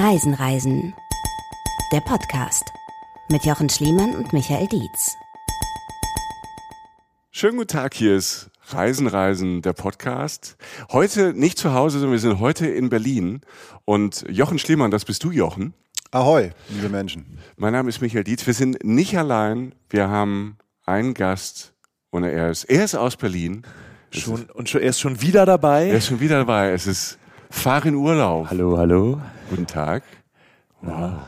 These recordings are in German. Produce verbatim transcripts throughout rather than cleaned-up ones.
Reisen, Reisen. Der Podcast mit Jochen Schliemann und Michael Dietz. Schönen guten Tag, hier ist Reisen, Reisen, der Podcast. Heute nicht zu Hause, sondern wir sind heute in Berlin. Und Jochen Schliemann, das bist du, Jochen. Ahoi, liebe Menschen. Mein Name ist Michael Dietz. Wir sind nicht allein. Wir haben einen Gast und er ist, er ist aus Berlin. Schon, ist, und schon, er ist schon wieder dabei. Er ist schon wieder dabei. Es ist Farin Urlaub. Hallo, hallo. Guten Tag. Wow. Ja.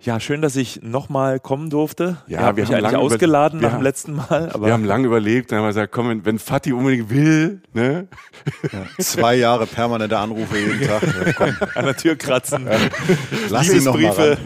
ja, schön, dass ich nochmal kommen durfte. Ja, wir haben mich eigentlich ausgeladen nach dem letzten Mal. Aber wir haben lange überlegt, dann haben wir gesagt, komm, wenn, wenn Fatih unbedingt will, ne? Ja. Zwei Jahre permanente Anrufe jeden Tag. Ja, komm. An der Tür kratzen. Ja. Lass ihn noch mal ran.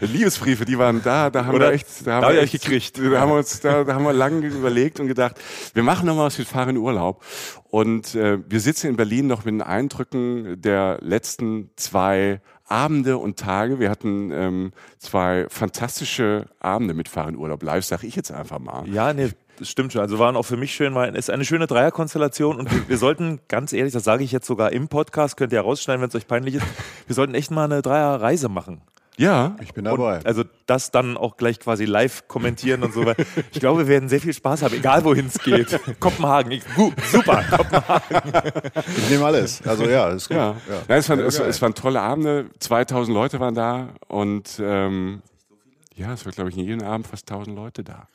Liebesbriefe, die waren da, da haben Oder wir echt, da haben da wir echt, ich gekriegt. Da haben wir uns, da, da haben wir lange überlegt und gedacht, wir machen nochmal was mit Farin Urlaub. Und äh, wir sitzen in Berlin noch mit den Eindrücken der letzten zwei Abende und Tage. Wir hatten ähm, zwei fantastische Abende mit Farin Urlaub live, sag ich jetzt einfach mal. Ja, nee. Das stimmt schon. Also waren auch für mich schön, weil es ist eine schöne Dreierkonstellation und wir, wir sollten, ganz ehrlich, das sage ich jetzt sogar im Podcast, könnt ihr ja rausschneiden, wenn es euch peinlich ist, wir sollten echt mal eine Dreierreise machen. Ja, ich bin dabei. Und also das dann auch gleich quasi live kommentieren und so. Weil ich glaube, wir werden sehr viel Spaß haben, egal wohin es geht. Kopenhagen, ich, uh, super, Kopenhagen. Ich nehme alles. Also ja, ist gut. Ja. Ja. Ja, es, waren, es, es waren tolle Abende, zweitausend Leute waren da und ähm, ja, es war, glaube ich, jeden Abend fast tausend Leute da.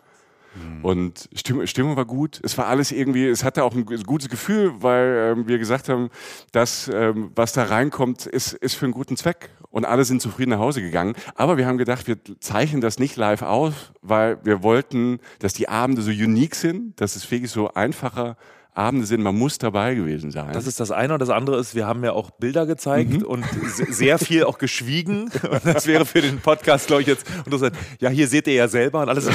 Und Stimmung, Stimmung war gut. Es war alles irgendwie, es hatte auch ein gutes Gefühl, weil ähm, wir gesagt haben, das, ähm, was da reinkommt, ist, ist für einen guten Zweck. Und alle sind zufrieden nach Hause gegangen. Aber wir haben gedacht, wir zeichnen das nicht live auf, weil wir wollten, dass die Abende so unique sind, dass es wirklich so einfacher Abende sind, man muss dabei gewesen sein. Das ist das eine und das andere ist, wir haben ja auch Bilder gezeigt mhm. und sehr viel auch geschwiegen und das wäre für den Podcast, glaube ich, jetzt interessant. Ja, hier seht ihr ja selber und alles.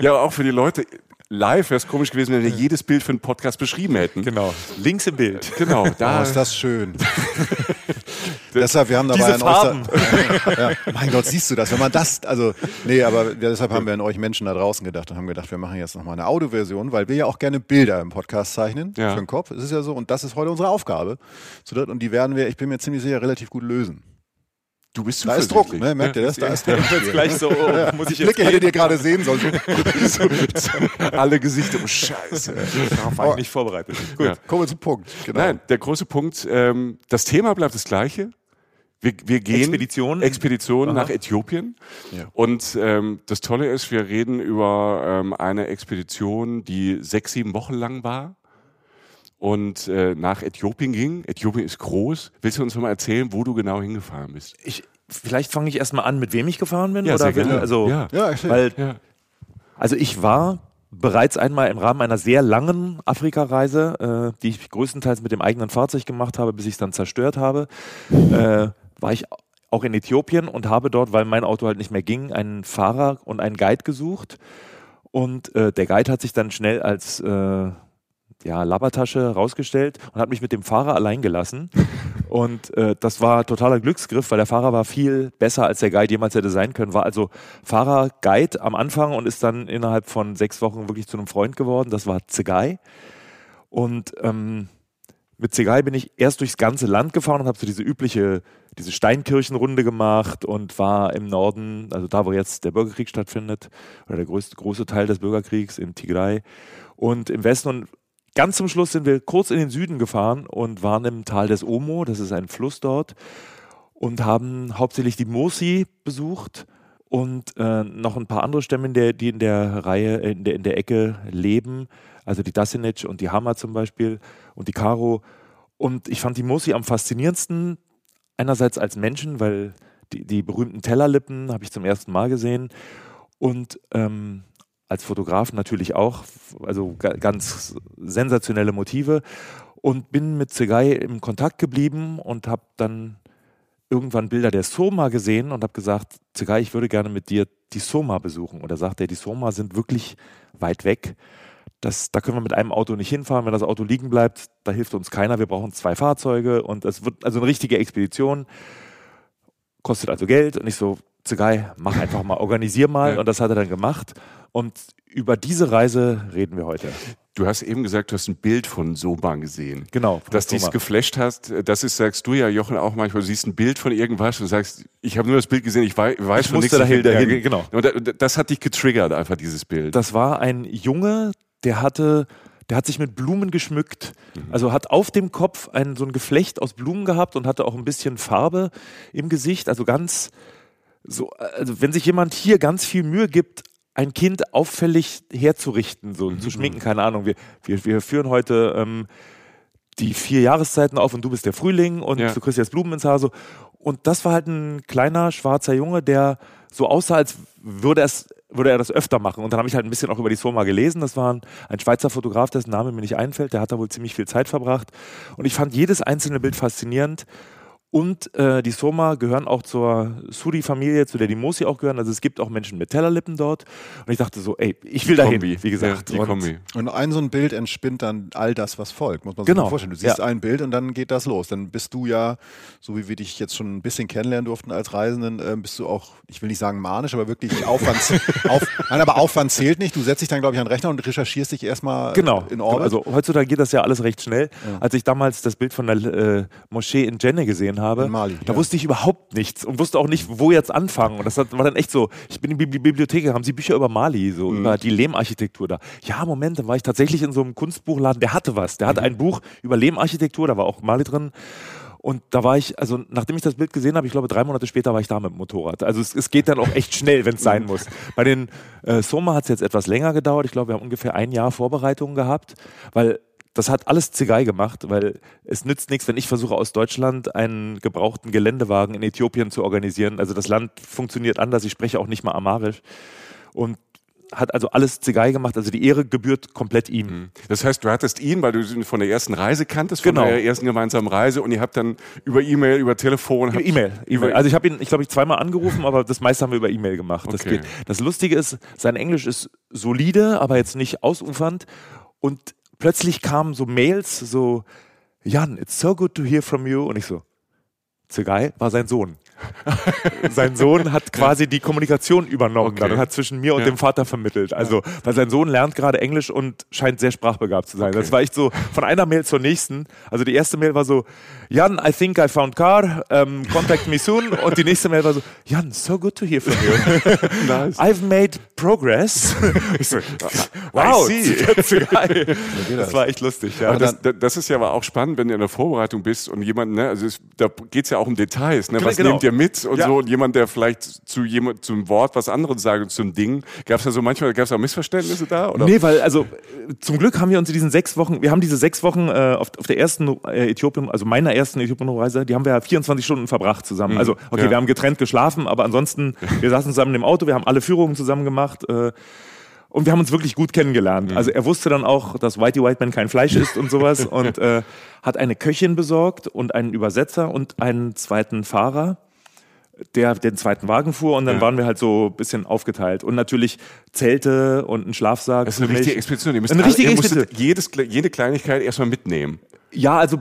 Ja, auch für die Leute live wäre es komisch gewesen, wenn wir jedes Bild für einen Podcast beschrieben hätten. Genau, links im Bild. Genau, da oh, ist das schön. Deshalb, wir haben dabei an euch. Da, ja, ja. Mein Gott, siehst du das? Wenn man das, also, nee, aber deshalb haben wir an euch Menschen da draußen gedacht und haben gedacht, wir machen jetzt nochmal eine Audioversion, weil wir ja auch gerne Bilder im Podcast zeichnen, ja. Für den Kopf. Es ist ja so, und das ist heute unsere Aufgabe. Und die werden wir, ich bin mir ziemlich sicher, relativ gut lösen. Du bist da ist Druck, ne? Merkt ihr das? Da ist Druck. Gleich so, oh, muss ich jetzt Blicke, die ihr gerade sehen sollt. Alle Gesichter, oh Scheiße. Darauf war ich nicht vorbereitet. Gut, ja. Kommen wir zum Punkt. Genau. Nein, der große Punkt, ähm, das Thema bleibt das gleiche. Wir, wir gehen Expedition, Expedition nach Äthiopien ja. und ähm, das Tolle ist, wir reden über ähm, eine Expedition, die sechs, sieben Wochen lang war und äh, nach Äthiopien ging. Äthiopien ist groß. Willst du uns mal erzählen, wo du genau hingefahren bist? Ich, vielleicht fange ich erstmal an, mit wem ich gefahren bin. Ja, oder will, also, ja. Ja, weil, ja. also ich war bereits einmal im Rahmen einer sehr langen Afrika-Reise, äh, die ich größtenteils mit dem eigenen Fahrzeug gemacht habe, bis ich es dann zerstört habe, äh, war ich auch in Äthiopien und habe dort, weil mein Auto halt nicht mehr ging, einen Fahrer und einen Guide gesucht. Und äh, der Guide hat sich dann schnell als äh, ja, Labertasche rausgestellt und hat mich mit dem Fahrer allein gelassen. Und äh, das war totaler Glücksgriff, weil der Fahrer war viel besser, als der Guide jemals hätte sein können. War also Fahrer-Guide am Anfang und ist dann innerhalb von sechs Wochen wirklich zu einem Freund geworden. Das war Zegai. Und ähm, mit Zegai bin ich erst durchs ganze Land gefahren und habe so diese übliche, diese Steinkirchenrunde gemacht und war im Norden, also da, wo jetzt der Bürgerkrieg stattfindet, oder der größte, große Teil des Bürgerkriegs in Tigray. Und im Westen und ganz zum Schluss sind wir kurz in den Süden gefahren und waren im Tal des Omo, das ist ein Fluss dort, und haben hauptsächlich die Mursi besucht und äh, noch ein paar andere Stämme, in der, die in der Reihe, in der, in der Ecke leben. Also die Dassanech und die Hamer zum Beispiel und die Caro. Und ich fand die Mursi am faszinierendsten, einerseits als Menschen, weil die, die berühmten Tellerlippen habe ich zum ersten Mal gesehen und ähm, als Fotograf natürlich auch, also g- ganz sensationelle Motive. Und bin mit Zegai im Kontakt geblieben und habe dann irgendwann Bilder der Soma gesehen und habe gesagt, Zegai, ich würde gerne mit dir die Soma besuchen. Und da sagt er, die Soma sind wirklich weit weg. Das, da können wir mit einem Auto nicht hinfahren, wenn das Auto liegen bleibt, da hilft uns keiner, wir brauchen zwei Fahrzeuge und es wird also eine richtige Expedition, kostet also Geld und ich so, Zegai, mach einfach mal, organisier mal ja. und das hat er dann gemacht Und über diese Reise reden wir heute. Du hast eben gesagt, du hast ein Bild von Soma gesehen. Genau. Dass dich's geflasht hast, das ist, sagst du ja, Jochen, auch manchmal. Du siehst ein Bild von irgendwas und sagst, ich habe nur das Bild gesehen, ich weiß, weiß schon nichts. Ich musste dahin, dahin, genau. Und das hat dich getriggert, einfach dieses Bild. Das war ein Junge, der hatte... Der hat sich mit Blumen geschmückt, also hat auf dem Kopf ein, so ein Geflecht aus Blumen gehabt und hatte auch ein bisschen Farbe im Gesicht. Also ganz so, also wenn sich jemand hier ganz viel Mühe gibt, ein Kind auffällig herzurichten, so mhm. zu schminken, keine Ahnung. Wir, wir, wir führen heute ähm, die vier Jahreszeiten auf und du bist der Frühling und ja. du kriegst jetzt Blumen ins Haar. So. Und das war halt ein kleiner, schwarzer Junge, der so aussah, als würde es... würde er das öfter machen. Und dann habe ich halt ein bisschen auch über die Soma gelesen. Das war ein, ein Schweizer Fotograf, dessen Name mir nicht einfällt. Der hat da wohl ziemlich viel Zeit verbracht. Und ich fand jedes einzelne Bild faszinierend. Und äh, die Soma gehören auch zur Sudi-Familie, zu der die Mursi auch gehören. Also es gibt auch Menschen mit Tellerlippen dort. Und ich dachte so, ey, ich will dahin, wie gesagt. Ja, die Kombi. Und, und ein so ein Bild entspinnt dann all das, was folgt, muss man sich genau. vorstellen. Du siehst ja. ein Bild und dann geht das los. Dann bist du ja, so wie wir dich jetzt schon ein bisschen kennenlernen durften als Reisenden, äh, bist du auch, ich will nicht sagen manisch, aber wirklich Aufwand. auf, nein, aber Aufwand zählt nicht. Du setzt dich dann, glaube ich, an den Rechner und recherchierst dich erstmal genau. in Orbit. Also heutzutage geht das ja alles recht schnell. Ja. Als ich damals das Bild von der äh, Moschee in Jenné gesehen habe, habe, Mali, da ja. wusste ich überhaupt nichts und wusste auch nicht, wo jetzt anfangen. Und das war dann echt so, ich bin in die Bibliothek, haben Sie Bücher über Mali, so mhm. über die Lehmarchitektur da. Ja, Moment, dann war ich tatsächlich in so einem Kunstbuchladen, der hatte was, der hatte mhm. ein Buch über Lehmarchitektur, da war auch Mali drin. Und da war ich, also nachdem ich das Bild gesehen habe, ich glaube drei Monate später war ich da mit dem Motorrad. Also es, es geht dann auch echt schnell, wenn es sein muss. Bei den äh, Soma hat es jetzt etwas länger gedauert. Ich glaube, wir haben ungefähr ein Jahr Vorbereitungen gehabt, weil... Das hat alles Zegai gemacht, weil es nützt nichts, wenn ich versuche, aus Deutschland einen gebrauchten Geländewagen in Äthiopien zu organisieren. Also das Land funktioniert anders, ich spreche auch nicht mal Amharisch. Und hat also alles Zegai gemacht, also die Ehre gebührt komplett ihm. Das heißt, du hattest ihn, weil du ihn von der ersten Reise kanntest, von genau. der ersten gemeinsamen Reise, und ihr habt dann über E-Mail, über Telefon... Über E-Mail. E-Mail. Also ich habe ihn, ich glaube, ich zweimal angerufen, aber das meiste haben wir über E-Mail gemacht. Okay. Das geht. Das Lustige ist, sein Englisch ist solide, aber jetzt nicht ausufernd, und plötzlich kamen so Mails, so, Jan, it's so good to hear from you. Und ich so, Zegai war sein Sohn. Sein Sohn hat quasi die Kommunikation übernommen okay. dann und hat zwischen mir und ja. dem Vater vermittelt. Also, weil sein Sohn lernt gerade Englisch und scheint sehr sprachbegabt zu sein. Okay. Das war echt so von einer Mail zur nächsten. Also die erste Mail war so, Jan, I think I found car, um, contact me soon. Und die nächste Mail war so, Jan, so good to hear from you. Nice. I've made progress. So, wow, das war echt lustig. Ja. Das, das ist ja aber auch spannend, wenn du in der Vorbereitung bist und jemand, ne, also es, da geht es ja auch um Details, ne? Was genau. nehmt ihr mit und ja. so, und jemand, der vielleicht zu jemand, zum Wort was anderes sagt und zum Ding, gab es da so manchmal, gab es da Missverständnisse da? Oder? Nee, weil, also zum Glück haben wir uns in diesen sechs Wochen, wir haben diese sechs Wochen äh, auf, auf der ersten äh, Äthiopien, also meiner ersten Äthiopien-Reise, die haben wir vierundzwanzig Stunden verbracht zusammen. Mhm. Also, okay, ja. wir haben getrennt geschlafen, aber ansonsten, wir saßen zusammen im Auto, wir haben alle Führungen zusammen gemacht, äh, und wir haben uns wirklich gut kennengelernt. Mhm. Also er wusste dann auch, dass Whitey Whiteman kein Fleisch isst und sowas und äh, hat eine Köchin besorgt und einen Übersetzer und einen zweiten Fahrer, der den zweiten Wagen fuhr, und dann ja. waren wir halt so ein bisschen aufgeteilt. Und natürlich Zelte und einen Schlafsack. Das ist eine richtige Expedition. Ihr müsst, eine alle, richtige ihr Expedition. Jedes, jede Kleinigkeit erstmal mitnehmen. Ja, also...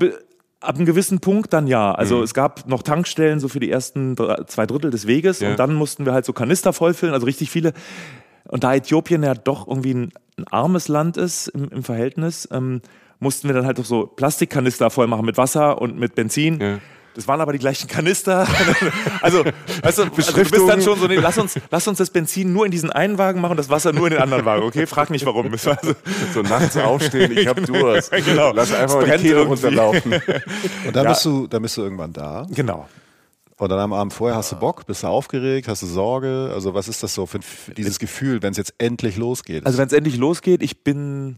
Ab einem gewissen Punkt dann ja. Also mhm. es gab noch Tankstellen so für die ersten drei, zwei Drittel des Weges ja. und dann mussten wir halt so Kanister vollfüllen, also richtig viele. Und da Äthiopien ja doch irgendwie ein, ein armes Land ist im, im Verhältnis, ähm, mussten wir dann halt auch so Plastikkanister voll machen mit Wasser und mit Benzin. Ja. Das waren aber die gleichen Kanister. Also, weißt du, also du bist dann schon so, nee, lass uns, lass uns das Benzin nur in diesen einen Wagen machen und das Wasser nur in den anderen Wagen. Okay, frag nicht warum. Also so nachts aufstehen, ich hab Durst. Genau. Lass einfach mal die Kehle runterlaufen. Und dann, ja. bist du, dann bist du irgendwann da. Genau. Und dann am Abend vorher, hast du Bock, bist du aufgeregt, hast du Sorge? Also was ist das so für dieses Gefühl, wenn es jetzt endlich losgeht? Also wenn es endlich losgeht, ich bin...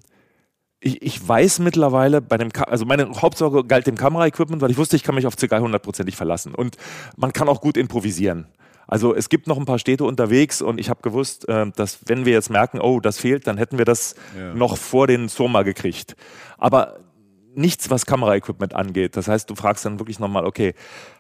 Ich, ich weiß mittlerweile, bei dem Ka- also meine Hauptsorge galt dem Kameraequipment, weil ich wusste, ich kann mich auf Zegai hundertprozentig verlassen. Und man kann auch gut improvisieren. Also es gibt noch ein paar Städte unterwegs und ich habe gewusst, äh, dass wenn wir jetzt merken, oh, das fehlt, dann hätten wir das ja. noch vor den Soma gekriegt. Aber nichts, was Kameraequipment angeht. Das heißt, du fragst dann wirklich nochmal, okay,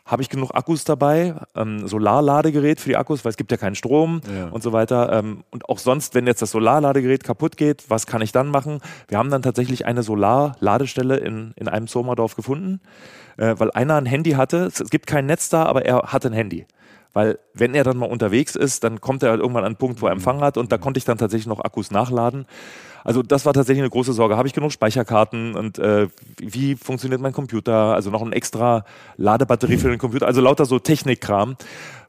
habe ich genug Akkus dabei? Ähm, Solarladegerät für die Akkus, weil es gibt ja keinen Strom ja. und so weiter. Ähm, und auch sonst, wenn jetzt das Solarladegerät kaputt geht, was kann ich dann machen? Wir haben dann tatsächlich eine Solarladestelle in, in einem Soma-Dorf gefunden, äh, weil einer ein Handy hatte. Es gibt kein Netz da, aber er hatte ein Handy. weil wenn er dann mal unterwegs ist, dann kommt er halt irgendwann an einen Punkt, wo er Empfang hat, und da konnte ich dann tatsächlich noch Akkus nachladen. Also das war tatsächlich eine große Sorge. Habe ich genug Speicherkarten und äh, wie funktioniert mein Computer? Also noch eine extra Ladebatterie für den Computer. Also lauter so Technikkram.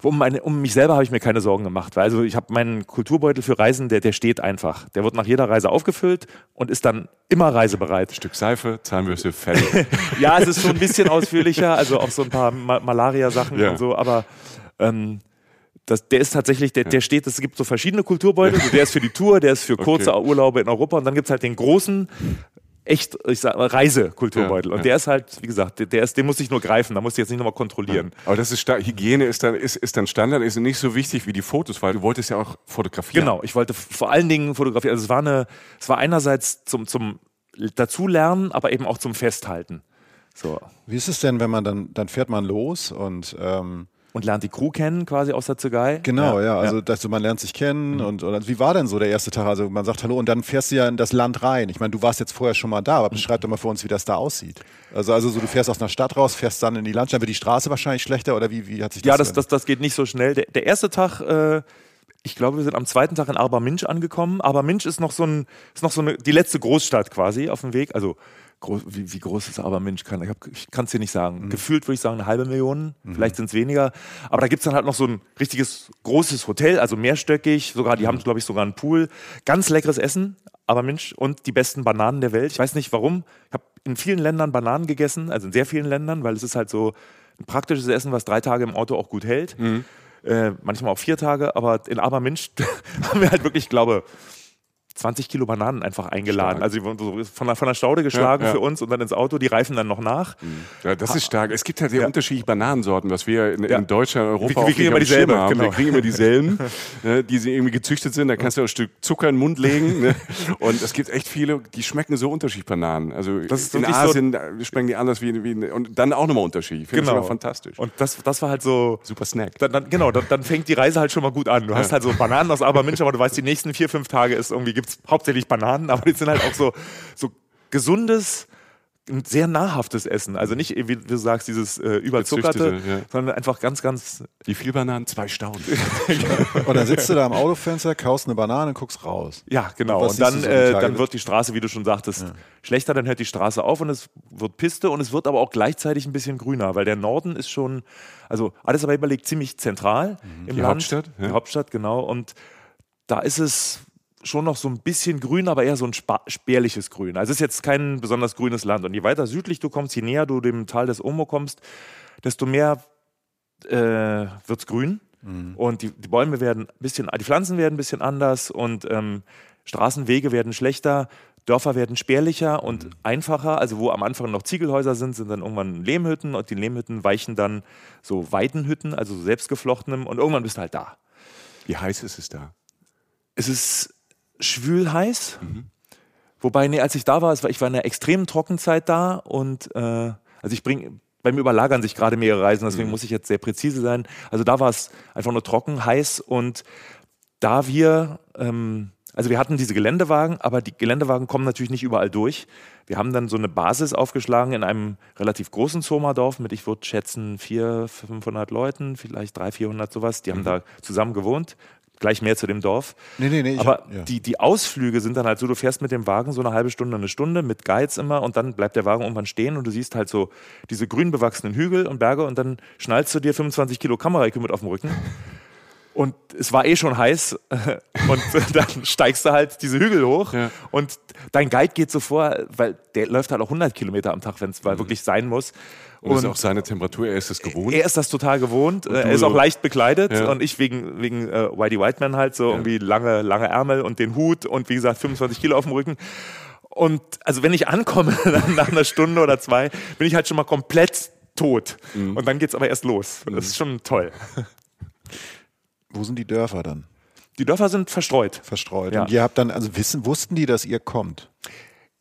Um, meine, um mich selber habe ich mir keine Sorgen gemacht. Weil also ich habe meinen Kulturbeutel für Reisen, der, der steht einfach. Der wird nach jeder Reise aufgefüllt und ist dann immer reisebereit. Ein Stück Seife, Zahnbürste, Fell. Ja, es ist schon ein bisschen ausführlicher. Also auch so ein paar Ma- Malaria-Sachen ja. und so. Aber... Ähm, Das, der ist tatsächlich, der, der steht, es gibt so verschiedene Kulturbeutel, also der ist für die Tour, der ist für kurze okay. Urlaube in Europa, und dann gibt es halt den großen, echt, ich sag mal, Reisekulturbeutel. Ja, und ja. der ist halt, wie gesagt, der, der ist, den muss ich nur greifen, da muss ich jetzt nicht nochmal kontrollieren. Ja. Aber das ist Sta- Hygiene ist dann, ist, ist dann Standard, ist nicht so wichtig wie die Fotos, weil du wolltest ja auch fotografieren. Genau, ich wollte vor allen Dingen fotografieren. Also es war eine, es war einerseits zum, zum Dazulernen, aber eben auch zum Festhalten. So. Wie ist es denn, wenn man dann, dann fährt man los und ähm Und lernt die Crew kennen quasi aus der Zegai? Genau, ja. ja also ja. Das, man lernt sich kennen. Mhm. Und, und wie war denn so der erste Tag? Also man sagt Hallo und dann fährst du ja in das Land rein. Ich meine, du warst jetzt vorher schon mal da, aber beschreib doch mal für uns, wie das da aussieht. Also, also so, du fährst aus einer Stadt raus, fährst dann in die Landschaft. Wird die Straße wahrscheinlich schlechter oder wie, wie hat sich das Ja, das, das, das geht nicht so schnell. Der, der erste Tag... Äh Ich glaube, wir sind am zweiten Tag in Arba Minch angekommen. Arba Minch ist noch so ein, ist noch so eine, die letzte Großstadt quasi auf dem Weg. Also groß, wie, wie groß ist Arba Minch? Ich, ich kann es dir nicht sagen. Mhm. Gefühlt würde ich sagen eine halbe Million, mhm. vielleicht sind es weniger. Aber da gibt es dann halt noch so ein richtiges großes Hotel, also mehrstöckig. Sogar, die mhm. haben, glaube ich, sogar einen Pool. Ganz leckeres Essen, Arba Minch, und die besten Bananen der Welt. Ich weiß nicht warum. Ich habe in vielen Ländern Bananen gegessen, also in sehr vielen Ländern, weil es ist halt so ein praktisches Essen, was drei Tage im Auto auch gut hält. Mhm. Äh, manchmal auch vier Tage, aber in Arba Minch haben wir halt wirklich, glaube zwanzig Kilo Bananen einfach eingeladen. Stark. Also die wurden von der, von der Staude geschlagen ja, ja. für uns und dann ins Auto, die reifen dann noch nach. Ja, das ist stark. Es gibt halt sehr ja. unterschiedliche Bananensorten, was wir in, ja. in Deutschland, Europa wir, wir auch kriegen immer dieselben, genau. haben. Wir kriegen immer dieselben, ne, die irgendwie gezüchtet sind. Da kannst du auch ein Stück Zucker in den Mund legen. Ne? Und es gibt echt viele, die schmecken so unterschiedlich Bananen. Also das ist in Asien so, schmecken die anders wie, wie und dann auch nochmal unterschiedlich. Finde genau. ich immer fantastisch. Und das, das war halt so... Super Snack. Dann, dann, genau, dann, dann fängt die Reise halt schon mal gut an. Du ja. hast halt so Bananen aus Arba Minch, aber du weißt, die nächsten vier, fünf Tage ist irgendwie hauptsächlich Bananen, aber die sind halt auch so, so gesundes, sehr nahrhaftes Essen. Also nicht, wie du sagst, dieses äh, Überzuckerte, ja. sondern einfach ganz, ganz... Wie viel Bananen? Zwei Staunen. Und dann sitzt du da am Autofenster, kaust eine Banane und guckst raus. Ja, genau. Und, und dann, so äh, dann wird die Straße, wie du schon sagtest, ja. schlechter, dann hört die Straße auf und es wird Piste und es wird aber auch gleichzeitig ein bisschen grüner, weil der Norden ist schon... Also Addis Abeba liegt ziemlich zentral mhm. im die Land. Hauptstadt, ja. Die Hauptstadt, genau. Und da ist es... schon noch so ein bisschen grün, aber eher so ein spa- spärliches Grün. Also es ist jetzt kein besonders grünes Land. Und je weiter südlich du kommst, je näher du dem Tal des Omo kommst, desto mehr äh, wird es grün. Mhm. Und die, die Bäume werden ein bisschen, die Pflanzen werden ein bisschen anders und ähm, Straßenwege werden schlechter, Dörfer werden spärlicher und mhm. einfacher. Also wo am Anfang noch Ziegelhäuser sind, sind dann irgendwann Lehmhütten und die Lehmhütten weichen dann so Weidenhütten, also so selbstgeflochtenem, und irgendwann bist du halt da. Wie heiß ist es da? Es ist schwül heiß. Mhm. Wobei, nee, als ich da war, es war, ich war in einer extremen Trockenzeit da und äh, also ich bringe, bei mir überlagern sich gerade mehrere Reisen, deswegen mhm. muss ich jetzt sehr präzise sein. Also da war es einfach nur trocken, heiß, und da wir, ähm, also wir hatten diese Geländewagen, aber die Geländewagen kommen natürlich nicht überall durch. Wir haben dann so eine Basis aufgeschlagen in einem relativ großen Soma-Dorf mit, ich würde schätzen, vierhundert, fünfhundert Leuten, vielleicht dreihundert, vierhundert, sowas. Die mhm. haben da zusammen gewohnt. Gleich mehr zu dem Dorf. Nee, nee, nee, aber hab, ja. die, die Ausflüge sind dann halt so, du fährst mit dem Wagen so eine halbe Stunde, eine Stunde mit Guides immer und dann bleibt der Wagen irgendwann stehen und du siehst halt so diese grün bewachsenen Hügel und Berge und dann schnallst du dir fünfundzwanzig Kilo Kameraequipment auf dem Rücken und es war eh schon heiß und dann steigst du halt diese Hügel hoch ja. und dein Guide geht so vor, weil der läuft halt auch hundert Kilometer am Tag, wenn es mal mhm. wirklich sein muss. Und, und ist auch seine Temperatur, er ist das gewohnt. Er ist das total gewohnt, er ist auch leicht bekleidet ja. und ich wegen, wegen äh, Whitey Whiteman halt so ja. irgendwie lange, lange Ärmel und den Hut und wie gesagt fünfundzwanzig Kilo auf dem Rücken. Und also wenn ich ankomme nach einer Stunde oder zwei, bin ich halt schon mal komplett tot mhm. und dann geht's aber erst los. Mhm. Das ist schon toll. Wo sind die Dörfer dann? Die Dörfer sind verstreut. Verstreut. Ja. Und ihr habt dann, also wissen, wussten die, dass ihr kommt?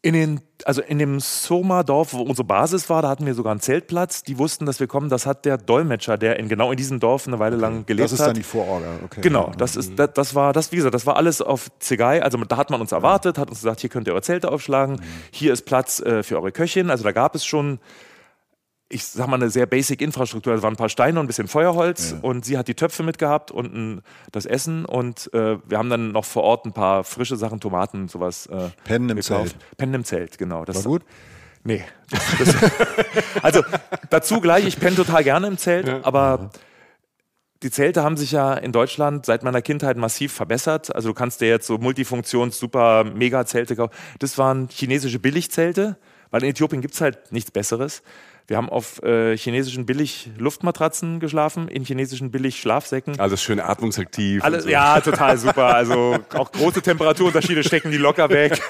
In den, also in dem Soma-Dorf, wo unsere Basis war, da hatten wir sogar einen Zeltplatz. Die wussten, dass wir kommen. Das hat der Dolmetscher, der in, genau in diesem Dorf eine Weile lang gelebt hat. Das ist dann die Vororga. Okay. Genau, das ist, das, das war, das, wie gesagt, das war alles auf Zegai. Also da hat man uns erwartet, hat uns gesagt, hier könnt ihr eure Zelte aufschlagen, hier ist Platz äh, für eure Köchin. Also da gab es schon ich sag mal, eine sehr basic Infrastruktur. Da waren ein paar Steine und ein bisschen Feuerholz, ja, und sie hat die Töpfe mitgehabt und ein, das Essen und äh, wir haben dann noch vor Ort ein paar frische Sachen, Tomaten und sowas äh, Pennen im gekauft. Zelt. Pennen im Zelt, genau. Das war gut? Nee. Das, das, also dazu gleich, ich penne total gerne im Zelt, ja, aber die Zelte haben sich ja in Deutschland seit meiner Kindheit massiv verbessert. Also du kannst dir jetzt so Multifunktions-Super-Mega-Zelte kaufen. Das waren chinesische Billigzelte, weil in Äthiopien gibt es halt nichts Besseres. Wir haben auf äh, chinesischen Billig-Luftmatratzen geschlafen, in chinesischen Billig-Schlafsäcken. Also schön atmungsaktiv. Alles, so. Ja, total super. Also auch große Temperaturunterschiede stecken die locker weg.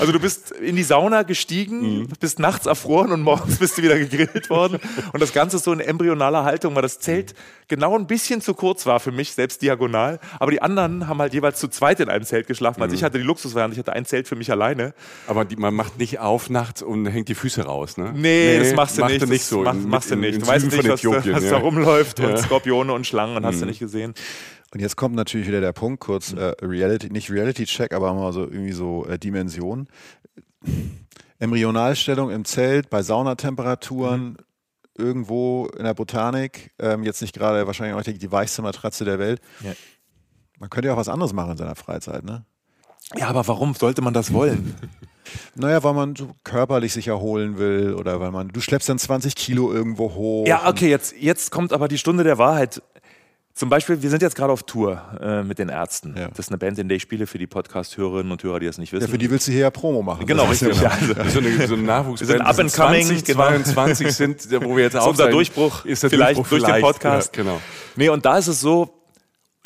Also du bist in die Sauna gestiegen, mhm, bist nachts erfroren und morgens bist du wieder gegrillt worden. Und das Ganze ist so in embryonaler Haltung, weil das Zelt genau ein bisschen zu kurz war für mich, selbst diagonal. Aber die anderen haben halt jeweils zu zweit in einem Zelt geschlafen. Also mhm, ich hatte die Luxusvariante, ich hatte ein Zelt für mich alleine. Aber die, man macht nicht auf nachts und hängt die Füße raus, ne? Nee, nee. Das machst du Mach nicht, das nicht so mach, in, machst du nicht. Du weißt nicht, was, da, was ja. da rumläuft ja. und Skorpione und Schlangen und mhm, hast du nicht gesehen. Und jetzt kommt natürlich wieder der Punkt, kurz äh, Reality, nicht Reality-Check, aber mal so irgendwie so äh, Dimensionen. Embryonalstellung im Zelt, bei Saunatemperaturen, mhm, irgendwo in der Botanik, ähm, jetzt nicht gerade wahrscheinlich auch die, die weichste Matratze der Welt. Ja. Man könnte ja auch was anderes machen in seiner Freizeit, ne? Ja, aber warum sollte man das wollen? Naja, weil man so körperlich sich erholen will oder weil man, du schleppst dann zwanzig Kilo irgendwo hoch. Ja, okay, jetzt, jetzt kommt aber die Stunde der Wahrheit. Zum Beispiel, wir sind jetzt gerade auf Tour äh, mit den Ärzten. Ja. Das ist eine Band, in der ich spiele, für die Podcast-Hörerinnen und Hörer, die das nicht wissen. Ja, für die willst du hier ja Promo machen. Genau, richtig. Ja, also, so eine, so eine Nachwuchsband. Wir sind up and coming. zwanzig, zweiundzwanzig sind, wo wir jetzt auch unser Durchbruch ist der vielleicht Durchbruch durch vielleicht. Den Podcast. Ja, genau. Nee, und da ist es so,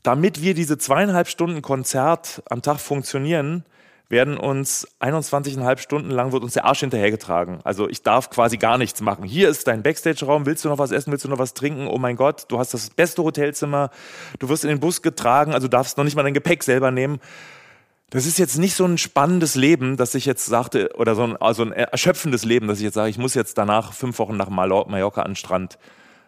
damit wir diese zweieinhalb Stunden Konzert am Tag funktionieren, werden uns einundzwanzig Komma fünf Stunden lang wird uns der Arsch hinterhergetragen. Also ich darf quasi gar nichts machen. Hier ist dein Backstage-Raum, willst du noch was essen, willst du noch was trinken? Oh mein Gott, du hast das beste Hotelzimmer, du wirst in den Bus getragen, also darfst noch nicht mal dein Gepäck selber nehmen. Das ist jetzt nicht so ein spannendes Leben, dass ich jetzt sagte, oder so ein, also ein erschöpfendes Leben, dass ich jetzt sage, ich muss jetzt danach fünf Wochen nach Mallorca an den Strand,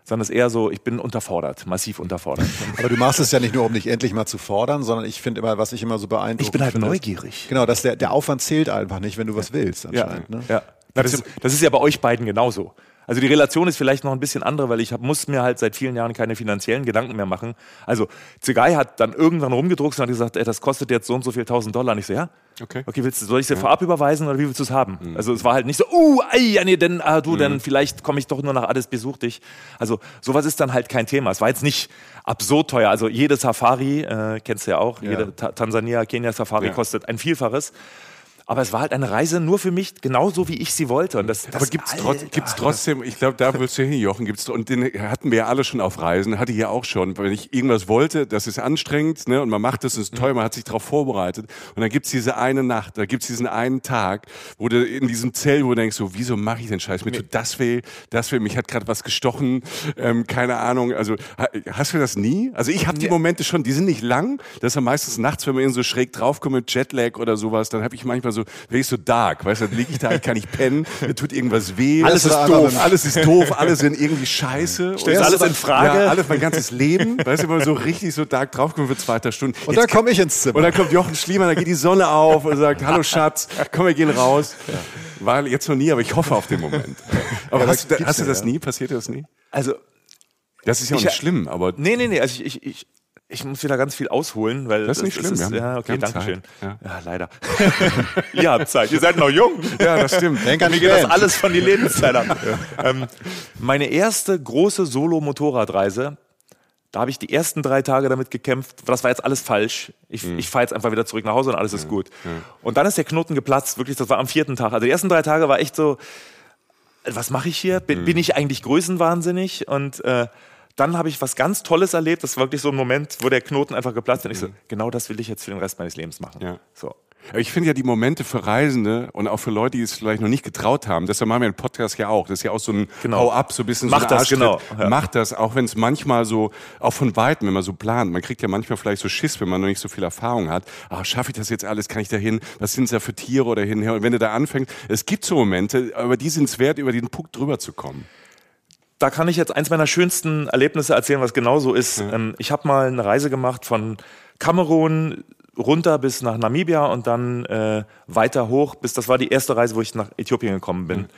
sondern es ist eher so, ich bin unterfordert, massiv unterfordert. Aber du machst es ja nicht nur, um dich endlich mal zu fordern, sondern ich finde immer, was ich immer so beeindruckend finde. Ich bin halt finde, neugierig. Genau, dass der, der Aufwand zählt einfach nicht, wenn du was willst anscheinend. Ja, ne? Ja. Das, ist, das ist ja bei euch beiden genauso. Also die Relation ist vielleicht noch ein bisschen andere, weil ich hab, muss mir halt seit vielen Jahren keine finanziellen Gedanken mehr machen. Also Zegai hat dann irgendwann rumgedruckst und hat gesagt, ey, das kostet jetzt so und so viel tausend Dollar. Und ich so, ja, okay, okay willst du, soll ich es dir ja. vorab überweisen oder wie willst du es haben? Mhm. Also es war halt nicht so, uh, ei, nee, denn, ah, du, mhm. dann vielleicht komme ich doch nur nach Addis, besuch dich. Also sowas ist dann halt kein Thema. Es war jetzt nicht absurd teuer. Also jede Safari, äh, kennst du ja auch, ja. jede Ta- Tansania, Kenia Safari ja. kostet ein Vielfaches. Aber es war halt eine Reise nur für mich, genauso wie ich sie wollte. Und das, das aber gibt es trotz, trotzdem, ich glaube, da willst du hin, Jochen. Gibt's, und den hatten wir ja alle schon auf Reisen, hatte ich ja auch schon. Wenn ich irgendwas wollte, das ist anstrengend, ne? Und man macht das, das ist toll, man hat sich darauf vorbereitet. Und dann gibt es diese eine Nacht, da gibt es diesen einen Tag, wo du in diesem Zelt, wo du denkst, so, wieso mache ich den Scheiß? Mir tut das weh, das weh, mich hat gerade was gestochen, ähm, keine Ahnung. Also hast du das nie? Also ich habe die Momente schon, die sind nicht lang. Das ist ja meistens nachts, wenn man eben so schräg draufkommt mit Jetlag oder sowas, dann habe ich manchmal so, wenn ich so dark, weißt du, dann liege ich da, ich kann nicht pennen, mir tut irgendwas weh. Alles ist doof, alles ist doof, alles sind irgendwie scheiße. Stellst alles in Frage. Ja, alles, mein ganzes Leben, weißt du, wenn man so richtig so dark draufkommt für zweiter Stunde. Und dann komme ich ins Zimmer. Und dann kommt Jochen Schliemann, da geht die Sonne auf und sagt, hallo Schatz, komm, wir gehen raus. Ja. War jetzt noch nie, aber ich hoffe auf den Moment. Aber ja, hast, du, hast du das ja. nie? Passiert dir das nie? Also, das ist ja auch ich, nicht schlimm, aber... Nee, nee, nee, also ich... ich, ich Ich muss wieder ganz viel ausholen, weil das ist nicht das schlimm. Ist, ja, okay, danke schön. Ja. ja, leider. Ihr habt Zeit. Ihr seid noch jung. Ja, das stimmt. Denk an mir geht das alles von die Lebenszeit ab. Ja. Ähm, meine erste große Solo-Motorradreise, da habe ich die ersten drei Tage damit gekämpft. Das war jetzt alles falsch. Ich, mhm. ich fahre jetzt einfach wieder zurück nach Hause und alles mhm. ist gut. Mhm. Und dann ist der Knoten geplatzt. Wirklich, das war am vierten Tag. Also die ersten drei Tage war echt so: Was mache ich hier? Bin, mhm. bin ich eigentlich größenwahnsinnig? Und äh, Dann habe ich was ganz Tolles erlebt. Das war wirklich so ein Moment, wo der Knoten einfach geplatzt ist. Und ich so, genau das will ich jetzt für den Rest meines Lebens machen. Ja. So. Ich finde ja die Momente für Reisende und auch für Leute, die es vielleicht noch nicht getraut haben, deshalb machen wir den Podcast ja auch, das ist ja auch so ein genau. Hau-Up, so ein bisschen Mach so ein das, Arschtritt. Genau. Ja. Macht das, auch wenn es manchmal so, auch von Weitem, wenn man so plant, man kriegt ja manchmal vielleicht so Schiss, wenn man noch nicht so viel Erfahrung hat, ach, schaffe ich das jetzt alles, kann ich da hin, was sind es da für Tiere oder hinher? Und wenn du da anfängst, es gibt so Momente, aber die sind es wert, über den Punkt drüber zu kommen. Da kann ich jetzt eins meiner schönsten Erlebnisse erzählen, was genau so ist. Mhm. Ich habe mal eine Reise gemacht von Kamerun runter bis nach Namibia und dann äh, weiter hoch. Bis, das war die erste Reise, wo ich nach Äthiopien gekommen bin. Mhm.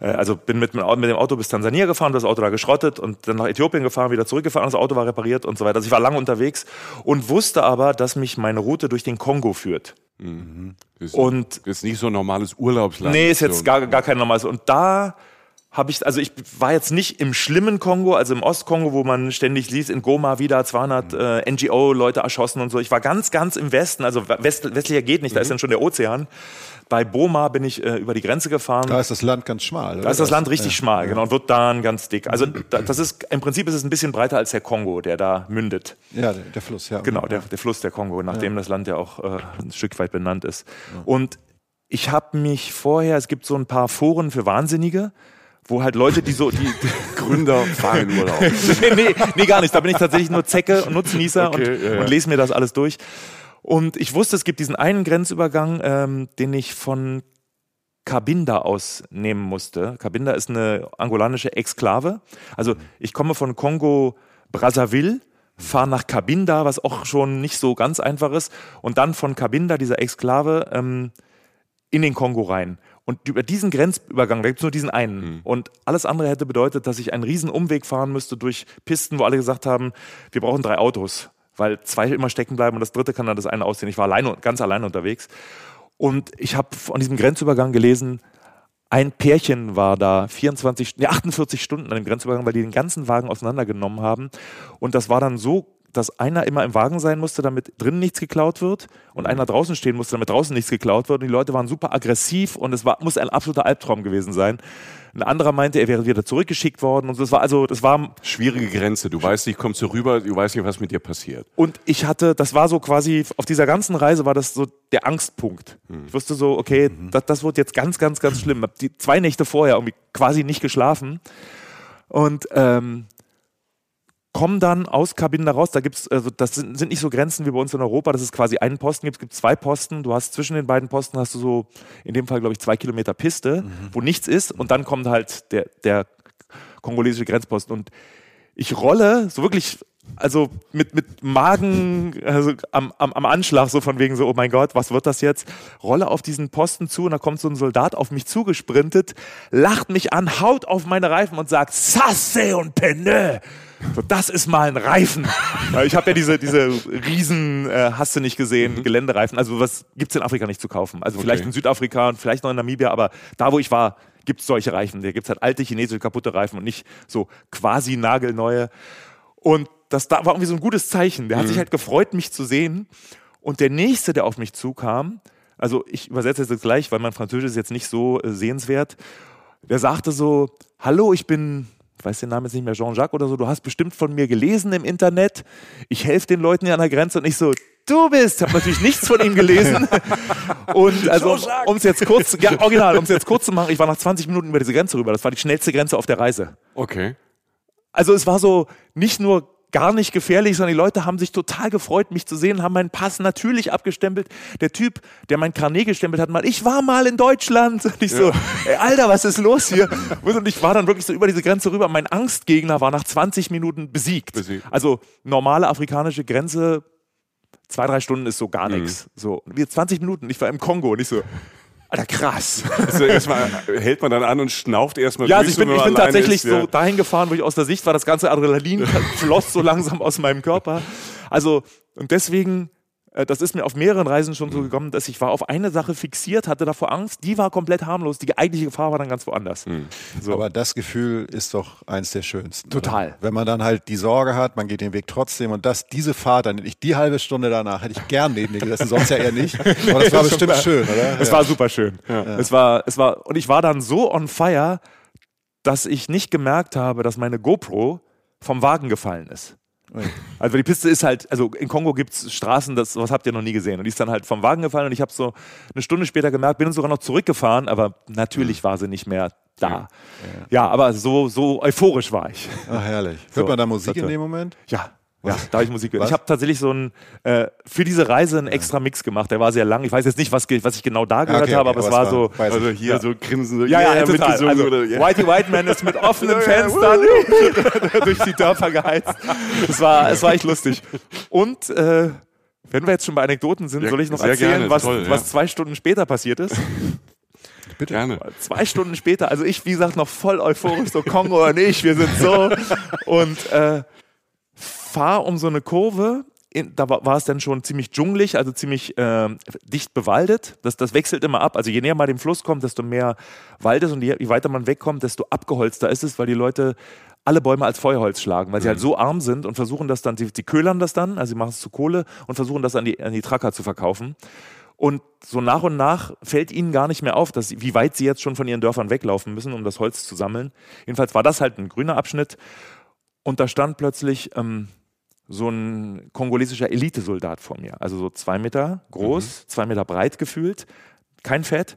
Also bin mit dem Auto bis Tansania gefahren, das Auto da geschrottet und dann nach Äthiopien gefahren, wieder zurückgefahren, das Auto war repariert und so weiter. Also ich war lange unterwegs und wusste aber, dass mich meine Route durch den Kongo führt. Mhm. Ist, und ist nicht so ein normales Urlaubsland. Nee, ist jetzt gar, gar kein normales. Und da habe ich, also ich war jetzt nicht im schlimmen Kongo, also im Ostkongo, wo man ständig liest, in Goma wieder zweihundert mhm. äh, N G O-Leute erschossen und so. Ich war ganz, ganz im Westen, also West, westlicher geht nicht, mhm. da ist dann schon der Ozean. Bei Boma bin ich äh, über die Grenze gefahren. Da ist das Land ganz schmal. Oder? Da ist das Land richtig ja. schmal, genau, und wird dann ganz dick. Also da, das ist, im Prinzip ist es ein bisschen breiter als der Kongo, der da mündet. Ja, der, der Fluss, ja. Genau, der, der Fluss der Kongo, nachdem ja. das Land ja auch äh, ein Stück weit benannt ist. Ja. Und ich habe mich vorher, es gibt so ein paar Foren für Wahnsinnige, wo halt Leute, die so, die, die Gründer fahren in Urlaub. nee, nee, nee, gar nicht. Da bin ich tatsächlich nur Zecke und Nutznießer okay, und, ja, ja. und lese mir das alles durch. Und ich wusste, es gibt diesen einen Grenzübergang, ähm, den ich von Cabinda aus nehmen musste. Cabinda ist eine angolanische Exklave. Also ich komme von Kongo Brazzaville, fahre nach Cabinda, was auch schon nicht so ganz einfach ist. Und dann von Cabinda, dieser Exklave, ähm, in den Kongo rein. Und über diesen Grenzübergang, da gibt es nur diesen einen. Mhm. Und alles andere hätte bedeutet, dass ich einen riesen Umweg fahren müsste durch Pisten, wo alle gesagt haben, wir brauchen drei Autos, weil zwei immer stecken bleiben und das dritte kann dann das eine ausziehen. Ich war alleine, ganz alleine unterwegs. Und ich habe an diesem Grenzübergang gelesen, ein Pärchen war da vierundzwanzig, nee, achtundvierzig Stunden an dem Grenzübergang, weil die den ganzen Wagen auseinandergenommen haben. Und das war dann so, dass einer immer im Wagen sein musste, damit drinnen nichts geklaut wird und einer draußen stehen musste, damit draußen nichts geklaut wird. Und die Leute waren super aggressiv und es war, muss ein absoluter Albtraum gewesen sein. Ein anderer meinte, er wäre wieder zurückgeschickt worden. Und so. Das war also, das war schwierige Grenze. Du weißt nicht, kommst du rüber, du weißt nicht, was mit dir passiert. Und ich hatte, das war so quasi, auf dieser ganzen Reise war das so der Angstpunkt. Hm. Ich wusste so, okay, mhm. das, das wird jetzt ganz, ganz, ganz schlimm. Hab die zwei Nächte vorher irgendwie quasi nicht geschlafen. Und ähm, kommen dann aus Cabinda raus, da gibt's, also das sind, sind nicht so Grenzen wie bei uns in Europa, dass es quasi einen Posten gibt, es gibt zwei Posten, du hast zwischen den beiden Posten hast du so, in dem Fall glaube ich, zwei Kilometer Piste, mhm. wo nichts ist und dann kommt halt der, der kongolesische Grenzposten und ich rolle so wirklich, also mit, mit Magen also am, am, am Anschlag, so von wegen so, oh mein Gott, was wird das jetzt? Rolle auf diesen Posten zu und da kommt so ein Soldat auf mich zugesprintet, lacht mich an, haut auf meine Reifen und sagt, Sasse und Penne! So, das ist mal ein Reifen. Ich habe ja diese, diese riesen, äh, hast du nicht gesehen, mhm. Geländereifen. Also was gibt es in Afrika nicht zu kaufen. Also okay. Vielleicht in Südafrika und vielleicht noch in Namibia, aber da, wo ich war, gibt es solche Reifen. Da gibt es halt alte chinesische kaputte Reifen und nicht so quasi nagelneue. Und das da war irgendwie so ein gutes Zeichen. Der hat mhm. sich halt gefreut, mich zu sehen. Und der Nächste, der auf mich zukam, also ich übersetze das jetzt gleich, weil mein Französisch ist jetzt nicht so äh, sehenswert, der sagte so, hallo, ich bin... Ich weiß den Namen jetzt nicht mehr, Jean-Jacques oder so, du hast bestimmt von mir gelesen im Internet, ich helfe den Leuten hier an der Grenze und ich so, du bist, habe natürlich nichts von ihm gelesen und also um es jetzt kurz, ja original, um es jetzt kurz zu machen, ich war nach zwanzig Minuten über diese Grenze rüber, das war die schnellste Grenze auf der Reise. Okay. Also es war so, nicht nur gar nicht gefährlich, sondern die Leute haben sich total gefreut, mich zu sehen, haben meinen Pass natürlich abgestempelt. Der Typ, der mein Carnet gestempelt hat, meinte, ich war mal in Deutschland. Und ich so, ja. ey, Alter, was ist los hier? Und ich war dann wirklich so über diese Grenze rüber. Mein Angstgegner war nach zwanzig Minuten besiegt. besiegt. Also normale afrikanische Grenze, zwei, drei Stunden ist so gar nichts. Mhm. So, wir zwanzig Minuten, ich war im Kongo und ich so... Alter, krass. Also erstmal hält man dann an und schnauft erstmal. Ja, also ich bin, ich bin tatsächlich ist, so ja. dahin gefahren, wo ich aus der Sicht war. Das ganze Adrenalin floss so langsam aus meinem Körper. Also, und deswegen, das ist mir auf mehreren Reisen schon so gekommen, dass ich war auf eine Sache fixiert, hatte davor Angst, die war komplett harmlos, die eigentliche Gefahr war dann ganz woanders. Mhm. So. Aber das Gefühl ist doch eins der schönsten. Total. Oder? Wenn man dann halt die Sorge hat, man geht den Weg trotzdem und das, diese Fahrt, dann ich die halbe Stunde danach, hätte ich gern neben dir gesessen, sonst ja eher nicht. Aber das war bestimmt schön, oder? Es ja. war super schön. Ja. Ja. Es war, es war, und ich war dann so on fire, dass ich nicht gemerkt habe, dass meine GoPro vom Wagen gefallen ist. Also die Piste ist halt, also in Kongo gibt es Straßen, das was habt ihr noch nie gesehen. Und die ist dann halt vom Wagen gefallen und ich habe so eine Stunde später gemerkt, bin sogar noch zurückgefahren, aber natürlich war sie nicht mehr da. Ja, ja aber so, so euphorisch war ich. Ach herrlich. Hört so, man da Musik in dem Moment? Ja. Ja, da habe ich Musik gehört. Was? Ich habe tatsächlich so einen, äh, für diese Reise einen extra Mix gemacht. Der war sehr lang. Ich weiß jetzt nicht, was, was ich genau da gehört okay, okay, habe, aber es war, war so. Also hier ja. so grinsen. So ja, ja, ja, ja total. Also, oder, ja. Whitey Whiteman ist mit offenen Fenstern durch die Dörfer geheizt. Es war, es war echt lustig. Und äh, wenn wir jetzt schon bei Anekdoten sind, soll ich noch erzählen, gerne, was, toll, was ja. zwei Stunden später passiert ist? Bitte. Gerne. Zwei Stunden später, also ich, wie gesagt, noch voll euphorisch, so Kongo oder nicht, wir sind so. Und äh, fahr um so eine Kurve. In, da war, war es dann schon ziemlich dschungelig, also ziemlich äh, dicht bewaldet. Das, das wechselt immer ab. Also je näher man dem Fluss kommt, desto mehr Wald ist. Und je, je weiter man wegkommt, desto abgeholzter ist es, weil die Leute alle Bäume als Feuerholz schlagen, weil sie mhm. halt so arm sind und versuchen das dann, sie, sie köhlern das dann, also sie machen es zu Kohle und versuchen das an die, an die Tracker zu verkaufen. Und so nach und nach fällt ihnen gar nicht mehr auf, dass sie, wie weit sie jetzt schon von ihren Dörfern weglaufen müssen, um das Holz zu sammeln. Jedenfalls war das halt ein grüner Abschnitt. Und da stand plötzlich... Ähm, so ein kongolesischer Elitesoldat vor mir. Also so zwei Meter groß, mhm. zwei Meter breit gefühlt, kein Fett.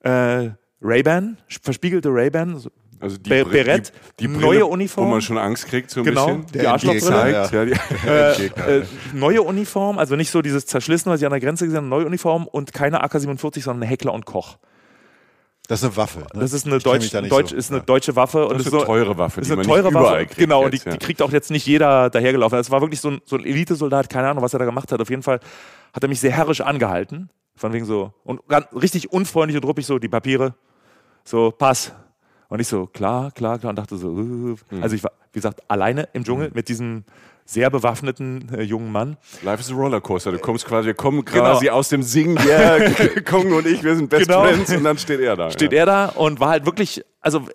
Äh, Ray-Ban, verspiegelte Ray-Ban, so also die Be- Berett, die, die neue Brille, Uniform. Wo man schon Angst kriegt so ein genau, bisschen. Genau, die Arschlochbrille. Ja. Ja, die äh, äh, neue Uniform, also nicht so dieses Zerschlissene, was ich an der Grenze gesehen habe, neue Uniform und keine A K siebenundvierzig, sondern eine Heckler und Koch. Das ist eine Waffe. Ne? Das ist eine, Deutsch, da Deutsch, so. ist eine ja. deutsche Waffe. Und das ist eine teure Waffe, die man nicht überall kriegt. Genau, und die, ja. die kriegt auch jetzt nicht jeder dahergelaufen. Es war wirklich so ein, so ein Elitesoldat, keine Ahnung, was er da gemacht hat. Auf jeden Fall hat er mich sehr herrisch angehalten. Von wegen so, und ganz, richtig unfreundlich und ruppig so, die Papiere, so, pass. Und ich so, klar, klar, klar. Und dachte so, mhm. also ich war, wie gesagt, alleine im Dschungel mhm. mit diesem... sehr bewaffneten äh, jungen Mann. Life is a Rollercoaster. Du kommst quasi, wir kommen quasi genau. aus dem Singen. Ja, yeah, Kongo und ich, wir sind Best genau. Friends. Und dann steht er da. Steht ja. er da und war halt wirklich, also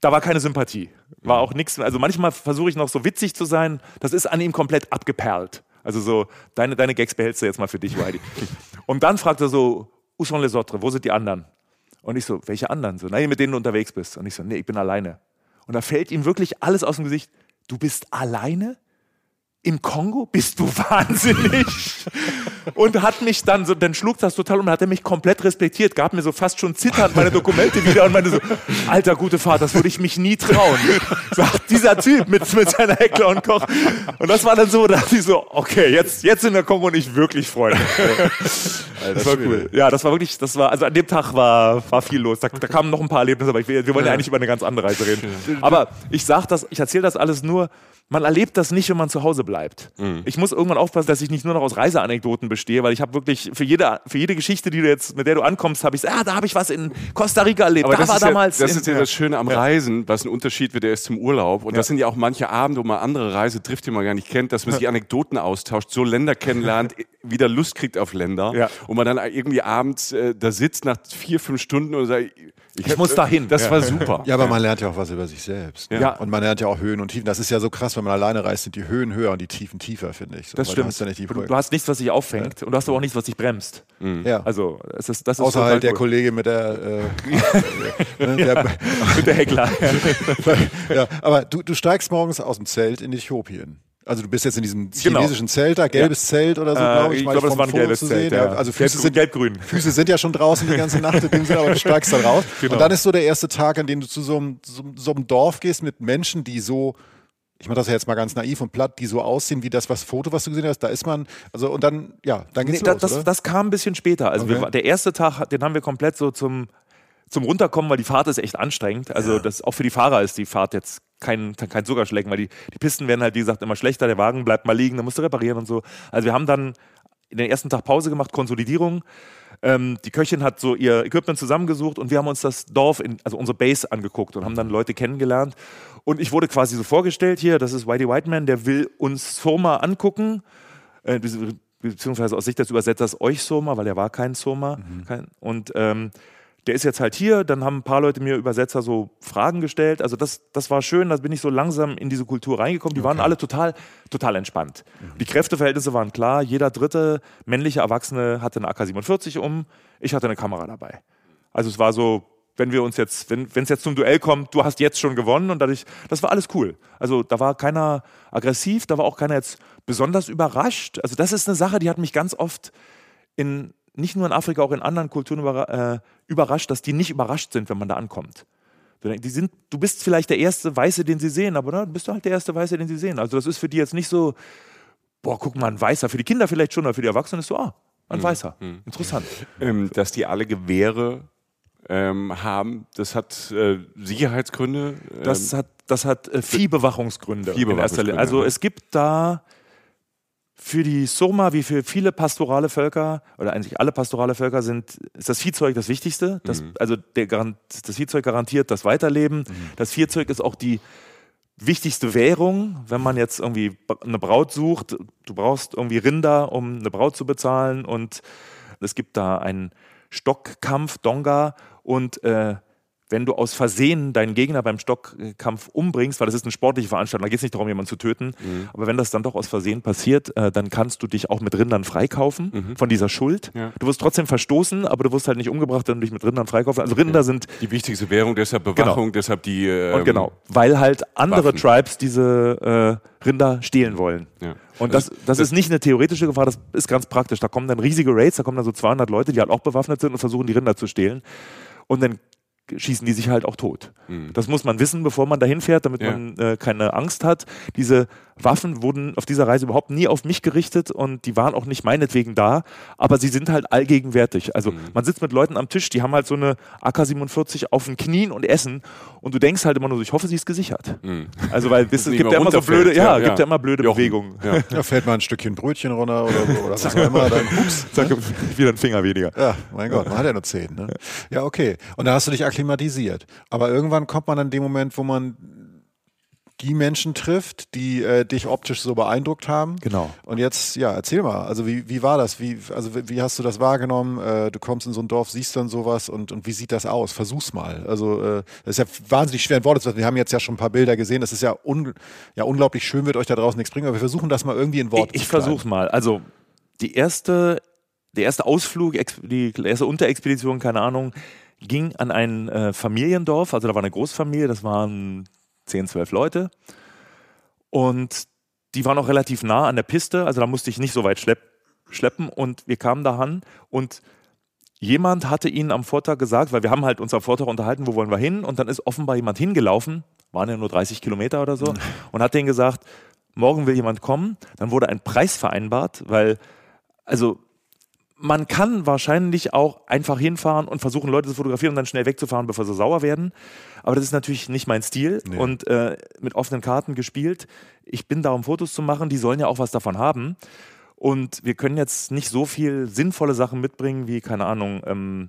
da war keine Sympathie. War auch nichts. Also manchmal versuche ich noch so witzig zu sein. Das ist an ihm komplett abgeperlt. Also so, deine, deine Gags behältst du jetzt mal für dich, Weidi. Und dann fragt er so, où sont les autres? Wo sind die anderen? Und ich so, welche anderen? So, nein, mit denen du unterwegs bist. Und ich so, nee, ich bin alleine. Und da fällt ihm wirklich alles aus dem Gesicht. Du bist alleine im Kongo? Bist du wahnsinnig? Und hat mich dann so, dann schlug das total um, hat er mich komplett respektiert, gab mir so fast schon zitternd meine Dokumente wieder und meinte so, alter, gute Fahrt, das würde ich mich nie trauen. Sagt dieser Typ mit, mit seiner Heckler und Koch. Und das war dann so, da dachte ich so, okay, jetzt, jetzt sind der Kongo und ich wirklich Freunde. Alter, das war cool. Ja, das war wirklich, das war, also an dem Tag war, war viel los. Da, da kamen noch ein paar Erlebnisse, aber ich, wir wollen ja eigentlich über eine ganz andere Reise reden. Aber ich sag das, ich erzähle das alles nur, man erlebt das nicht, wenn man zu Hause bleibt. Mhm. Ich muss irgendwann aufpassen, dass ich nicht nur noch aus Reiseanekdoten bestehe, weil ich habe wirklich für jede, für jede Geschichte, die du jetzt, mit der du ankommst, habe ich ah, da habe ich was in Costa Rica erlebt. Aber da das war ist damals ja, das ist ja das Schöne am ja. Reisen, was ein Unterschied wird, der ist zum Urlaub. Und ja. das sind ja auch manche Abende, wo man andere Reise trifft, die man gar nicht kennt, dass man sich Anekdoten austauscht, so Länder kennenlernt, wieder Lust kriegt auf Länder ja. und man dann irgendwie abends äh, da sitzt nach vier, fünf Stunden und sagt, ich, ich muss da hin. Das ja. war super. Ja, aber man lernt ja auch was über sich selbst. Ne? Ja. Und man lernt ja auch Höhen und Tiefen. Das ist ja so krass, wenn man alleine reist, sind die Höhen höher und die Tiefen tiefer, finde ich. So, das stimmt. Du hast, ja nicht die du, du hast nichts, was dich auffängt ja. und du hast aber auch nichts, was dich bremst. Mhm. Ja. Also, es ist, das ist außer halt der gut. Kollege mit der... Äh, ne, der ja. mit der Heckler. ja. Aber du, du steigst morgens aus dem Zelt in Äthiopien. Also du bist jetzt in diesem chinesischen genau. Zelt da, gelbes ja. Zelt oder so, glaube ich. Ich glaube, das war ein gelbes Zelt, ja. Also Füße sind, gelb-grün. Füße sind ja schon draußen die ganze Nacht, in dem Sinne, aber du steigst dann raus. Genau. Und dann ist so der erste Tag, an dem du zu so einem, so, so einem Dorf gehst mit Menschen, die so, ich mache das ja jetzt mal ganz naiv und platt, die so aussehen wie das was Foto, was du gesehen hast, da ist man, also und dann, ja, dann geht's nee, los, das, oder? Das kam ein bisschen später. Also okay. wir, der erste Tag, den haben wir komplett so zum, zum Runterkommen, weil die Fahrt ist echt anstrengend. Also ja. das auch für die Fahrer ist die Fahrt jetzt Kein, kein Zucker schlägen, weil die, die Pisten werden halt, wie gesagt, immer schlechter, der Wagen bleibt mal liegen, dann musst du reparieren und so. Also wir haben dann den ersten Tag Pause gemacht, Konsolidierung. Ähm, die Köchin hat so ihr Equipment zusammengesucht und wir haben uns das Dorf, in, also unsere Base angeguckt und haben dann Leute kennengelernt. Und ich wurde quasi so vorgestellt, hier, das ist Whitey Whiteman, der will uns Soma angucken, äh, beziehungsweise aus Sicht des Übersetzers euch Soma, weil er war kein Soma. Mhm. Kein, und ähm, der ist jetzt halt hier, dann haben ein paar Leute mir Übersetzer so Fragen gestellt. Also das, das war schön, da bin ich so langsam in diese Kultur reingekommen. Die okay. waren alle total, total entspannt. Mhm. Die Kräfteverhältnisse waren klar. Jeder dritte männliche Erwachsene hatte eine A K siebenundvierzig um. Ich hatte eine Kamera dabei. Also es war so, wenn wir uns jetzt, wenn es jetzt zum Duell kommt, du hast jetzt schon gewonnen und dadurch, das war alles cool. Also da war keiner aggressiv, da war auch keiner jetzt besonders überrascht. Also das ist eine Sache, die hat mich ganz oft in... nicht nur in Afrika, auch in anderen Kulturen überra- äh, überrascht, dass die nicht überrascht sind, wenn man da ankommt. Die sind, du bist vielleicht der erste Weiße, den sie sehen, aber dann bist du halt der erste Weiße, den sie sehen. Also das ist für die jetzt nicht so, boah, guck mal, ein Weißer. Für die Kinder vielleicht schon, aber für die Erwachsenen ist so, ah, ein Weißer. Mhm. Interessant. Ähm, dass die alle Gewehre ähm, haben, das hat äh, Sicherheitsgründe? Ähm, das hat, das hat äh, Viehbewachungsgründe. Viehbewachungsgründe. Also es gibt da... Für die Soma, wie für viele pastorale Völker, oder eigentlich alle pastorale Völker, sind, ist das Viehzeug das Wichtigste. Das, mhm. Also der, das Viehzeug garantiert das Weiterleben. Mhm. Das Viehzeug ist auch die wichtigste Währung, wenn man jetzt irgendwie eine Braut sucht. Du brauchst irgendwie Rinder, um eine Braut zu bezahlen. Und es gibt da einen Stockkampf, Donga. Und äh, wenn du aus Versehen deinen Gegner beim Stockkampf umbringst, weil das ist eine sportliche Veranstaltung, da geht es nicht darum, jemanden zu töten, mhm. aber wenn das dann doch aus Versehen passiert, äh, dann kannst du dich auch mit Rindern freikaufen mhm. von dieser Schuld. Ja. Du wirst trotzdem verstoßen, aber du wirst halt nicht umgebracht, wenn du dich mit Rindern freikaufst. Also Rinder mhm. sind... Die wichtigste Währung, deshalb Bewachung, genau. deshalb die... Ähm, Und genau, weil halt andere Waffen. Tribes diese äh, Rinder stehlen wollen. Ja. Und das, das ist nicht eine theoretische Gefahr, das ist ganz praktisch. Da kommen dann riesige Raids, da kommen dann so zweihundert Leute, die halt auch bewaffnet sind und versuchen, die Rinder zu stehlen. Und dann schießen die sich halt auch tot. Mhm. Das muss man wissen, bevor man dahin fährt, damit ja. man äh, keine Angst hat. Diese Waffen wurden auf dieser Reise überhaupt nie auf mich gerichtet und die waren auch nicht meinetwegen da, aber sie sind halt allgegenwärtig. Also mhm. man sitzt mit Leuten am Tisch, die haben halt so eine A K siebenundvierzig auf den Knien und essen und du denkst halt immer nur so, ich hoffe, sie ist gesichert. Mhm. Also weil es gibt ja immer so blöde, ja, ja, ja. gibt ja immer blöde Jochen. Bewegungen. Ja. Da fällt mal ein Stückchen Brötchen runter oder so. Oder was auch immer, dann ups, zack, ne? Wieder ein Finger weniger. Ja, mein Gott, man hat ja nur zehn. Ne? Ja, okay. Und da hast du dich klimatisiert. Aber irgendwann kommt man an dem Moment, wo man die Menschen trifft, die äh, dich optisch so beeindruckt haben. Genau. Und jetzt, ja, erzähl mal, also wie, wie war das? Wie, also wie hast du das wahrgenommen? Äh, du kommst in so ein Dorf, siehst dann sowas und, und wie sieht das aus? Versuch's mal. Also äh, das ist ja wahnsinnig schwer in Worte zu fassen. Wir haben jetzt ja schon ein paar Bilder gesehen. Das ist ja, un, ja unglaublich schön, wird euch da draußen nichts bringen, aber wir versuchen das mal irgendwie in Worte ich, zu fassen. Ich versuch's mal. Also die erste, der erste Ausflug, die erste Unterexpedition, keine Ahnung, ging an ein äh, Familiendorf, also da war eine Großfamilie, das waren zehn, zwölf Leute und die waren auch relativ nah an der Piste, also da musste ich nicht so weit schlepp, schleppen und wir kamen da an und jemand hatte ihnen am Vortag gesagt, weil wir haben halt uns am Vortag unterhalten, wo wollen wir hin und dann ist offenbar jemand hingelaufen, waren ja nur dreißig Kilometer oder so mhm. und hat denen gesagt, morgen will jemand kommen, dann wurde ein Preis vereinbart, weil, also man kann wahrscheinlich auch einfach hinfahren und versuchen, Leute zu fotografieren und dann schnell wegzufahren, bevor sie sauer werden. Aber das ist natürlich nicht mein Stil nee. und äh, mit offenen Karten gespielt. Ich bin da, um Fotos zu machen. Die sollen ja auch was davon haben. Und wir können jetzt nicht so viel sinnvolle Sachen mitbringen wie, keine Ahnung, ähm,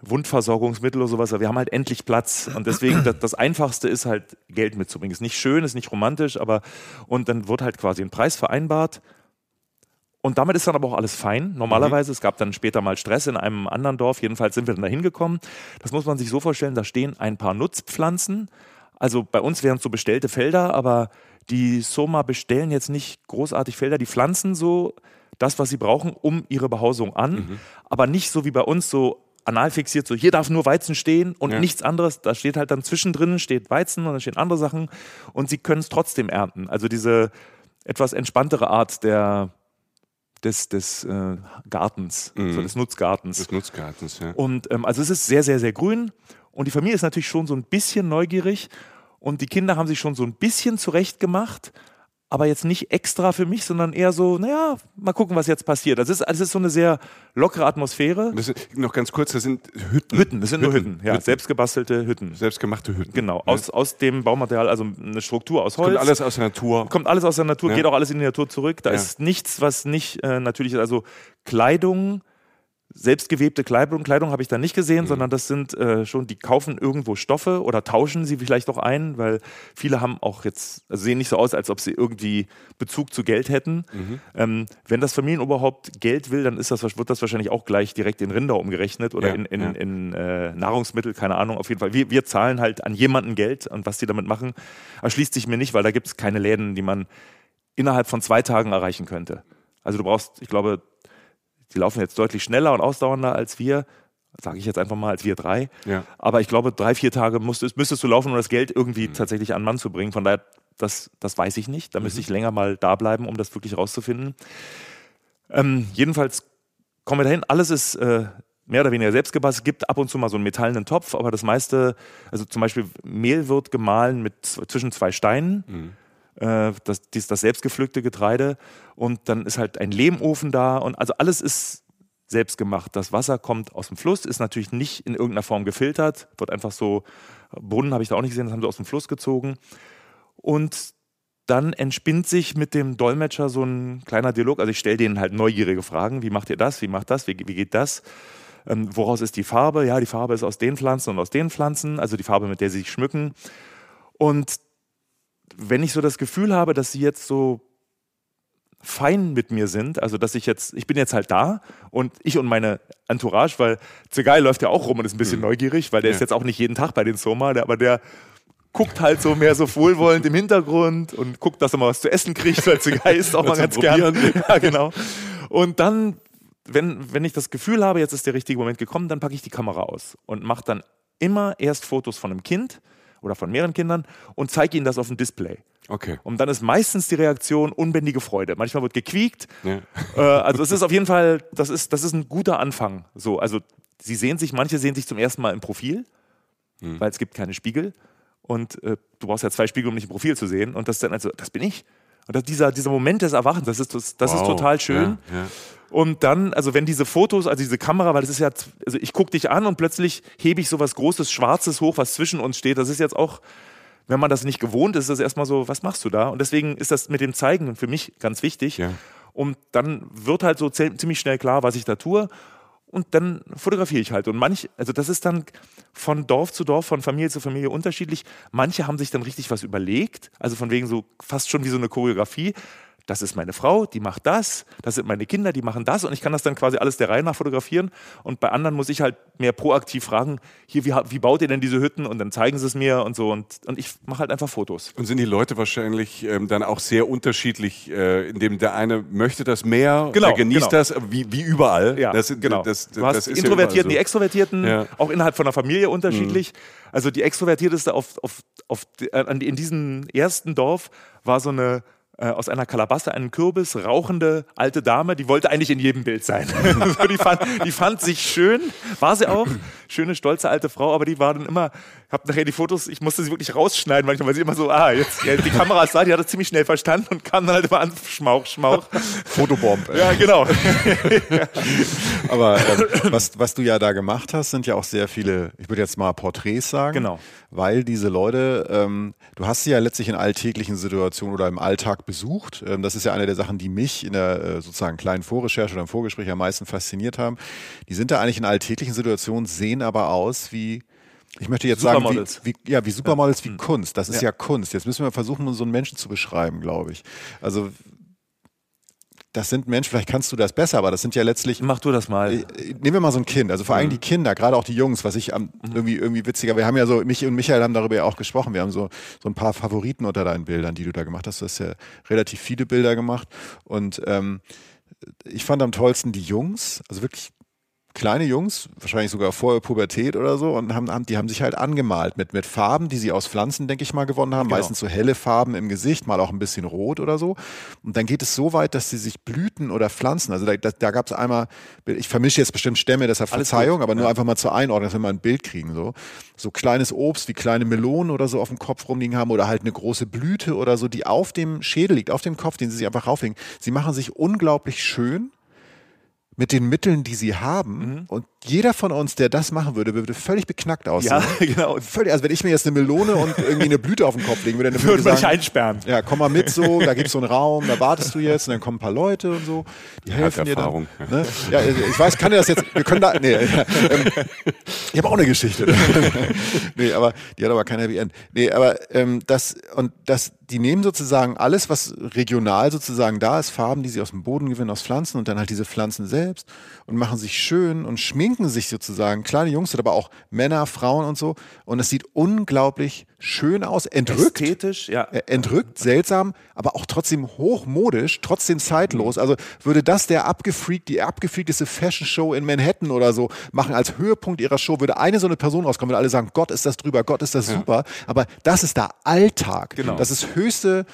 Wundversorgungsmittel oder sowas. Wir haben halt endlich Platz. Und deswegen, das, das Einfachste ist halt, Geld mitzubringen. Ist nicht schön, ist nicht romantisch, aber und dann wird halt quasi ein Preis vereinbart. Und damit ist dann aber auch alles fein. Normalerweise, mhm. es gab dann später mal Stress in einem anderen Dorf. Jedenfalls sind wir dann da hingekommen. Das muss man sich so vorstellen, da stehen ein paar Nutzpflanzen. Also bei uns wären es so bestellte Felder, aber die Soma bestellen jetzt nicht großartig Felder. Die pflanzen so das, was sie brauchen, um ihre Behausung an. Mhm. Aber nicht so wie bei uns so anal fixiert, so hier darf nur Weizen stehen und ja. nichts anderes. Da steht halt dann zwischendrin steht Weizen und da stehen andere Sachen. Und sie können es trotzdem ernten. Also diese etwas entspanntere Art der... des, des äh, Gartens, mhm. also des Nutzgartens. Des Nutzgartens, ja. Und ähm, also es ist sehr, sehr, sehr grün und die Familie ist natürlich schon so ein bisschen neugierig und die Kinder haben sich schon so ein bisschen zurecht gemacht, aber jetzt nicht extra für mich, sondern eher so, naja, mal gucken, was jetzt passiert. Das ist, das ist so eine sehr lockere Atmosphäre. Das ist, noch ganz kurz, das sind Hütten. Hütten, das sind Hütten, nur Hütten, ja. Hütten. Selbstgebastelte Hütten. Selbstgemachte Hütten. Genau, ja. aus, aus dem Baumaterial, also eine Struktur aus Holz. Kommt alles aus der Natur. Kommt alles aus der Natur, ja. geht auch alles in die Natur zurück. Da ja. ist nichts, was nicht äh, natürlich ist. Also Kleidung, selbstgewebte Kleidung, Kleidung habe ich da nicht gesehen, mhm. sondern das sind äh, schon, die kaufen irgendwo Stoffe oder tauschen sie vielleicht auch ein, weil viele haben auch jetzt, also sehen nicht so aus, als ob sie irgendwie Bezug zu Geld hätten. Mhm. Ähm, wenn das Familienoberhaupt Geld will, dann ist das, wird das wahrscheinlich auch gleich direkt in Rinder umgerechnet oder ja, in, in, ja. in äh, Nahrungsmittel, keine Ahnung, auf jeden Fall. Wir, wir zahlen halt an jemanden Geld und was die damit machen, erschließt sich mir nicht, weil da gibt es keine Läden, die man innerhalb von zwei Tagen erreichen könnte. Also du brauchst, ich glaube, die laufen jetzt deutlich schneller und ausdauernder als wir, sage ich jetzt einfach mal, als wir drei. Ja. Aber ich glaube, drei, vier Tage musstest, müsstest du laufen, um das Geld irgendwie mhm. tatsächlich an Mann zu bringen. Von daher, das, das weiß ich nicht. Da mhm. müsste ich länger mal da bleiben, um das wirklich rauszufinden. Ähm, jedenfalls kommen wir dahin. Alles ist äh, mehr oder weniger selbst gebastelt. Es gibt ab und zu mal so einen metallenen Topf, aber das meiste, also zum Beispiel Mehl wird gemahlen mit, zwischen zwei Steinen. Mhm. Das, das, das selbstgepflückte Getreide und dann ist halt ein Lehmofen da und also alles ist selbst gemacht. Das Wasser kommt aus dem Fluss, ist natürlich nicht in irgendeiner Form gefiltert, wird einfach so, Brunnen habe ich da auch nicht gesehen, das haben sie aus dem Fluss gezogen und dann entspinnt sich mit dem Dolmetscher so ein kleiner Dialog. Also ich stelle denen halt neugierige Fragen. Wie macht ihr das? Wie macht das? Wie, wie geht das? Ähm, woraus ist die Farbe? Ja, die Farbe ist aus den Pflanzen und aus den Pflanzen. Also die Farbe, mit der sie sich schmücken. Und wenn ich so das Gefühl habe, dass sie jetzt so fein mit mir sind, also dass ich jetzt, ich bin jetzt halt da und ich und meine Entourage, weil Zegai läuft ja auch rum und ist ein bisschen mhm. neugierig, weil der ja. ist jetzt auch nicht jeden Tag bei den Soma, der, aber der guckt halt so mehr so wohlwollend im Hintergrund und guckt, dass er mal was zu essen kriegt, weil Zegai ist auch mal ganz probieren. gern. Ja, genau. Und dann, wenn, wenn ich das Gefühl habe, jetzt ist der richtige Moment gekommen, dann packe ich die Kamera aus und mache dann immer erst Fotos von einem Kind oder von mehreren Kindern und zeige ihnen das auf dem Display. Okay. Und dann ist meistens die Reaktion unbändige Freude. Manchmal wird gequiekt. Ja. Äh, also es ist auf jeden Fall, das ist, das ist ein guter Anfang. So, also sie sehen sich, manche sehen sich zum ersten Mal im Profil, mhm. weil es gibt keine Spiegel. Und äh, du brauchst ja zwei Spiegel, um nicht im Profil zu sehen. Und das ist dann also, das bin ich. Und das, dieser, dieser Moment des Erwachens, das ist, das, das wow. ist total schön. Ja, ja. Und dann, also wenn diese Fotos, also diese Kamera, weil das ist ja, also ich gucke dich an und plötzlich hebe ich so was Großes, Schwarzes hoch, was zwischen uns steht. Das ist jetzt auch, wenn man das nicht gewohnt ist, ist das erstmal so, was machst du da? Und deswegen ist das mit dem Zeigen für mich ganz wichtig. Ja. Und dann wird halt so ziemlich schnell klar, was ich da tue. Und dann fotografiere ich halt. Und manch, also das ist dann von Dorf zu Dorf, von Familie zu Familie unterschiedlich. Manche haben sich dann richtig was überlegt. Also von wegen so fast schon wie so eine Choreografie. Das ist meine Frau, die macht das. Das sind meine Kinder, die machen das. Und ich kann das dann quasi alles der Reihe nach fotografieren. Und bei anderen muss ich halt mehr proaktiv fragen, hier, wie, wie baut ihr denn diese Hütten? Und dann zeigen sie es mir und so. Und, und ich mache halt einfach Fotos. Und sind die Leute wahrscheinlich ähm, dann auch sehr unterschiedlich, äh, indem der eine möchte das mehr, genau, der genießt genau. das, wie, wie überall. Ja, das, genau. das, das, du hast das ist Introvertierten, ja so. die Extrovertierten, ja. auch innerhalb von der Familie unterschiedlich. Mhm. Also die Extrovertierteste auf, auf, auf, in diesem ersten Dorf war so eine aus einer Kalabasse einen Kürbis rauchende alte Dame, die wollte eigentlich in jedem Bild sein. Also die, fand, die fand sich schön, war sie auch, schöne, stolze alte Frau, aber die war dann immer, ich habe nachher die Fotos, ich musste sie wirklich rausschneiden manchmal, weil sie immer so, ah, jetzt, ja, die Kamera ist da, die hat das ziemlich schnell verstanden und kam dann halt immer an, Schmauch, Schmauch. Fotobomb. Ey. Ja, genau. ja. Aber ähm, was, was du ja da gemacht hast, sind ja auch sehr viele, ich würde jetzt mal Porträts sagen, genau. weil diese Leute, ähm, du hast sie ja letztlich in alltäglichen Situationen oder im Alltag besucht. Das ist ja eine der Sachen, die mich in der sozusagen kleinen Vorrecherche oder im Vorgespräch am meisten fasziniert haben. Die sind da eigentlich in alltäglichen Situationen, sehen aber aus wie, ich möchte jetzt sagen, wie, wie, ja, wie Supermodels, wie ja. Kunst. Das ist ja. ja Kunst. Jetzt müssen wir versuchen, so einen Menschen zu beschreiben, glaube ich. Also das sind Menschen, vielleicht kannst du das besser, aber das sind ja letztlich... Mach du das mal. Nehmen wir mal so ein Kind, also vor allem mhm. die Kinder, gerade auch die Jungs, was ich am, irgendwie, irgendwie witziger... Wir haben ja so, mich und Michael haben darüber ja auch gesprochen, wir haben so, so ein paar Favoriten unter deinen Bildern, die du da gemacht hast. Du hast ja relativ viele Bilder gemacht und ähm, ich fand am tollsten die Jungs, also wirklich... kleine Jungs, wahrscheinlich sogar vor Pubertät oder so, und haben, haben, die haben sich halt angemalt mit, mit Farben, die sie aus Pflanzen, denke ich mal, gewonnen haben. Genau. Meistens so helle Farben im Gesicht, mal auch ein bisschen rot oder so. Und dann geht es so weit, dass sie sich Blüten oder Pflanzen, also da, da, da gab es einmal, ich vermische jetzt bestimmt Stämme, deshalb Verzeihung, aber nur ja. einfach mal zur Einordnung, dass wir mal ein Bild kriegen. So. so kleines Obst wie kleine Melonen oder so auf dem Kopf rumliegen haben oder halt eine große Blüte oder so, die auf dem Schädel liegt, auf dem Kopf, den sie sich einfach rauflegen. Sie machen sich unglaublich schön mit den Mitteln, die sie haben. Mhm. Und jeder von uns, der das machen würde, würde völlig beknackt aussehen. Ja, genau. Völlig, also wenn ich mir jetzt eine Melone und irgendwie eine Blüte auf den Kopf legen würde, dann würde ich einsperren. Ja, komm mal mit so, da gibt es so einen Raum, da wartest du jetzt und dann kommen ein paar Leute und so. Die helfen dir dann. Ne? Ja, ich weiß, kann dir das jetzt, wir können da, nee, ja, ähm, ich habe auch eine Geschichte. nee, aber, die hat aber kein Happy End. Nee, aber ähm, das, und das, die nehmen sozusagen alles, was regional sozusagen da ist, Farben, die sie aus dem Boden gewinnen, aus Pflanzen und dann halt diese Pflanzen selbst und machen sich schön und schminken sich sozusagen, kleine Jungs, aber auch Männer, Frauen und so. Und es sieht unglaublich schön aus, entrückt. Ästhetisch, ja. Entrückt, seltsam, aber auch trotzdem hochmodisch, trotzdem zeitlos. Also würde das der abgefreakt, die abgefreakteste Fashion Show in Manhattan oder so machen als Höhepunkt ihrer Show, würde eine so eine Person rauskommen, würde alle sagen, Gott ist das drüber, Gott ist das super. Ja. Aber das ist der Alltag. Genau. Das ist höchste...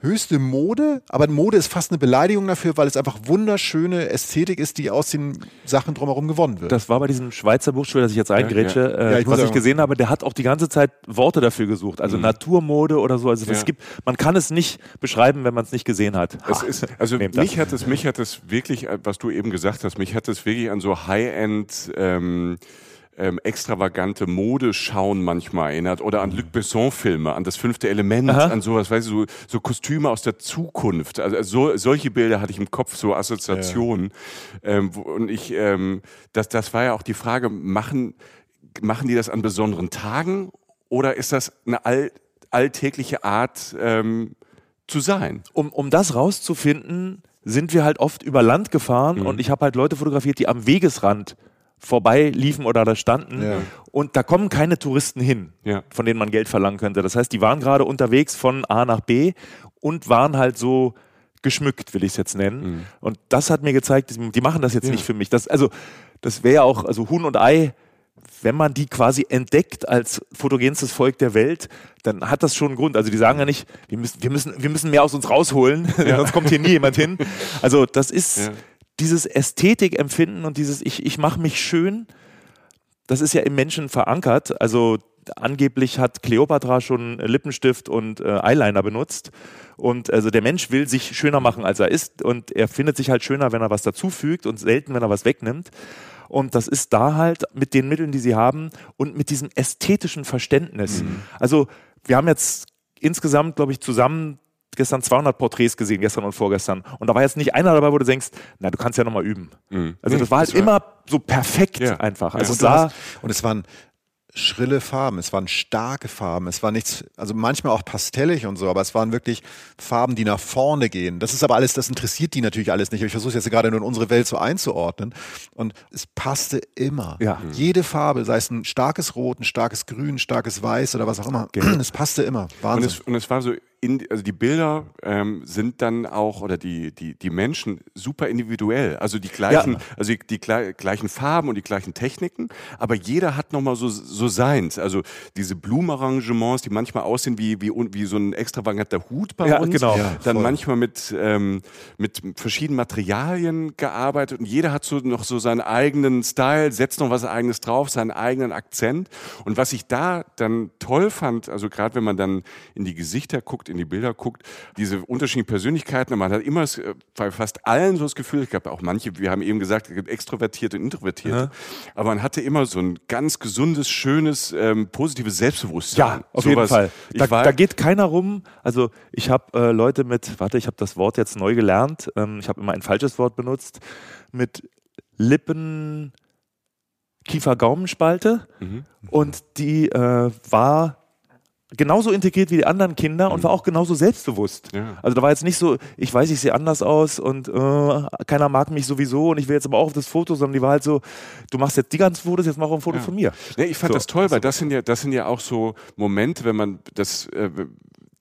höchste Mode, aber Mode ist fast eine Beleidigung dafür, weil es einfach wunderschöne Ästhetik ist, die aus den Sachen drumherum gewonnen wird. Das war bei diesem Schweizer Buchstuhl, das ich jetzt eingrätsche, ja, ja. Äh, ja, ich was ich gesehen habe, der hat auch die ganze Zeit Worte dafür gesucht, also mhm. Naturmode oder so. Also ja. es gibt, man kann es nicht beschreiben, wenn man es nicht gesehen hat. Es ist, also mich hat es, mich hat es wirklich, was du eben gesagt hast, mich hat es wirklich an so High-End ähm, ähm, extravagante Modeschauen manchmal erinnert oder an Luc Besson-Filme, an das fünfte Element, aha, an sowas, weißt du, so, so Kostüme aus der Zukunft. Also so, solche Bilder hatte ich im Kopf, so Assoziationen. Ja. Ähm, und ich, ähm, das, das war ja auch die Frage, machen, machen die das an besonderen Tagen oder ist das eine all, alltägliche Art ähm, zu sein? Um, um das rauszufinden, sind wir halt oft über Land gefahren, mhm, und ich habe halt Leute fotografiert, die am Wegesrand vorbei liefen oder da standen, ja, und da kommen keine Touristen hin, ja, von denen man Geld verlangen könnte. Das heißt, die waren gerade unterwegs von A nach B und waren halt so geschmückt, will ich es jetzt nennen. Mhm. Und das hat mir gezeigt, die machen das jetzt, ja, nicht für mich. Das, also, das wäre ja auch, also Huhn und Ei, wenn man die quasi entdeckt als fotogenstes Volk der Welt, dann hat das schon einen Grund. Also die sagen ja nicht, wir müssen, wir müssen, wir müssen mehr aus uns rausholen, ja, sonst kommt hier nie jemand hin. Also das ist, ja, dieses Ästhetikempfinden und dieses ich, ich mache mich schön, das ist ja im Menschen verankert. Also angeblich hat Kleopatra schon Lippenstift und äh, Eyeliner benutzt. Und also der Mensch will sich schöner machen, als er ist. Und er findet sich halt schöner, wenn er was dazufügt und selten, wenn er was wegnimmt. Und das ist da halt mit den Mitteln, die sie haben und mit diesem ästhetischen Verständnis. Mhm. Also wir haben jetzt insgesamt, glaube ich, zusammen gestern zweihundert Porträts gesehen, gestern und vorgestern. Und da war jetzt nicht einer dabei, wo du denkst, na, du kannst ja nochmal üben. Mhm. Also das war halt das war immer so perfekt, ja, einfach. Also ja. da und es waren schrille Farben, es waren starke Farben, es war nichts, also manchmal auch pastellig und so, aber es waren wirklich Farben, die nach vorne gehen. Das ist aber alles, das interessiert die natürlich alles nicht. Ich versuche es jetzt gerade nur in unsere Welt so einzuordnen und es passte immer. Ja. Mhm. Jede Farbe, sei es ein starkes Rot, ein starkes Grün, ein starkes Weiß oder was auch immer, okay, es passte immer. Wahnsinn. Und es, und es war so, in, also die Bilder ähm, sind dann auch, oder die, die, die Menschen super individuell, also die gleichen, ja, also die, die gle- gleichen Farben und die gleichen Techniken, aber jeder hat nochmal so, so seins, also diese Blumenarrangements, die manchmal aussehen wie, wie, wie so ein extravaganter Hut bei, ja, uns, genau, ja, dann voll, manchmal mit, ähm, mit verschiedenen Materialien gearbeitet und jeder hat so noch so seinen eigenen Style, setzt noch was eigenes drauf, seinen eigenen Akzent und was ich da dann toll fand, also gerade wenn man dann in die Gesichter guckt, in die Bilder guckt, diese unterschiedlichen Persönlichkeiten, aber man hat immer bei fast allen so das Gefühl, ich glaube auch manche, wir haben eben gesagt, es gibt Extrovertierte und Introvertierte, ja, aber man hatte immer so ein ganz gesundes, schönes, ähm, positives Selbstbewusstsein. Ja, auf so jeden was, Fall. Da, war, da geht keiner rum, also ich habe äh, Leute mit, warte, ich habe das Wort jetzt neu gelernt, ähm, ich habe immer ein falsches Wort benutzt, mit Lippen, Kiefer, Gaumenspalte, mhm, und die äh, war genauso integriert wie die anderen Kinder und war auch genauso selbstbewusst. Ja. Also da war jetzt nicht so, ich weiß, ich sehe anders aus und äh, keiner mag mich sowieso und ich will jetzt aber auch auf das Foto, sondern die war halt so, du machst jetzt die ganzen Fotos, jetzt mach auch ein Foto, ja, von mir. Ja, ich fand so das toll, weil das sind ja, das sind ja auch so Momente, wenn man das, äh,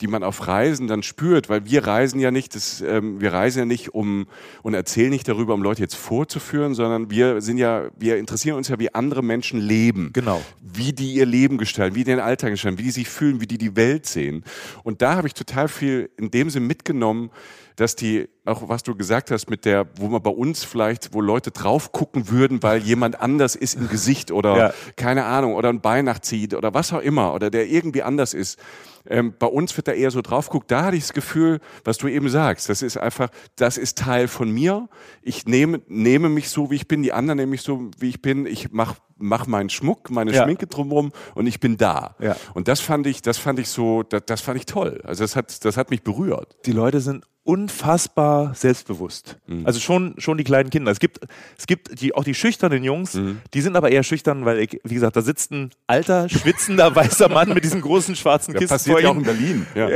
die man auf Reisen dann spürt, weil wir reisen ja nicht, das, ähm, wir reisen ja nicht um und erzählen nicht darüber, um Leute jetzt vorzuführen, sondern wir sind ja, wir interessieren uns ja, wie andere Menschen leben, genau, wie die ihr Leben gestalten, wie die den Alltag gestalten, wie die sich fühlen, wie die die Welt sehen. Und da habe ich total viel in dem Sinn mitgenommen, dass die, auch was du gesagt hast mit der, wo man bei uns vielleicht, wo Leute drauf gucken würden, weil jemand anders ist im Gesicht oder, ja, keine Ahnung, oder ein Bein nachzieht oder was auch immer, oder der irgendwie anders ist. Ähm, bei uns wird da eher so drauf guckt. Da hatte ich das Gefühl, was du eben sagst, das ist einfach, das ist Teil von mir. Ich nehme, nehme mich so, wie ich bin, die anderen nehmen mich so, wie ich bin. Ich mach, mach meinen Schmuck, meine, ja, Schminke drumherum und ich bin da. Ja. Und das fand ich, das fand ich so, das, das fand ich toll. Also das hat, das hat mich berührt. Die Leute sind unfassbar selbstbewusst. Mhm. Also schon, schon die kleinen Kinder. Es gibt, es gibt die, auch die schüchternen Jungs, mhm, die sind aber eher schüchtern, weil, ich, wie gesagt, da sitzt ein alter, schwitzender, weißer Mann mit diesem großen schwarzen Kissen. Das passiert ja auch in Berlin. Ja.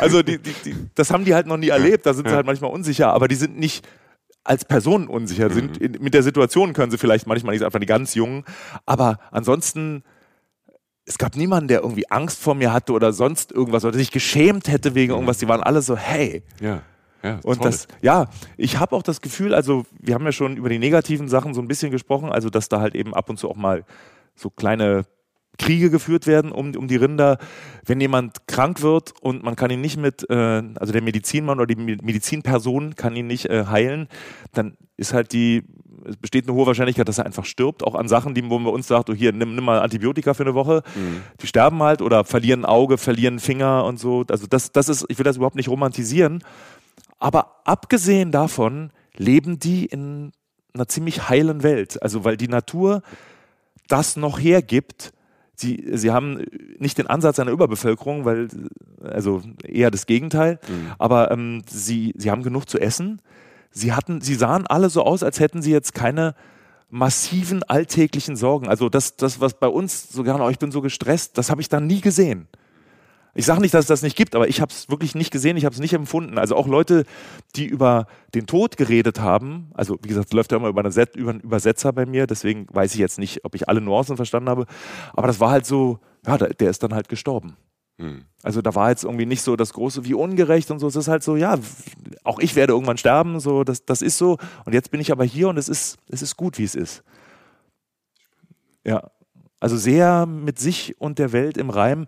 Also die, die, die, das haben die halt noch nie erlebt, da sind, ja, sie halt manchmal unsicher, aber die sind nicht als Personen unsicher. Mhm. Sind, in, mit der Situation können sie vielleicht manchmal nicht, einfach die ganz Jungen, aber ansonsten es gab niemanden, der irgendwie Angst vor mir hatte oder sonst irgendwas oder sich geschämt hätte wegen irgendwas. Die waren alle so, hey. Ja, ja, und toll. Das, ja, ich habe auch das Gefühl, also wir haben ja schon über die negativen Sachen so ein bisschen gesprochen, also dass da halt eben ab und zu auch mal so kleine Kriege geführt werden um, um die Rinder. Wenn jemand krank wird und man kann ihn nicht mit, äh, also der Medizinmann oder die Medizinperson kann ihn nicht äh, heilen, dann ist halt die, es besteht eine hohe Wahrscheinlichkeit, dass er einfach stirbt, auch an Sachen, die wo man bei uns sagt, oh hier, nimm, nimm mal Antibiotika für eine Woche, mhm, die sterben halt oder verlieren ein Auge, verlieren einen Finger und so. Also das, das ist, ich will das überhaupt nicht romantisieren, aber abgesehen davon leben die in einer ziemlich heilen Welt. Also weil die Natur das noch hergibt. Sie, sie haben nicht den Ansatz einer Überbevölkerung, weil, also eher das Gegenteil, mhm. aber ähm, sie, sie haben genug zu essen. Sie hatten, sie sahen alle so aus, als hätten sie jetzt keine massiven alltäglichen Sorgen. Also das, das was bei uns sogar noch, ich bin so gestresst, das habe ich dann nie gesehen. Ich sage nicht, dass es das nicht gibt, aber ich habe es wirklich nicht gesehen, ich habe es nicht empfunden. Also auch Leute, die über den Tod geredet haben, also wie gesagt, es läuft ja immer über, eine Set, über einen Übersetzer bei mir, deswegen weiß ich jetzt nicht, ob ich alle Nuancen verstanden habe, aber das war halt so, ja, der ist dann halt gestorben. Hm. Also da war jetzt irgendwie nicht so das Große, wie ungerecht und so, es ist halt so, ja, auch ich werde irgendwann sterben, so, das, das ist so und jetzt bin ich aber hier und es ist, es ist gut, wie es ist. Ja, also sehr mit sich und der Welt im Reim.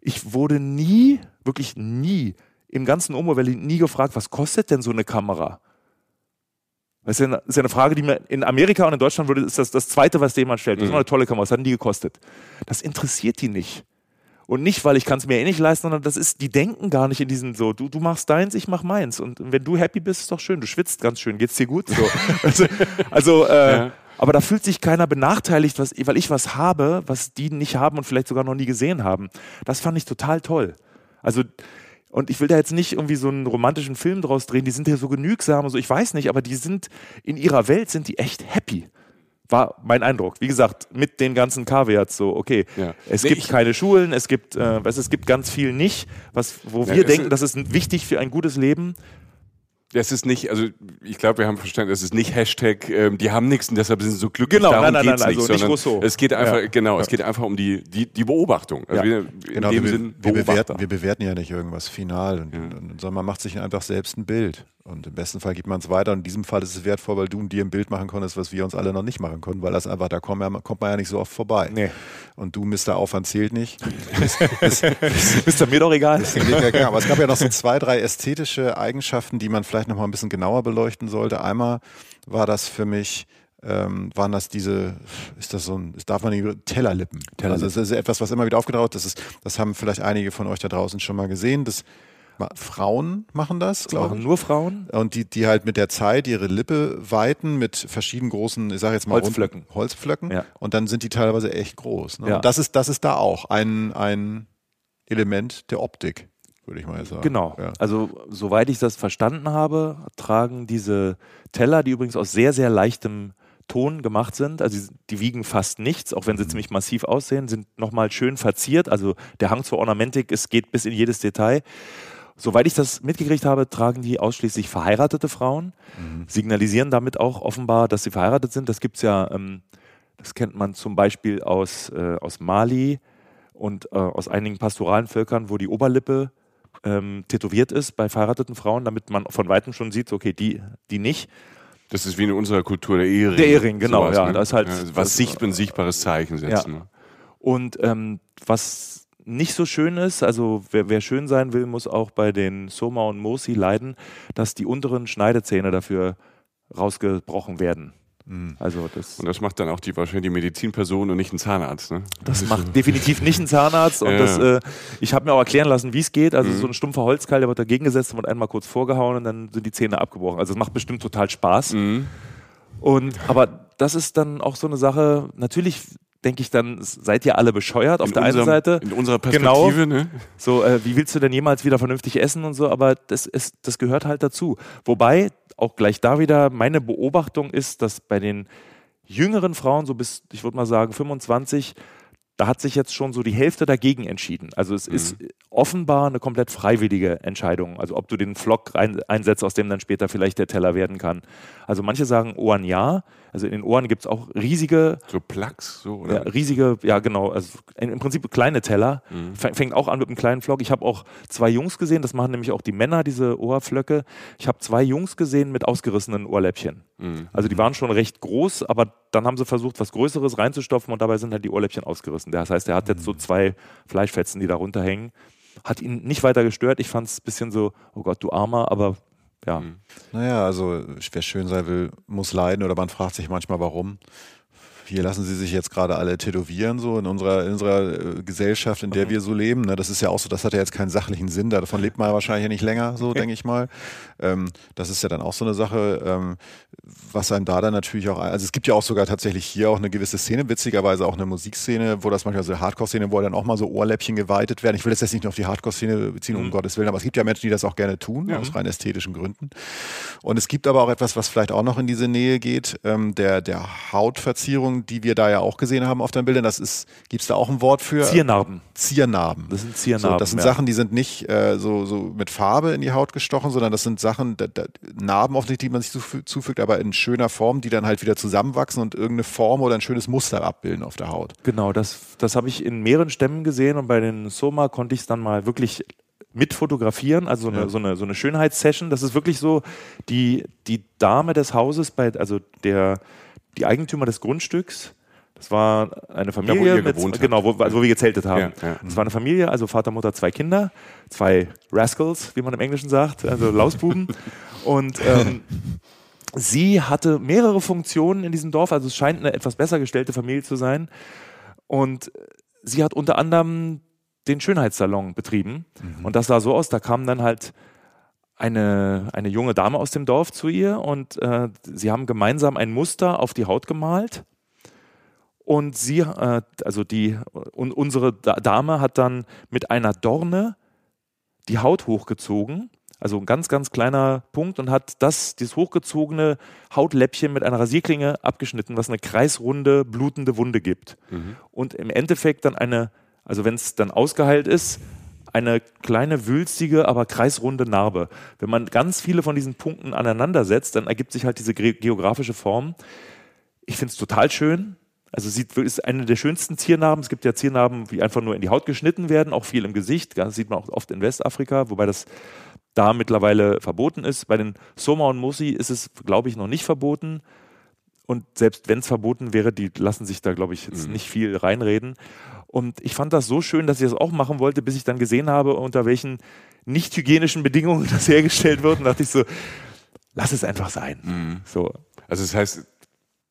Ich wurde nie, wirklich nie, im ganzen Omo Valley nie gefragt, was kostet denn so eine Kamera? Das ist ja eine Frage, die mir in Amerika und in Deutschland würde, ist das das Zweite, was jemand stellt. Das ist mal eine tolle Kamera, was hat denn die gekostet? Das interessiert die nicht. Und nicht, weil ich kann es mir eh nicht leisten, sondern das ist, die denken gar nicht in diesen so, du, du machst deins, ich mach meins. Und wenn du happy bist, ist doch schön, du schwitzt ganz schön, geht's dir gut? So. also, also äh, ja. Aber da fühlt sich keiner benachteiligt, was, weil ich was habe, was die nicht haben und vielleicht sogar noch nie gesehen haben. Das fand ich total toll. Also, und ich will da jetzt nicht irgendwie so einen romantischen Film draus drehen, die sind ja so genügsam und so, ich weiß nicht, aber die sind, in ihrer Welt sind die echt happy. War mein Eindruck. Wie gesagt, mit den ganzen Kaviats so, okay, ja. es nee, gibt keine Schulen, es gibt, äh, was, es gibt ganz viel nicht, was, wo ja, wir denken, das ist wichtig für ein gutes Leben. Das ist nicht, also ich glaube, wir haben verstanden, das ist nicht Hashtag, ähm, die haben nichts und deshalb sind sie so glücklich, genau, darum nein, nein, geht's nein, nicht. Also nicht Rousseau. Es geht einfach, ja. genau, ja. es geht einfach um die, die, die Beobachtung. Also ja. wir, genau, in dem wir, Sinn wir, bewerten, wir bewerten ja nicht irgendwas final, und, ja. und, und, sondern man macht sich einfach selbst ein Bild. Und im besten Fall gibt man es weiter. Und in diesem Fall ist es wertvoll, weil du und dir ein Bild machen konntest, was wir uns alle noch nicht machen konnten, weil das einfach, da kommt man, kommt man ja nicht so oft vorbei. Nee. Und du, Mister Aufwand zählt nicht. Mister mir doch egal. Aber es gab ja noch so zwei, drei ästhetische Eigenschaften, die man vielleicht noch mal ein bisschen genauer beleuchten sollte. Einmal war das für mich, ähm, waren das diese, ist das so ein, darf man nicht, Tellerlippen. Tellerlippen. Also das ist etwas, was immer wieder aufgetaucht ist. Das ist, das haben vielleicht einige von euch da draußen schon mal gesehen. Das Frauen machen das, das glaube ich. Nur Frauen. Und die, die halt mit der Zeit ihre Lippe weiten mit verschiedenen großen, ich sage jetzt mal Holzpflöcken. Runden, Holzpflöcken. Ja. Und dann sind die teilweise echt groß. Ne? Ja. Und das ist, das ist da auch ein, ein Element der Optik, würde ich mal sagen. Genau. Ja. Also soweit ich das verstanden habe, tragen diese Teller, die übrigens aus sehr, sehr leichtem Ton gemacht sind, also die wiegen fast nichts, auch wenn sie mhm. ziemlich massiv aussehen, sind nochmal schön verziert, also der Hang zur Ornamentik, es geht bis in jedes Detail. Soweit ich das mitgekriegt habe, tragen die ausschließlich verheiratete Frauen, mhm. signalisieren damit auch offenbar, dass sie verheiratet sind. Das gibt's ja, ähm, das kennt man zum Beispiel aus, äh, aus Mali und äh, aus einigen pastoralen Völkern, wo die Oberlippe ähm, tätowiert ist bei verheirateten Frauen, damit man von Weitem schon sieht, okay, die, die nicht. Das ist wie in unserer Kultur der Ehering. Der Ehering, genau. Sowas, ja, ne? Das ist halt, was das, Sicht und sichtbares Zeichen setzen. Ja. Ne? Und ähm, was nicht so schön ist, also wer, wer schön sein will, muss auch bei den Soma und Mursi leiden, dass die unteren Schneidezähne dafür rausgebrochen werden. Mhm. Also das und das macht dann auch die, wahrscheinlich die Medizinperson und nicht ein Zahnarzt. Ne? Das, das macht definitiv nicht ein Zahnarzt. Und ja. das, äh, ich habe mir auch erklären lassen, wie es geht. Also mhm. so ein stumpfer Holzkeil, der wird dagegen gesetzt und wird einmal kurz vorgehauen und dann sind die Zähne abgebrochen. Also es macht bestimmt total Spaß. Mhm. Und, aber das ist dann auch so eine Sache, natürlich denke ich dann, seid ihr alle bescheuert auf in der unserem, einen Seite. In unserer Perspektive, genau, ne? So, äh, wie willst du denn jemals wieder vernünftig essen und so, aber das, ist, das gehört halt dazu. Wobei, auch gleich da wieder, meine Beobachtung ist, dass bei den jüngeren Frauen, so bis, ich würde mal sagen, fünfundzwanzig, da hat sich jetzt schon so die Hälfte dagegen entschieden. Also es mhm. ist offenbar eine komplett freiwillige Entscheidung. Also ob du den Flock rein, einsetzt, aus dem dann später vielleicht der Teller werden kann. Also manche sagen Ohren ja. Also in den Ohren gibt es auch riesige... So Plugs? So, oder? Ja, riesige, ja genau. Also im Prinzip kleine Teller. Mhm. Fängt auch an mit einem kleinen Flock. Ich habe auch zwei Jungs gesehen, das machen nämlich auch die Männer, diese Ohrflöcke. Ich habe zwei Jungs gesehen mit ausgerissenen Ohrläppchen. Mhm. Also die waren schon recht groß, aber dann haben sie versucht, was Größeres reinzustopfen und dabei sind halt die Ohrläppchen ausgerissen. Das heißt, er hat jetzt so zwei Fleischfetzen, die da runterhängen. Hat ihn nicht weiter gestört. Ich fand es ein bisschen so, oh Gott, du Armer, aber ja. Naja, also wer schön sein will, muss leiden oder man fragt sich manchmal, warum. hier lassen sie sich jetzt gerade alle tätowieren, so in unserer, in unserer Gesellschaft, in der mhm. wir so leben. Ne? Das ist ja auch so, das hat ja jetzt keinen sachlichen Sinn, davon lebt man wahrscheinlich ja nicht länger, so denke ich mal. Ähm, das ist ja dann auch so eine Sache, ähm, was einem da dann natürlich auch, also es gibt ja auch sogar tatsächlich hier auch eine gewisse Szene, witzigerweise auch eine Musikszene, wo das manchmal so eine Hardcore-Szene, wo dann auch mal so Ohrläppchen geweitet werden. Ich will das jetzt nicht nur auf die Hardcore-Szene beziehen, um mhm. Gottes Willen, aber es gibt ja Menschen, die das auch gerne tun, ja. aus rein ästhetischen Gründen. Und es gibt aber auch etwas, was vielleicht auch noch in diese Nähe geht, ähm, der, der Hautverzierung, die wir da ja auch gesehen haben auf deinen Bildern. Das ist, gibt es da auch ein Wort für? Ziernarben. Ziernarben. Das sind Ziernarben. So, das sind ja. Sachen, die sind nicht äh, so, so mit Farbe in die Haut gestochen, sondern das sind Sachen, da, da, Narben offensichtlich, die man sich zufü- zufügt, aber in schöner Form, die dann halt wieder zusammenwachsen und irgendeine Form oder ein schönes Muster abbilden auf der Haut. Genau, das, das habe ich in mehreren Stämmen gesehen und bei den Soma konnte ich es dann mal wirklich mit fotografieren, also so eine, ja. so eine, so eine Schönheitssession. Das ist wirklich so, die, die Dame des Hauses, bei, also der, die Eigentümer des Grundstücks, das war eine Familie, ja, wo, ihr mit, gewohnt genau, wo, also wo wir gezeltet haben. Ja, ja. Das war eine Familie, also Vater, Mutter, zwei Kinder, zwei Rascals, wie man im Englischen sagt, also Lausbuben. Und ähm, sie hatte mehrere Funktionen in diesem Dorf, also es scheint eine etwas besser gestellte Familie zu sein. Und sie hat unter anderem den Schönheitssalon betrieben. Mhm. Und das sah so aus, da kam dann halt eine, eine junge Dame aus dem Dorf zu ihr und äh, sie haben gemeinsam ein Muster auf die Haut gemalt. Und sie, äh, also die, und unsere Dame hat dann mit einer Dorne die Haut hochgezogen. Also ein ganz, ganz kleiner Punkt und hat das, dieses hochgezogene Hautläppchen mit einer Rasierklinge abgeschnitten, was eine kreisrunde, blutende Wunde gibt. Mhm. Und im Endeffekt dann eine, also wenn es dann ausgeheilt ist, eine kleine, wülstige, aber kreisrunde Narbe. Wenn man ganz viele von diesen Punkten aneinander setzt, dann ergibt sich halt diese ge- geografische Form. Ich finde es total schön. Also sieht, ist eine der schönsten Ziernarben. Es gibt ja Ziernarben, die einfach nur in die Haut geschnitten werden, auch viel im Gesicht. Das sieht man auch oft in Westafrika, wobei das da mittlerweile verboten ist. Bei den Soma und Mursi ist es, glaube ich, noch nicht verboten. Und selbst wenn es verboten wäre, die lassen sich da, glaube ich, jetzt mhm. nicht viel reinreden. Und ich fand das so schön, dass ich das auch machen wollte, bis ich dann gesehen habe, unter welchen nicht hygienischen Bedingungen das hergestellt wird. Und dachte ich so, lass es einfach sein. Mhm. So. Also das heißt,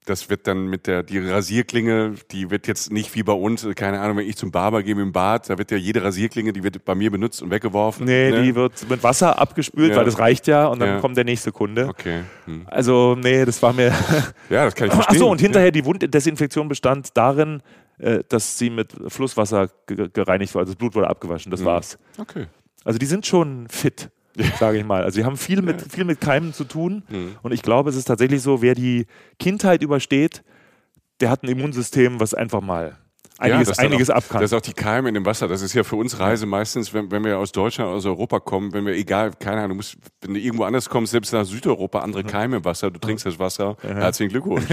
das wird dann mit der, die Rasierklinge, die wird jetzt nicht wie bei uns, keine Ahnung, wenn ich zum Barber gehe mit dem Bart, da wird ja jede Rasierklinge, die wird bei mir benutzt und weggeworfen. Nee, ne? Die wird mit Wasser abgespült, ja. weil das reicht ja und dann ja. kommt der nächste Kunde. Okay. Hm. Also, nee, das war mir... Ja, das kann ich verstehen. Ach so, und hinterher ja. die Wunddesinfektion bestand darin, dass sie mit Flusswasser gereinigt wurde, also das Blut wurde abgewaschen, das mhm. war's. Okay. Also die sind schon fit, sage ich mal. Also die haben viel mit, viel mit Keimen zu tun mhm. und ich glaube, es ist tatsächlich so, wer die Kindheit übersteht, der hat ein Immunsystem, was einfach mal einiges, ja, einiges abkann. Das ist auch die Keime in dem Wasser, das ist ja für uns Reise meistens, wenn, wenn wir aus Deutschland, aus Europa kommen, wenn wir, egal, keine Ahnung, du musst, wenn du irgendwo anders kommst, selbst nach Südeuropa, andere mhm. Keime im Wasser, du trinkst das Wasser, mhm. herzlichen Glückwunsch.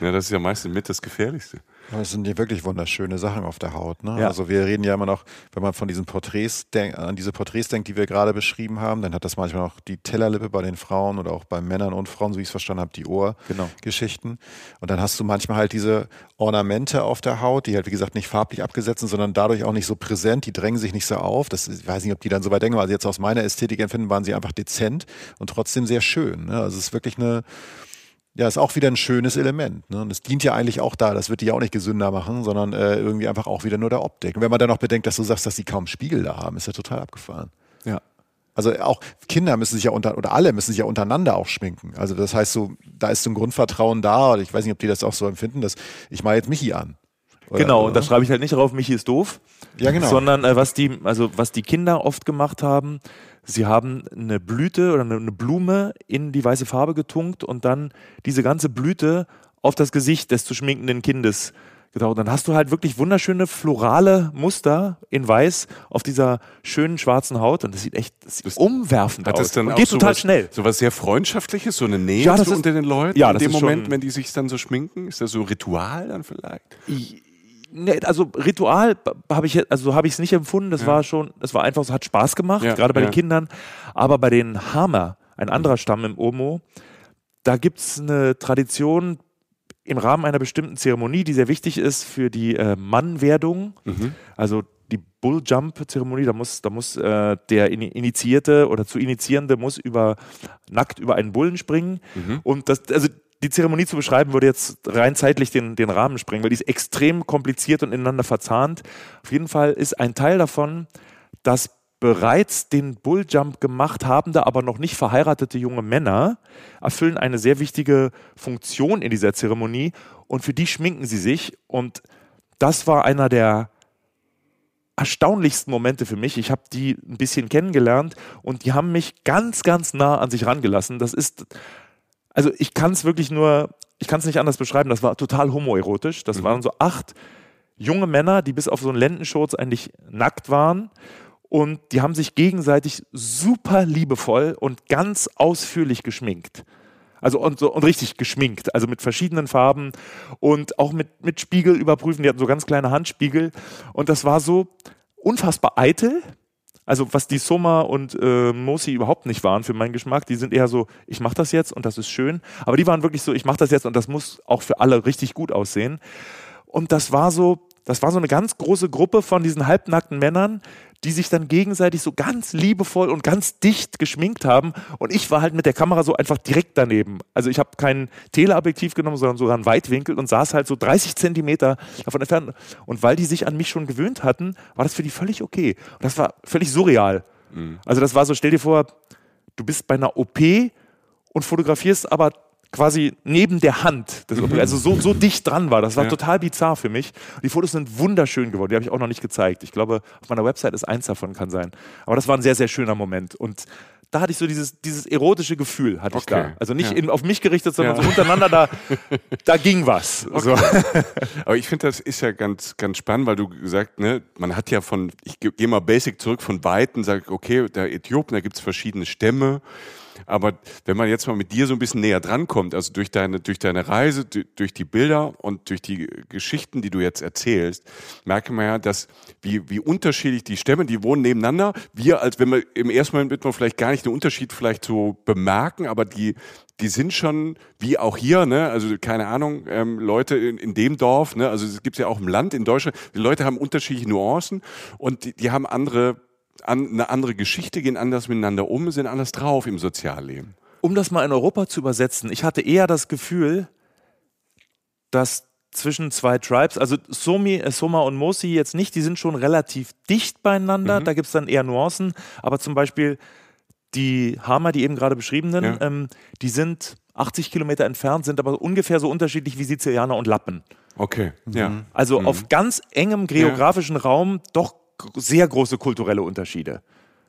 Ja, das ist ja meistens mit das Gefährlichste. Das sind ja wirklich wunderschöne Sachen auf der Haut. Ne? Ja. Also wir reden ja immer noch, wenn man von diesen Porträts denkt, an diese Porträts denkt, die wir gerade beschrieben haben, dann hat das manchmal auch die Tellerlippe bei den Frauen oder auch bei Männern und Frauen, so wie ich es verstanden habe, die Ohrgeschichten. Genau. Und dann hast du manchmal halt diese Ornamente auf der Haut, die halt wie gesagt nicht farblich abgesetzt sind, sondern dadurch auch nicht so präsent, die drängen sich nicht so auf. Das, ich weiß nicht, ob die dann so weit denken, weil sie jetzt aus meiner Ästhetik empfinden, waren sie einfach dezent und trotzdem sehr schön. Ne? Also es ist wirklich eine... Ja, ist auch wieder ein schönes Element. Ne? Und es dient ja eigentlich auch da, das wird die auch nicht gesünder machen, sondern äh, irgendwie einfach auch wieder nur der Optik. Und wenn man dann noch bedenkt, dass du sagst, dass die kaum Spiegel da haben, ist ja total abgefahren. Ja. Also auch Kinder müssen sich ja unter, oder alle müssen sich ja untereinander auch schminken. Also das heißt so, da ist so ein Grundvertrauen da, oder ich weiß nicht, ob die das auch so empfinden, dass ich mal jetzt Michi an. Oder, genau, oder? Und da schreibe ich halt nicht drauf, Michi ist doof. Ja, genau. Sondern äh, was die, also was die Kinder oft gemacht haben, sie haben eine Blüte oder eine Blume in die weiße Farbe getunkt und dann diese ganze Blüte auf das Gesicht des zu schminkenden Kindes getaucht. Dann hast du halt wirklich wunderschöne florale Muster in weiß auf dieser schönen schwarzen Haut und das sieht echt das sieht das umwerfend aus. Das dann und geht total sowas, schnell. So was sehr Freundschaftliches, so eine Nähe ja, so ist, unter den Leuten ja, in dem Moment, schon, wenn die sich dann so schminken? Ist das so Ritual dann vielleicht? Ich, Nee, also Ritual habe ich also habe ich es nicht empfunden. Das ja. war schon, das war einfach, es hat Spaß gemacht, ja, gerade bei ja. den Kindern. Aber bei den Hamer, ein anderer Stamm im Omo, da gibt es eine Tradition im Rahmen einer bestimmten Zeremonie, die sehr wichtig ist für die äh, Mannwerdung. Mhm. Also die Bull-Jump-Zeremonie, da muss, da muss äh, der Initiierte oder zu Initiierende muss über, nackt über einen Bullen springen. Mhm. Und das, also die Zeremonie zu beschreiben, würde jetzt rein zeitlich den, den Rahmen sprengen, weil die ist extrem kompliziert und ineinander verzahnt. Auf jeden Fall ist ein Teil davon, dass bereits den Bulljump gemacht habende, aber noch nicht verheiratete junge Männer erfüllen eine sehr wichtige Funktion in dieser Zeremonie und für die schminken sie sich. Und das war einer der erstaunlichsten Momente für mich. Ich habe die ein bisschen kennengelernt und die haben mich ganz, ganz nah an sich rangelassen. Das ist, also ich kann es wirklich nur, ich kann es nicht anders beschreiben, das war total homoerotisch. Das mhm. waren so acht junge Männer, die bis auf so einen Lendenschurz eigentlich nackt waren und die haben sich gegenseitig super liebevoll und ganz ausführlich geschminkt. Also und, so, und richtig geschminkt, also mit verschiedenen Farben und auch mit, mit Spiegel überprüfen. Die hatten so ganz kleine Handspiegel und das war so unfassbar eitel. Also was die Soma und äh, Mursi überhaupt nicht waren für meinen Geschmack, die sind eher so, ich mache das jetzt und das ist schön. Aber die waren wirklich so, ich mache das jetzt und das muss auch für alle richtig gut aussehen. Und das war so, das war so eine ganz große Gruppe von diesen halbnackten Männern, die sich dann gegenseitig so ganz liebevoll und ganz dicht geschminkt haben. Und ich war halt mit der Kamera so einfach direkt daneben. Also ich habe kein Teleobjektiv genommen, sondern sogar einen Weitwinkel und saß halt so dreißig Zentimeter davon entfernt. Und weil die sich an mich schon gewöhnt hatten, war das für die völlig okay. Und das war völlig surreal. Mhm. Also das war so, stell dir vor, du bist bei einer O P und fotografierst aber quasi neben der Hand. Das, also so, so dicht dran war. Das war ja. total bizarr für mich. Die Fotos sind wunderschön geworden. Die habe ich auch noch nicht gezeigt. Ich glaube, auf meiner Website ist eins davon, kann sein. Aber das war ein sehr, sehr schöner Moment. Und da hatte ich so dieses, dieses erotische Gefühl, hatte okay. ich da. Also nicht ja. in, auf mich gerichtet, sondern ja. so untereinander, da, da ging was. Okay. So. Aber ich finde, das ist ja ganz, ganz spannend, weil du gesagt, ne, man hat ja von, ich gehe mal basic zurück, von Weitem, sage, okay, der Äthiopen, da gibt es verschiedene Stämme. Aber wenn man jetzt mal mit dir so ein bisschen näher drankommt, also durch deine, durch deine Reise, durch die Bilder und durch die Geschichten, die du jetzt erzählst, merke man ja, dass wie, wie unterschiedlich die Stämme, die wohnen nebeneinander. Wir, als wenn wir im ersten Moment wird man vielleicht gar nicht den Unterschied vielleicht so bemerken, aber die, die sind schon, wie auch hier, ne, also keine Ahnung, ähm, Leute in, in dem Dorf, ne, also es gibt ja auch im Land, in Deutschland, die Leute haben unterschiedliche Nuancen und die, die haben andere An, eine andere Geschichte, gehen anders miteinander um, sind anders drauf im Sozialleben. Um das mal in Europa zu übersetzen, ich hatte eher das Gefühl, dass zwischen zwei Tribes, also Somi, äh, Soma und Mursi jetzt nicht, die sind schon relativ dicht beieinander, mhm. da gibt es dann eher Nuancen, aber zum Beispiel die Hamer, die eben gerade beschriebenen, ja. ähm, die sind achtzig Kilometer entfernt, sind aber ungefähr so unterschiedlich wie Sizilianer und Lappen. Okay, mhm. ja. Also mhm. auf ganz engem geografischen ja. Raum doch sehr große kulturelle Unterschiede.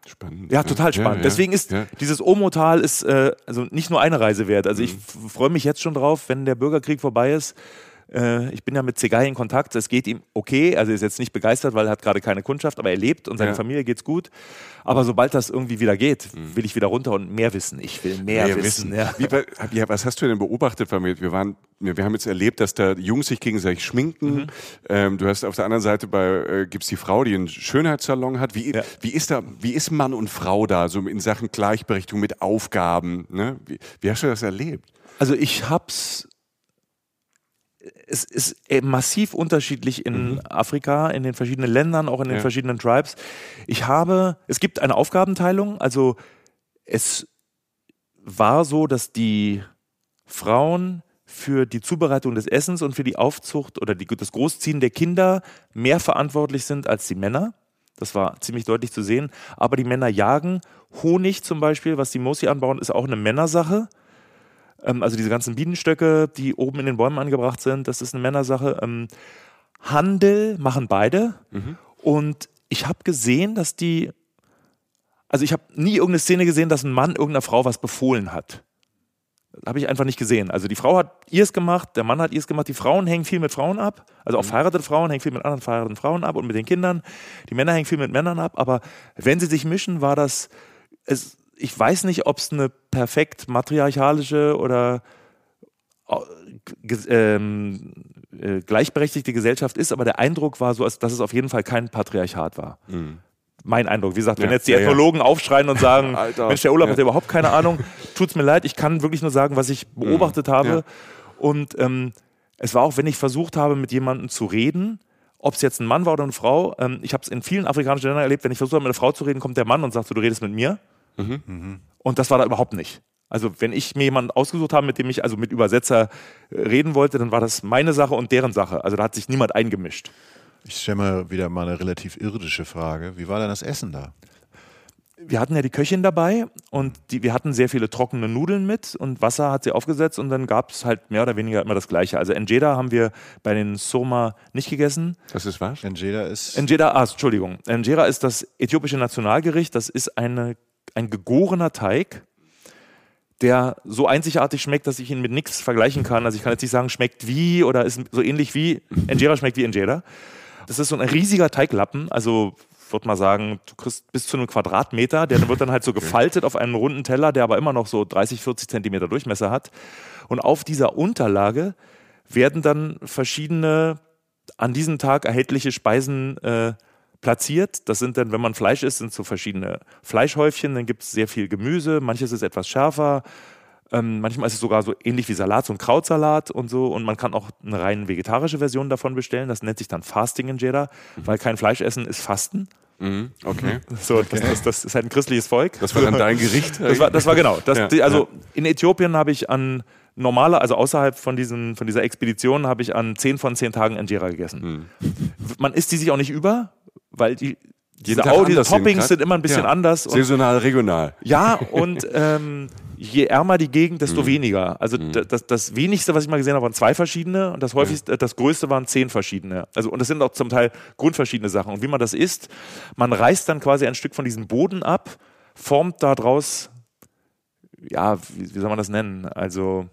Spannend. Ja, total spannend. Ja, ja, Deswegen ist ja. dieses Omo-Tal ist, äh, also nicht nur eine Reise wert. Also mhm. ich freue mich jetzt schon drauf, wenn der Bürgerkrieg vorbei ist. Äh, ich bin ja mit Zegai in Kontakt. Es geht ihm okay. Also er ist jetzt nicht begeistert, weil er hat gerade keine Kundschaft, aber er lebt und seiner ja. Familie geht's gut. Aber sobald das irgendwie wieder geht, mhm. will ich wieder runter und mehr wissen. Ich will mehr, mehr wissen. wissen. Ja. Wie, ja, was hast du denn beobachtet? Wir waren Wir haben jetzt erlebt, dass da Jungs sich gegenseitig schminken. Mhm. Ähm, du hast auf der anderen Seite bei äh, gibt's die Frau, die einen Schönheitssalon hat. Wie, ja. wie ist da, wie ist Mann und Frau da so in Sachen Gleichberechtigung mit Aufgaben? Ne? Wie, wie hast du das erlebt? Also ich hab's. Es ist massiv unterschiedlich in mhm. Afrika, in den verschiedenen Ländern, auch in den ja. verschiedenen Tribes. Ich habe, es gibt eine Aufgabenteilung. Also es war so, dass die Frauen für die Zubereitung des Essens und für die Aufzucht oder die, das Großziehen der Kinder mehr verantwortlich sind als die Männer. Das war ziemlich deutlich zu sehen. Aber die Männer jagen. Honig zum Beispiel, was die Mursi anbauen, ist auch eine Männersache. Ähm, also diese ganzen Bienenstöcke, die oben in den Bäumen angebracht sind, das ist eine Männersache. Ähm, Handel machen beide. Mhm. Und ich habe gesehen, dass die... Also ich habe nie irgendeine Szene gesehen, dass ein Mann irgendeiner Frau was befohlen hat. Habe ich einfach nicht gesehen. Also die Frau hat ihrs gemacht, der Mann hat ihrs gemacht. Die Frauen hängen viel mit Frauen ab. Also auch verheiratete Frauen hängen viel mit anderen verheirateten Frauen ab und mit den Kindern. Die Männer hängen viel mit Männern ab. Aber wenn sie sich mischen, war das... Es, ich weiß nicht, ob es eine perfekt matriarchalische oder ähm, äh, gleichberechtigte Gesellschaft ist, aber der Eindruck war so, dass es auf jeden Fall kein Patriarchat war. Mhm. Mein Eindruck, wie gesagt, wenn ja, jetzt die ja, Ethnologen ja. aufschreien und sagen, Alter, Mensch, der Urlaub ja. hat ja überhaupt keine Ahnung, tut's mir leid, ich kann wirklich nur sagen, was ich beobachtet mhm. habe. Ja. Und ähm, es war auch, wenn ich versucht habe, mit jemandem zu reden, ob es jetzt ein Mann war oder eine Frau, ähm, ich habe es in vielen afrikanischen Ländern erlebt, wenn ich versuche, mit einer Frau zu reden, kommt der Mann und sagt so, du redest mit mir. Mhm. Und das war da überhaupt nicht. Also wenn ich mir jemanden ausgesucht habe, mit dem ich also mit Übersetzer reden wollte, dann war das meine Sache und deren Sache. Also da hat sich niemand eingemischt. Ich stelle mal wieder mal eine relativ irdische Frage. Wie war denn das Essen da? Wir hatten ja die Köchin dabei und die, wir hatten sehr viele trockene Nudeln mit und Wasser hat sie aufgesetzt und dann gab es halt mehr oder weniger immer das Gleiche. Also Njeda haben wir bei den Soma nicht gegessen. Das ist was? Njeda ist... Njeda, ah, Entschuldigung. Njeda ist das äthiopische Nationalgericht. Das ist eine, ein gegorener Teig, der so einzigartig schmeckt, dass ich ihn mit nichts vergleichen kann. Also ich kann jetzt nicht sagen, schmeckt wie oder ist so ähnlich wie. Njeda schmeckt wie Njeda. Das ist so ein riesiger Teiglappen, also... Ich würde mal sagen, du kriegst bis zu einem Quadratmeter, der wird dann halt so gefaltet auf einem runden Teller, der aber immer noch so dreißig, vierzig Zentimeter Durchmesser hat. Und auf dieser Unterlage werden dann verschiedene an diesem Tag erhältliche Speisen äh, platziert. Das sind dann, wenn man Fleisch isst, sind so verschiedene Fleischhäufchen, dann gibt es sehr viel Gemüse, manches ist etwas schärfer, ähm, manchmal ist es sogar so ähnlich wie Salat, so ein Krautsalat und so. Und man kann auch eine rein vegetarische Version davon bestellen, das nennt sich dann Fasting Njeda, mhm. weil kein Fleisch essen ist Fasten. Mhm, okay. So, das, das, das ist halt ein christliches Volk. Das war dann dein Gericht? Das war, das war genau. Das, ja, die, also ja. In Äthiopien habe ich an normaler, also außerhalb von, diesen, von dieser Expedition, habe ich an zehn von zehn Tagen Njera gegessen. Mhm. Man isst die sich auch nicht über, weil die, diese, Au, diese Toppings sind immer ein bisschen ja. anders. Und, saisonal, regional. Ja, und ähm, je ärmer die Gegend, desto mhm. weniger. Also mhm. das, das Wenigste, was ich mal gesehen habe, waren zwei verschiedene und das häufigste, das Größte waren zehn verschiedene. Also, und das sind auch zum Teil grundverschiedene Sachen. Und wie man das isst, man reißt dann quasi ein Stück von diesem Boden ab, formt daraus, ja, wie, wie soll man das nennen, also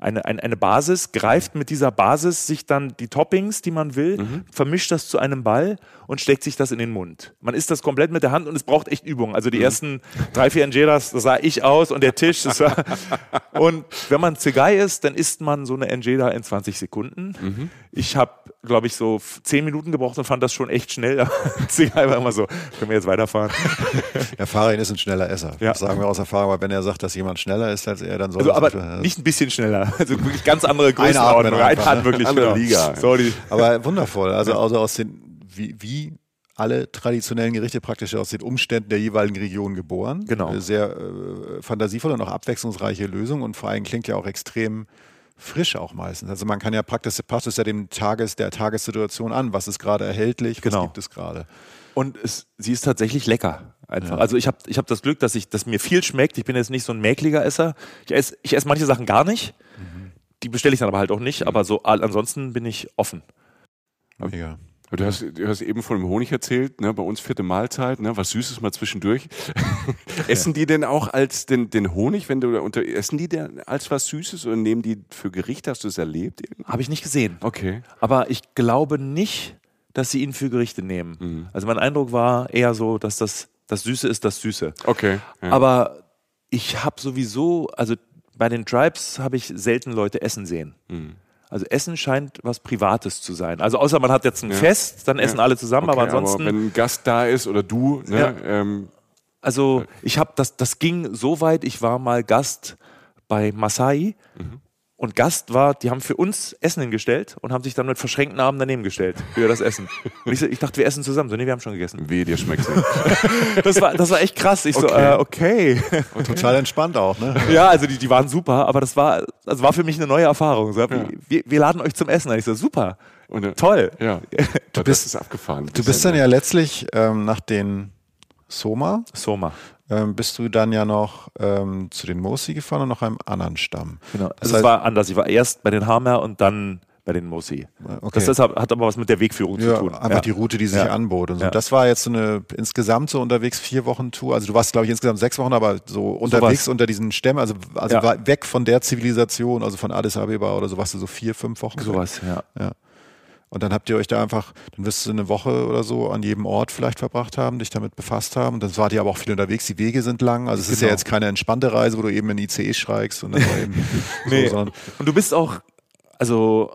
eine, eine, eine Basis, greift mit dieser Basis sich dann die Toppings, die man will, mhm. vermischt das zu einem Ball und steckt sich das in den Mund. Man isst das komplett mit der Hand und es braucht echt Übung. Also die mhm. ersten drei, vier Njedas, das sah ich aus und der Tisch. Das war und wenn man Zegai ist, dann isst man so eine Njeda in zwanzig Sekunden. Mhm. Ich habe, glaube ich, so zehn Minuten gebraucht und fand das schon echt schnell. Zegai war immer so, können wir jetzt weiterfahren? Ja, Farin ist ein schneller Esser. Ja. Das sagen wir aus Erfahrung, weil wenn er sagt, dass jemand schneller ist als er, dann soll also, aber sein, nicht ein bisschen schneller. Also wirklich ganz andere Größenordnung. Eine Art wirklich. Andere genau. Liga. Sorry. Aber wundervoll. Also, also aus den, wie, wie alle traditionellen Gerichte praktisch aus den Umständen der jeweiligen Region geboren. Genau. Sehr äh, fantasievolle und auch abwechslungsreiche Lösungen und vor allem klingt ja auch extrem frisch auch meistens. Also man kann ja praktisch, passt es ja dem Tages, der Tagessituation an. Was ist gerade erhältlich? Genau. Was gibt es gerade? Und es, sie ist tatsächlich lecker. Einfach. Ja. Also ich habe ich hab das Glück, dass, ich, dass mir viel schmeckt. Ich bin jetzt nicht so ein mäkliger Esser. Ich esse ich ess manche Sachen gar nicht. Mhm. Die bestelle ich dann aber halt auch nicht. Mhm. Aber so ansonsten bin ich offen. Mega. Du hast, du hast eben von dem Honig erzählt, ne? Bei uns vierte Mahlzeit, ne? Was Süßes mal zwischendurch. Essen die denn auch als den, den Honig, wenn du unter essen die denn als was Süßes oder nehmen die für Gericht? Hast du es erlebt? Habe ich nicht gesehen. Okay. Aber ich glaube nicht, dass sie ihn für Gerichte nehmen. Mhm. Also mein Eindruck war eher so, dass das, das Süße ist das Süße. Okay. Ja. Aber ich habe sowieso, also bei den Tribes habe ich selten Leute essen sehen. Mhm. Also Essen scheint was Privates zu sein. Also außer man hat jetzt ein ja. Fest, dann essen ja. alle zusammen, okay, aber ansonsten... Aber wenn ein Gast da ist oder du... Ne, ja. ähm, also ich habe das, das ging so weit, ich war mal Gast bei Masai mhm. und Gast war, die haben für uns Essen hingestellt und haben sich dann mit verschränkten Armen daneben gestellt für das Essen. Und ich, so, ich dachte, wir essen zusammen. So, nee, wir haben schon gegessen. Weh, dir schmeckt's nicht. Das war, das war echt krass. Ich okay. so, äh, okay. Und total entspannt auch, ne? Ja, also die, die waren super, aber das war, also war für mich eine neue Erfahrung. So, ja. wir, wir laden euch zum Essen. Und ich so, super, und, toll. Ja, du bist, das ist abgefahren. Du bist dann ja letztlich ähm, nach den Soma. Soma. Ähm, bist du dann ja noch ähm, zu den Mursi gefahren und noch einem anderen Stamm. Genau. Das also heißt, es war anders. Ich war erst bei den Hamer und dann bei den Mursi. Okay. Das, das hat aber was mit der Wegführung ja, zu tun. Einfach ja. die Route, die sich ja. anbot. Und so. ja. Das war jetzt so eine insgesamt so unterwegs vier Wochen Tour. Also du warst, glaube ich, insgesamt sechs Wochen, aber so unterwegs so unter diesen Stämmen. Also, also ja. weg von der Zivilisation, also von Addis Abeba oder so, warst du so vier, fünf Wochen. Sowas, ja. ja. Und dann habt ihr euch da einfach, dann wirst du eine Woche oder so an jedem Ort vielleicht verbracht haben, dich damit befasst haben. Und dann wart ihr aber auch viel unterwegs, die Wege sind lang. Also es genau. ist ja jetzt keine entspannte Reise, wo du eben in I C E schreikst. Und, dann eben nee. so, und du bist auch, also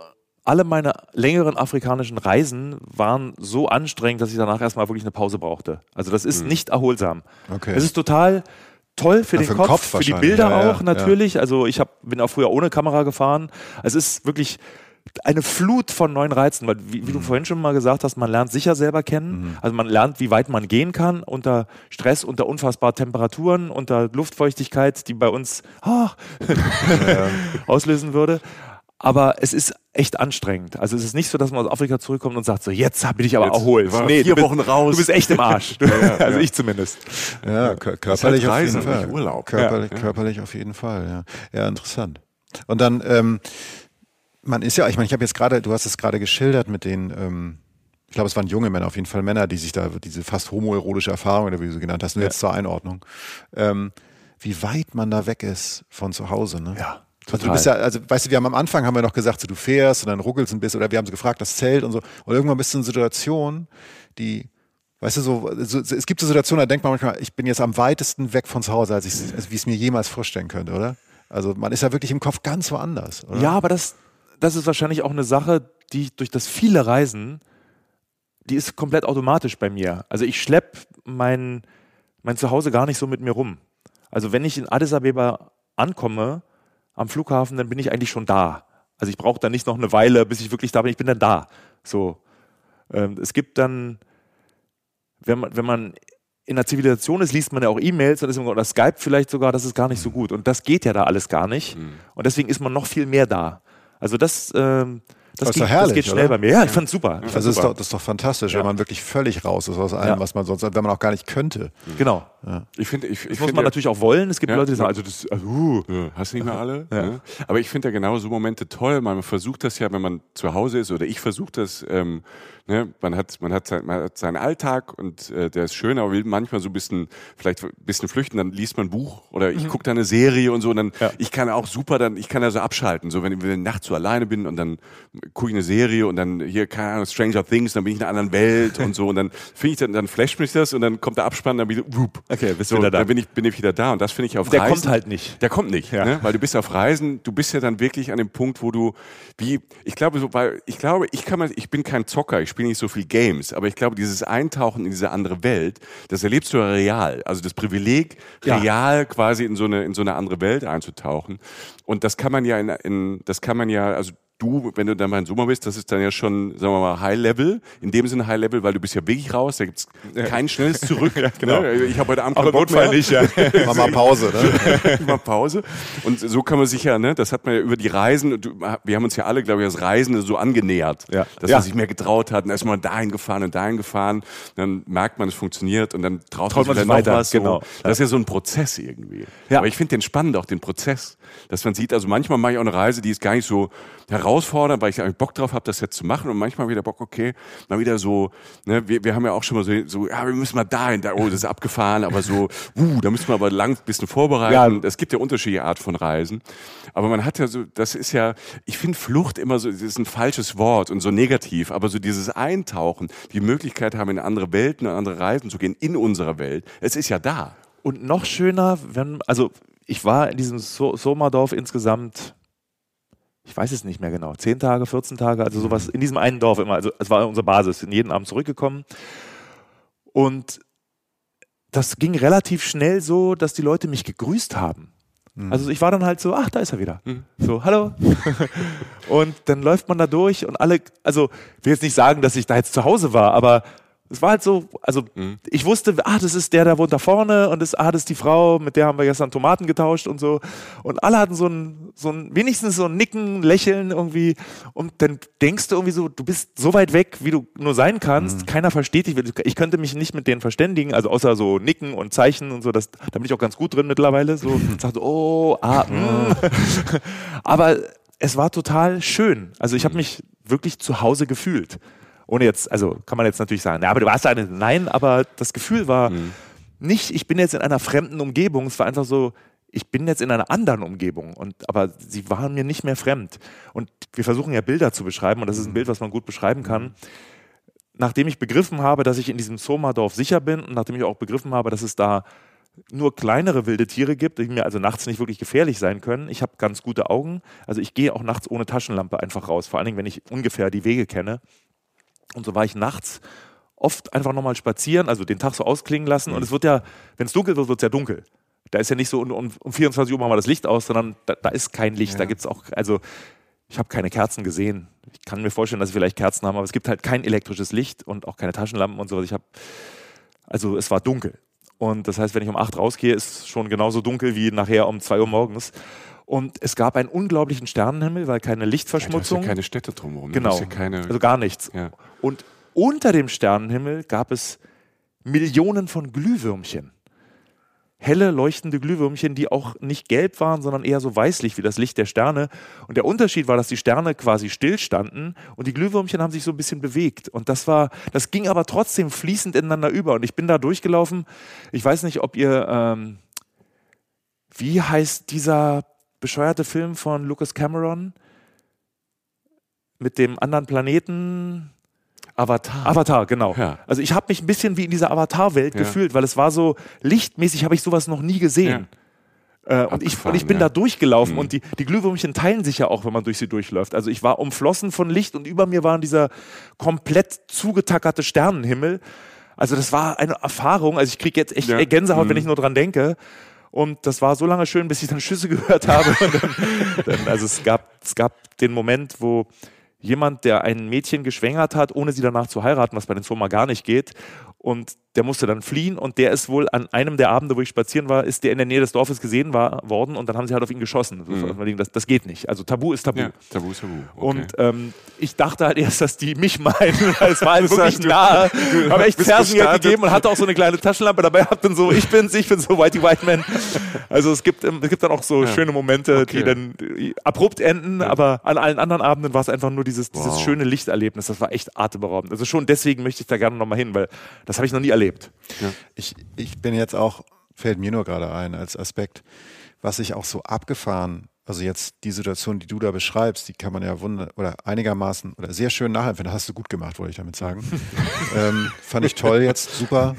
alle meine längeren afrikanischen Reisen waren so anstrengend, dass ich danach erstmal wirklich eine Pause brauchte. Also das ist mhm. nicht erholsam. Okay. Es ist total... Toll für ja, den für Kopf, Kopf für die Bilder ja, ja, auch natürlich. Ja. Also ich hab, bin auch früher ohne Kamera gefahren. Also es ist wirklich eine Flut von neuen Reizen, weil wie, wie mhm. du vorhin schon mal gesagt hast, man lernt sich ja selber kennen, mhm. also man lernt, wie weit man gehen kann unter Stress, unter unfassbaren Temperaturen, unter Luftfeuchtigkeit, die bei uns oh, ja. auslösen würde. Aber es ist echt anstrengend. Also es ist nicht so, dass man aus Afrika zurückkommt und sagt so, jetzt hab ich dich aber jetzt erholt. Nee, vier bist, Wochen raus. Du bist echt im Arsch. ja, ja, also ja. ich zumindest. Ja, kör körperlich, auf jeden Fall. Urlaub. Körperlich, ja. körperlich auf jeden Fall. Ja, ja, interessant. Und dann, ähm, man ist ja, ich meine, ich habe jetzt gerade, du hast es gerade geschildert mit den, ähm, ich glaube, es waren junge Männer, auf jeden Fall Männer, die sich da, diese fast homoerotische Erfahrung, oder wie du sie genannt hast, nur ja. jetzt zur Einordnung, ähm, wie weit man da weg ist von zu Hause, ne? Ja. Also, du bist ja, also, weißt du, wir haben am Anfang haben wir noch gesagt, so, du fährst und dann ruckelst ein bisschen, oder wir haben so gefragt, das Zelt und so. Und irgendwann bist du in Situationen, die, weißt du, so, so, es gibt so Situationen, da denkt man manchmal, ich bin jetzt am weitesten weg von zu Hause, als ich, als wie ich es mir jemals vorstellen könnte, oder? Also, man ist ja wirklich im Kopf ganz woanders, oder? Ja, aber das, das ist wahrscheinlich auch eine Sache, die durch das viele Reisen, die ist komplett automatisch bei mir. Also, ich schleppe mein, mein Zuhause gar nicht so mit mir rum. Also, wenn ich in Addis Abeba ankomme, am Flughafen, dann bin ich eigentlich schon da. Also ich brauche dann nicht noch eine Weile, bis ich wirklich da bin. Ich bin dann da. So, ähm, es gibt dann, wenn man, wenn man in der Zivilisation ist, liest man ja auch E-Mails oder, oder Skype vielleicht sogar, das ist gar nicht so gut. Und das geht ja da alles gar nicht. Mhm. Und deswegen ist man noch viel mehr da. Also das, ähm, das, das, ging, herrlich, das geht schnell oder? Bei mir. Ja, ich fand's super. Ich fand's also super. Ist doch, das ist doch fantastisch, ja. wenn man wirklich völlig raus ist aus allem, ja. was man sonst, wenn man auch gar nicht könnte. Genau. Ja. Ich finde, ich, ich das muss find man ja, natürlich auch wollen. Es gibt ja, Leute, die sagen, also das, also, uh, ja, hast du nicht mehr alle. Ja. Ja. Aber ich finde ja genau so Momente toll. Man versucht das ja, wenn man zu Hause ist, oder ich versuche das. Ähm, ne, man hat, man hat, sein, man hat seinen Alltag und äh, der ist schön, aber will manchmal so ein bisschen, vielleicht ein bisschen flüchten. Dann liest man ein Buch oder ich mhm. gucke da eine Serie und so. Und dann ja. ich kann auch super, dann ich kann da so abschalten. So wenn, wenn ich nachts so alleine bin und dann gucke ich eine Serie und dann hier keine Ahnung, Stranger Things, dann bin ich in einer anderen Welt und so. Und dann finde ich dann, dann flasht mich das und dann kommt der Abspann, dann wieder wupp. Okay, bist so, wieder da. Dann bin ich, bin ich wieder da und das finde ich auf der Reisen. Der kommt halt nicht. Der kommt nicht, ja. ne? Weil du bist auf Reisen, du bist ja dann wirklich an dem Punkt, wo du, wie, ich glaube, so, weil, ich glaube, ich kann mal, ich bin kein Zocker, ich spiele nicht so viel Games, aber ich glaube, dieses Eintauchen in diese andere Welt, das erlebst du ja real. Also das Privileg, ja. real quasi in so eine, in so eine andere Welt einzutauchen. Und das kann man ja in, in das kann man ja, also, du, wenn du dann mal in Soma bist, das ist dann ja schon, sagen wir mal, High-Level. In dem Sinne High-Level, weil du bist ja wirklich raus, da gibt es kein schnelles Zurück. ja, genau. ne? Ich habe heute Abend keinen Bock mehr. Nicht, ja. Mach mal Pause. Ne? Mach mal Pause. Und so kann man sich ja, ne, das hat man ja über die Reisen, wir haben uns ja alle, glaube ich, das Reisen so angenähert, ja. dass ja. man sich mehr getraut hat. Und erstmal dahin gefahren und dahin gefahren. Dann merkt man, es funktioniert und dann traut, traut man sich man weiter. Was, so. Genau. Das ist ja so ein Prozess irgendwie. Ja. Aber ich finde den spannend, auch den Prozess, dass man sieht, also manchmal mache ich auch eine Reise, die ist gar nicht so heraus herausfordern, weil ich eigentlich Bock drauf habe, das jetzt zu machen und manchmal wieder Bock, okay, mal wieder so, ne, wir, wir haben ja auch schon mal so, so, ja, wir müssen mal dahin, da, oh, das ist abgefahren, aber so, uh, da müssen wir aber lang ein bisschen vorbereiten. Ja. Es gibt ja unterschiedliche Art von Reisen, aber man hat ja so, das ist ja, ich finde Flucht immer so, das ist ein falsches Wort und so negativ, aber so dieses Eintauchen, die Möglichkeit haben, in andere Welten, in andere Reisen zu gehen, in unserer Welt, es ist ja da. Und noch schöner, wenn, also ich war in diesem so Somadorf insgesamt, ich weiß es nicht mehr genau, zehn Tage, vierzehn Tage, also sowas in diesem einen Dorf immer. Also es war unsere Basis, in jeden Abend zurückgekommen. Und das ging relativ schnell so, dass die Leute mich gegrüßt haben. Mhm. Also ich war dann halt so, ach, da ist er wieder. Mhm. So, hallo. Und dann läuft man da durch und alle, also ich will jetzt nicht sagen, dass ich da jetzt zu Hause war, aber es war halt so, also mhm. ich wusste, ah, das ist der, der wohnt da vorne und das, ah, das ist die Frau, mit der haben wir gestern Tomaten getauscht und so. Und alle hatten so ein, so ein wenigstens so ein Nicken, Lächeln irgendwie. Und dann denkst du irgendwie so, du bist so weit weg, wie du nur sein kannst. Mhm. Keiner versteht dich. Ich könnte mich nicht mit denen verständigen, also außer so Nicken und Zeichen und so. Das, da bin ich auch ganz gut drin mittlerweile. So, sag so, oh, ah, mh. Aber es war total schön. Also ich habe mich wirklich zu Hause gefühlt. Ohne jetzt, also kann man jetzt natürlich sagen, ja, aber du warst eine, nein, aber das Gefühl war mhm. nicht, ich bin jetzt in einer fremden Umgebung, es war einfach so, ich bin jetzt in einer anderen Umgebung, und, aber sie waren mir nicht mehr fremd. Und wir versuchen ja Bilder zu beschreiben und das ist ein Bild, was man gut beschreiben kann. Nachdem ich begriffen habe, dass ich in diesem Soma-Dorf sicher bin und nachdem ich auch begriffen habe, dass es da nur kleinere wilde Tiere gibt, die mir also nachts nicht wirklich gefährlich sein können. Ich habe ganz gute Augen, also ich gehe auch nachts ohne Taschenlampe einfach raus, vor allen Dingen, wenn ich ungefähr die Wege kenne. Und so war ich nachts oft einfach nochmal spazieren, also den Tag so ausklingen lassen. Mhm. Und es wird ja, wenn es dunkel wird, wird es ja dunkel. Da ist ja nicht so, um, um vierundzwanzig Uhr machen wir das Licht aus, sondern da, da ist kein Licht. Ja. Da gibt's auch, also ich habe keine Kerzen gesehen. Ich kann mir vorstellen, dass sie vielleicht Kerzen haben, aber es gibt halt kein elektrisches Licht und auch keine Taschenlampen und sowas. Ich habe, also es war dunkel. Und das heißt, wenn ich um acht rausgehe, ist es schon genauso dunkel wie nachher um zwei Uhr morgens. Und es gab einen unglaublichen Sternenhimmel, weil keine Lichtverschmutzung. Ja, da ist ja keine Städte drumherum. Ne? Genau, ja keine, also gar nichts. Ja. Und unter dem Sternenhimmel gab es Millionen von Glühwürmchen. Helle, leuchtende Glühwürmchen, die auch nicht gelb waren, sondern eher so weißlich wie das Licht der Sterne. Und der Unterschied war, dass die Sterne quasi stillstanden und die Glühwürmchen haben sich so ein bisschen bewegt. Und das war, das ging aber trotzdem fließend ineinander über. Und ich bin da durchgelaufen. Ich weiß nicht, ob ihr, ähm, wie heißt dieser bescheuerte Film von Lucas Cameron mit dem anderen Planeten? Avatar. Avatar, genau. Ja. Also ich habe mich ein bisschen wie in dieser Avatar-Welt ja. gefühlt, weil es war so, lichtmäßig habe ich sowas noch nie gesehen. Ja. Äh, und, ich, und ich bin ja. da durchgelaufen mhm. und die, die Glühwürmchen teilen sich ja auch, wenn man durch sie durchläuft. Also ich war umflossen von Licht und über mir war dieser komplett zugetackerte Sternenhimmel. Also das war eine Erfahrung, also ich kriege jetzt echt ja. Gänsehaut, mhm. wenn ich nur dran denke. Und das war so lange schön, bis ich dann Schüsse gehört habe. dann, dann, also es gab, es gab den Moment, wo jemand, der ein Mädchen geschwängert hat, ohne sie danach zu heiraten, was bei den Soma gar nicht geht. Und der musste dann fliehen. Und der ist wohl an einem der Abende, wo ich spazieren war, ist der in der Nähe des Dorfes gesehen war, worden. Und dann haben sie halt auf ihn geschossen. Mhm. Das, das geht nicht. Also Tabu ist Tabu. Ja, Tabu ist Tabu. Okay. Und ähm, ich dachte halt erst, dass die mich meinen. Es war halt wirklich nahe. Ich habe echt Fersen gegeben und hatte auch so eine kleine Taschenlampe dabei. Hab dann so, ich bin's, ich bin so Whitey White Man. Also es gibt, es gibt dann auch so ja. schöne Momente, okay. die dann abrupt enden. Ja. Aber an allen anderen Abenden war es einfach nur die Dieses, wow. dieses schöne Lichterlebnis, das war echt atemberaubend. Also schon deswegen möchte ich da gerne nochmal hin, weil das habe ich noch nie erlebt. Ja. Ich, ich bin jetzt auch, fällt mir nur gerade ein als Aspekt, was ich auch so abgefahren, also jetzt die Situation, die du da beschreibst, die kann man ja wunder oder einigermaßen oder sehr schön nachempfinden, hast du gut gemacht, wollte ich damit sagen. ähm, fand ich toll jetzt, super.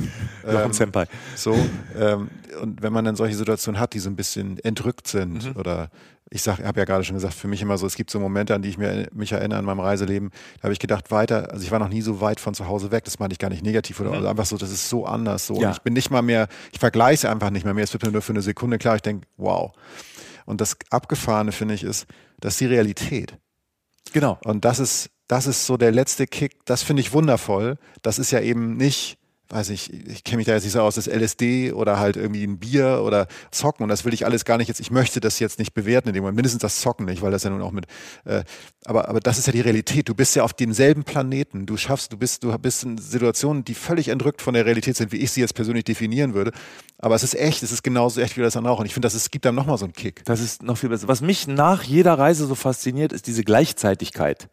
Ähm, Jochen Senpai. So, ähm, und wenn man dann solche Situationen hat, die so ein bisschen entrückt sind mhm. oder ich sage, habe ja gerade schon gesagt, für mich immer so, es gibt so Momente, an die ich mir, mich erinnere in meinem Reiseleben, da habe ich gedacht, weiter, also ich war noch nie so weit von zu Hause weg, das meinte ich gar nicht negativ, oder mhm. also einfach so, das ist so anders, so. Ja. Und ich bin nicht mal mehr, ich vergleiche einfach nicht mehr mehr, es wird mir nur für eine Sekunde klar, ich denke, wow. Und das Abgefahrene, finde ich, ist, das ist die Realität. Genau. Und das ist, das ist so der letzte Kick, das finde ich wundervoll, das ist ja eben nicht... Weiß ich, ich kenne mich da jetzt nicht so aus, das L S D oder halt irgendwie ein Bier oder Zocken und das will ich alles gar nicht jetzt, ich möchte das jetzt nicht bewerten in dem Moment, mindestens das Zocken nicht, weil das ja nun auch mit, äh, aber, aber das ist ja die Realität, du bist ja auf demselben Planeten, du schaffst, du bist, du bist in Situationen, die völlig entrückt von der Realität sind, wie ich sie jetzt persönlich definieren würde, aber es ist echt, es ist genauso echt wie das andere auch und ich finde, es gibt dann nochmal so einen Kick. Das ist noch viel besser. Was mich nach jeder Reise so fasziniert, ist diese Gleichzeitigkeit.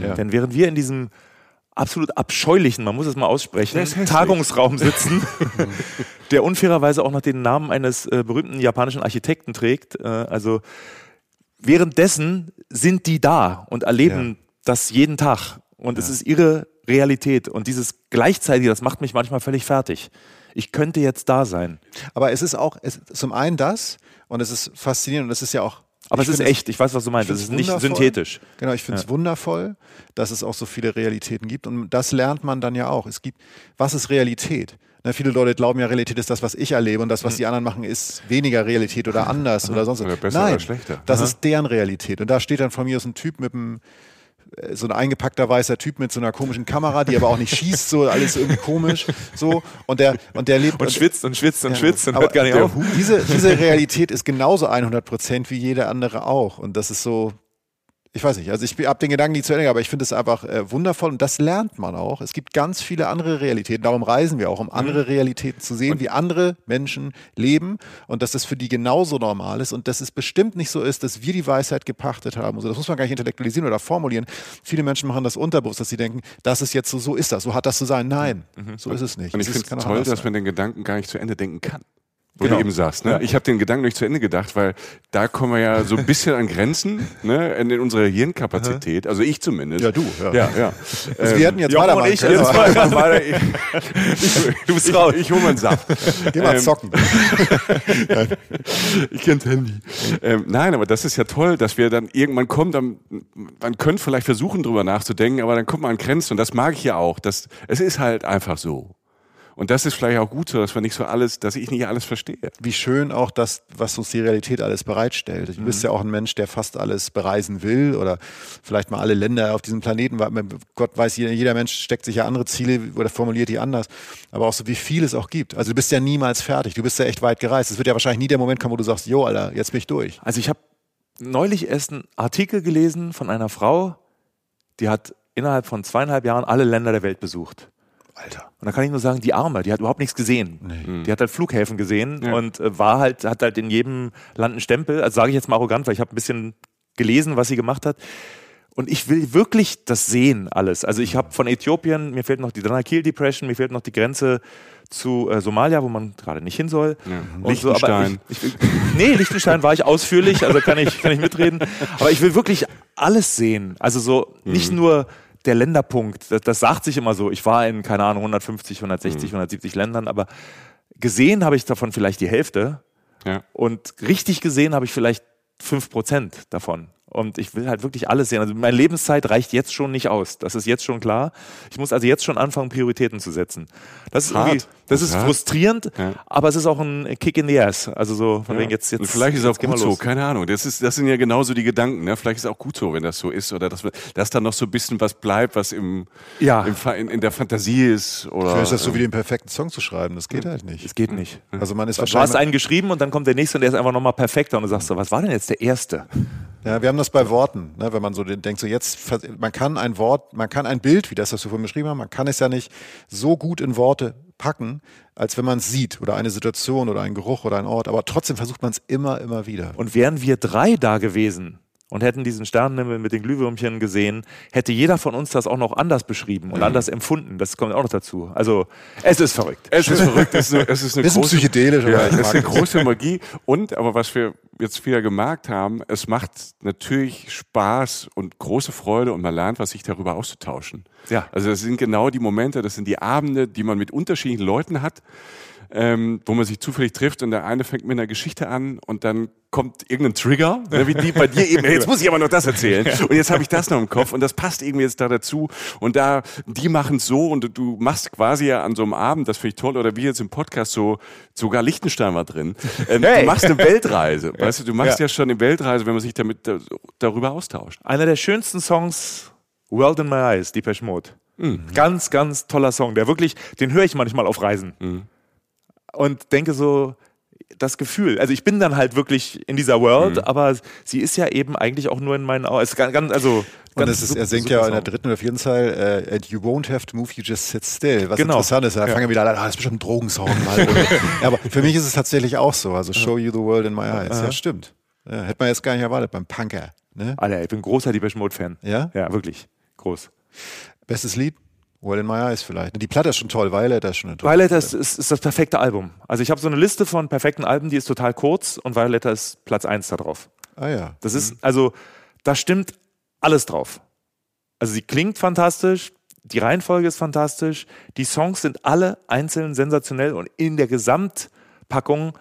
Ja. Denn während wir in diesem absolut abscheulichen, man muss es mal aussprechen, Tagungsraum sitzen, der unfairerweise auch noch den Namen eines äh, berühmten japanischen Architekten trägt. Äh, also währenddessen sind die da und erleben ja. das jeden Tag. Und ja. es ist ihre Realität. Und dieses Gleichzeitige, das macht mich manchmal völlig fertig. Ich könnte jetzt da sein. Aber es ist auch, es, zum einen das, und es ist faszinierend, und es ist ja auch aber ich es ist echt, ich weiß, was du meinst, es ist nicht synthetisch. Genau, ich finde es ja. wundervoll, dass es auch so viele Realitäten gibt und das lernt man dann ja auch. Es gibt, was ist Realität? Na, viele Leute glauben ja, Realität ist das, was ich erlebe und das, was die anderen machen, ist weniger Realität oder anders aha. oder sonst was. Oder besser Nein, oder schlechter. Das aha. ist deren Realität und da steht dann von mir aus ein Typ mit einem, so ein eingepackter weißer Typ mit so einer komischen Kamera, die aber auch nicht schießt, so alles irgendwie komisch, so und der und der lebt und schwitzt und schwitzt und ja, schwitzt und hört gar nicht auf. Diese, diese Realität ist genauso hundert Prozent wie jede andere auch und das ist so, ich weiß nicht, also ich habe den Gedanken nicht zu Ende, aber ich finde es einfach äh, wundervoll und das lernt man auch. Es gibt ganz viele andere Realitäten, darum reisen wir auch, um andere Realitäten zu sehen, und wie andere Menschen leben und dass das für die genauso normal ist und dass es bestimmt nicht so ist, dass wir die Weisheit gepachtet haben. Also das muss man gar nicht intellektualisieren oder formulieren. Viele Menschen machen das unterbewusst, dass sie denken, das ist jetzt so, so ist das, so hat das zu sein. Nein, mhm. so ist es nicht. Und ich finde es toll, dass man den Gedanken gar nicht zu Ende denken kann. Wo genau. du eben sagst, ne? Ich habe den Gedanken nicht zu Ende gedacht, weil da kommen wir ja so ein bisschen an Grenzen, ne? in, in unserer Hirnkapazität, also ich zumindest. Ja, du. Ja, ja. ja. Also ähm, wir hätten jetzt Jochen weitermachen ich, können. Jetzt mal, weiter, ich, du bist raus. Ich, ich hole mal einen Saft. Geh mal ähm, zocken. Ich kenn's Handy. Ähm, nein, aber das ist ja toll, dass wir dann irgendwann kommen, dann, man könnte vielleicht versuchen, drüber nachzudenken, aber dann kommt man an Grenzen und das mag ich ja auch. Das, es ist halt einfach so. Und das ist vielleicht auch gut so, dass wir nicht so alles, dass ich nicht alles verstehe. Wie schön auch das, was uns die Realität alles bereitstellt. Du mhm. bist ja auch ein Mensch, der fast alles bereisen will oder vielleicht mal alle Länder auf diesem Planeten. Gott weiß, jeder, jeder Mensch steckt sich ja andere Ziele oder formuliert die anders. Aber auch so, wie viel es auch gibt. Also du bist ja niemals fertig. Du bist ja echt weit gereist. Es wird ja wahrscheinlich nie der Moment kommen, wo du sagst, jo, Alter, jetzt bin ich durch. Also ich habe neulich erst einen Artikel gelesen von einer Frau, die hat innerhalb von zweieinhalb Jahren alle Länder der Welt besucht. Alter. Und da kann ich nur sagen, die Arme, die hat überhaupt nichts gesehen. Nee. Die hat halt Flughäfen gesehen ja. und war halt, hat halt in jedem Land einen Stempel. Also sage ich jetzt mal arrogant, weil ich habe ein bisschen gelesen, was sie gemacht hat. Und ich will wirklich das sehen alles. Also ich habe von Äthiopien, mir fehlt noch die Danakil Depression, mir fehlt noch die Grenze zu äh, Somalia, wo man gerade nicht hin soll. Ja. Liechtenstein. So, nee, Liechtenstein war ich ausführlich, also kann ich, kann ich mitreden. Aber ich will wirklich alles sehen. Also so mhm. nicht nur der Länderpunkt, das, das sagt sich immer so. Ich war in, keine Ahnung, hundertfünfzig, hundertsechzig, mhm. hundertsiebzig Ländern, aber gesehen habe ich davon vielleicht die Hälfte. Ja. Und richtig gesehen habe ich vielleicht fünf Prozent davon. Und ich will halt wirklich alles sehen. Also meine Lebenszeit reicht jetzt schon nicht aus. Das ist jetzt schon klar. Ich muss also jetzt schon anfangen, Prioritäten zu setzen. Das ist hart. Das, das ist hart. Frustrierend, ja. aber es ist auch ein Kick in the ass. Also so von ja. wegen jetzt, jetzt. Und vielleicht ist es auch gut so. Keine Ahnung. Das ist, das sind ja genauso die Gedanken. Ne? Vielleicht ist es auch gut so, wenn das so ist oder dass, dass da noch so ein bisschen was bleibt, was im, ja. im in, in der Fantasie ist oder. Vielleicht ist das so wie den perfekten Song zu schreiben. Das geht halt nicht. Es geht nicht. Also man ist. Du hast einen geschrieben und dann kommt der nächste und der ist einfach nochmal perfekter und du sagst so, was war denn jetzt der erste? Ja, wir haben das bei Worten, ne? Wenn man so denkt, so jetzt, man kann ein Wort, man kann ein Bild, wie das, was du vorhin beschrieben hast, man kann es ja nicht so gut in Worte packen, als wenn man es sieht oder eine Situation oder einen Geruch oder einen Ort, aber trotzdem versucht man es immer, immer wieder. Und wären wir drei da gewesen und hätten diesen Sternenhimmel mit den Glühwürmchen gesehen, hätte jeder von uns das auch noch anders beschrieben und mhm. anders empfunden. Das kommt auch noch dazu. Also es ist verrückt. Es ist verrückt. Es ist eine, es ist eine große, psychedelisch, ja, es ist eine große Magie. Und aber was wir jetzt wieder gemerkt haben, es macht natürlich Spaß und große Freude und man lernt, was sich darüber auszutauschen. Ja. Also das sind genau die Momente, das sind die Abende, die man mit unterschiedlichen Leuten hat. Ähm, wo man sich zufällig trifft und der eine fängt mit einer Geschichte an und dann kommt irgendein Trigger, ne, wie die bei dir eben, jetzt muss ich aber noch das erzählen und jetzt habe ich das noch im Kopf und das passt irgendwie jetzt da dazu und da, die machen es so und du machst quasi ja an so einem Abend, das finde ich toll, oder wie jetzt im Podcast so, sogar Liechtenstein war drin, ähm, hey. Du machst eine Weltreise, weißt du, du machst ja, ja schon eine Weltreise, wenn man sich damit da, darüber austauscht. Einer der schönsten Songs, World in My Eyes, Depeche Mode. Mhm. Ganz, ganz toller Song, der wirklich, den höre ich manchmal auf Reisen. Mhm. Und denke so, das Gefühl, also ich bin dann halt wirklich in dieser World, mhm. aber sie ist ja eben eigentlich auch nur in meinen Augen. Also, und es ist, er singt ja in der dritten oder vierten Teil, uh, you won't have to move, you just sit still. Was genau. interessant ist, da ja. fangen wir wieder an, ah, das ist bestimmt ein Drogensong. Ja, aber für mich ist es tatsächlich auch so, also show you the world in my eyes. Ja, stimmt. Ja, hätte man jetzt gar nicht erwartet beim Punker. Ne? Alter, ich bin großer Depeche Mode-Fan. Ja? Ja, wirklich. Groß. Bestes Lied? World in My Eyes vielleicht. Die Platte ist schon toll, Violetta ist schon eine tolle Platte. Violetta ist, ist, ist das perfekte Album. Also ich habe so eine Liste von perfekten Alben, die ist total kurz und Violetta ist Platz eins da drauf. Ah ja. Das ist, also da stimmt alles drauf. Also sie klingt fantastisch, die Reihenfolge ist fantastisch, die Songs sind alle einzeln sensationell und in der Gesamtpackung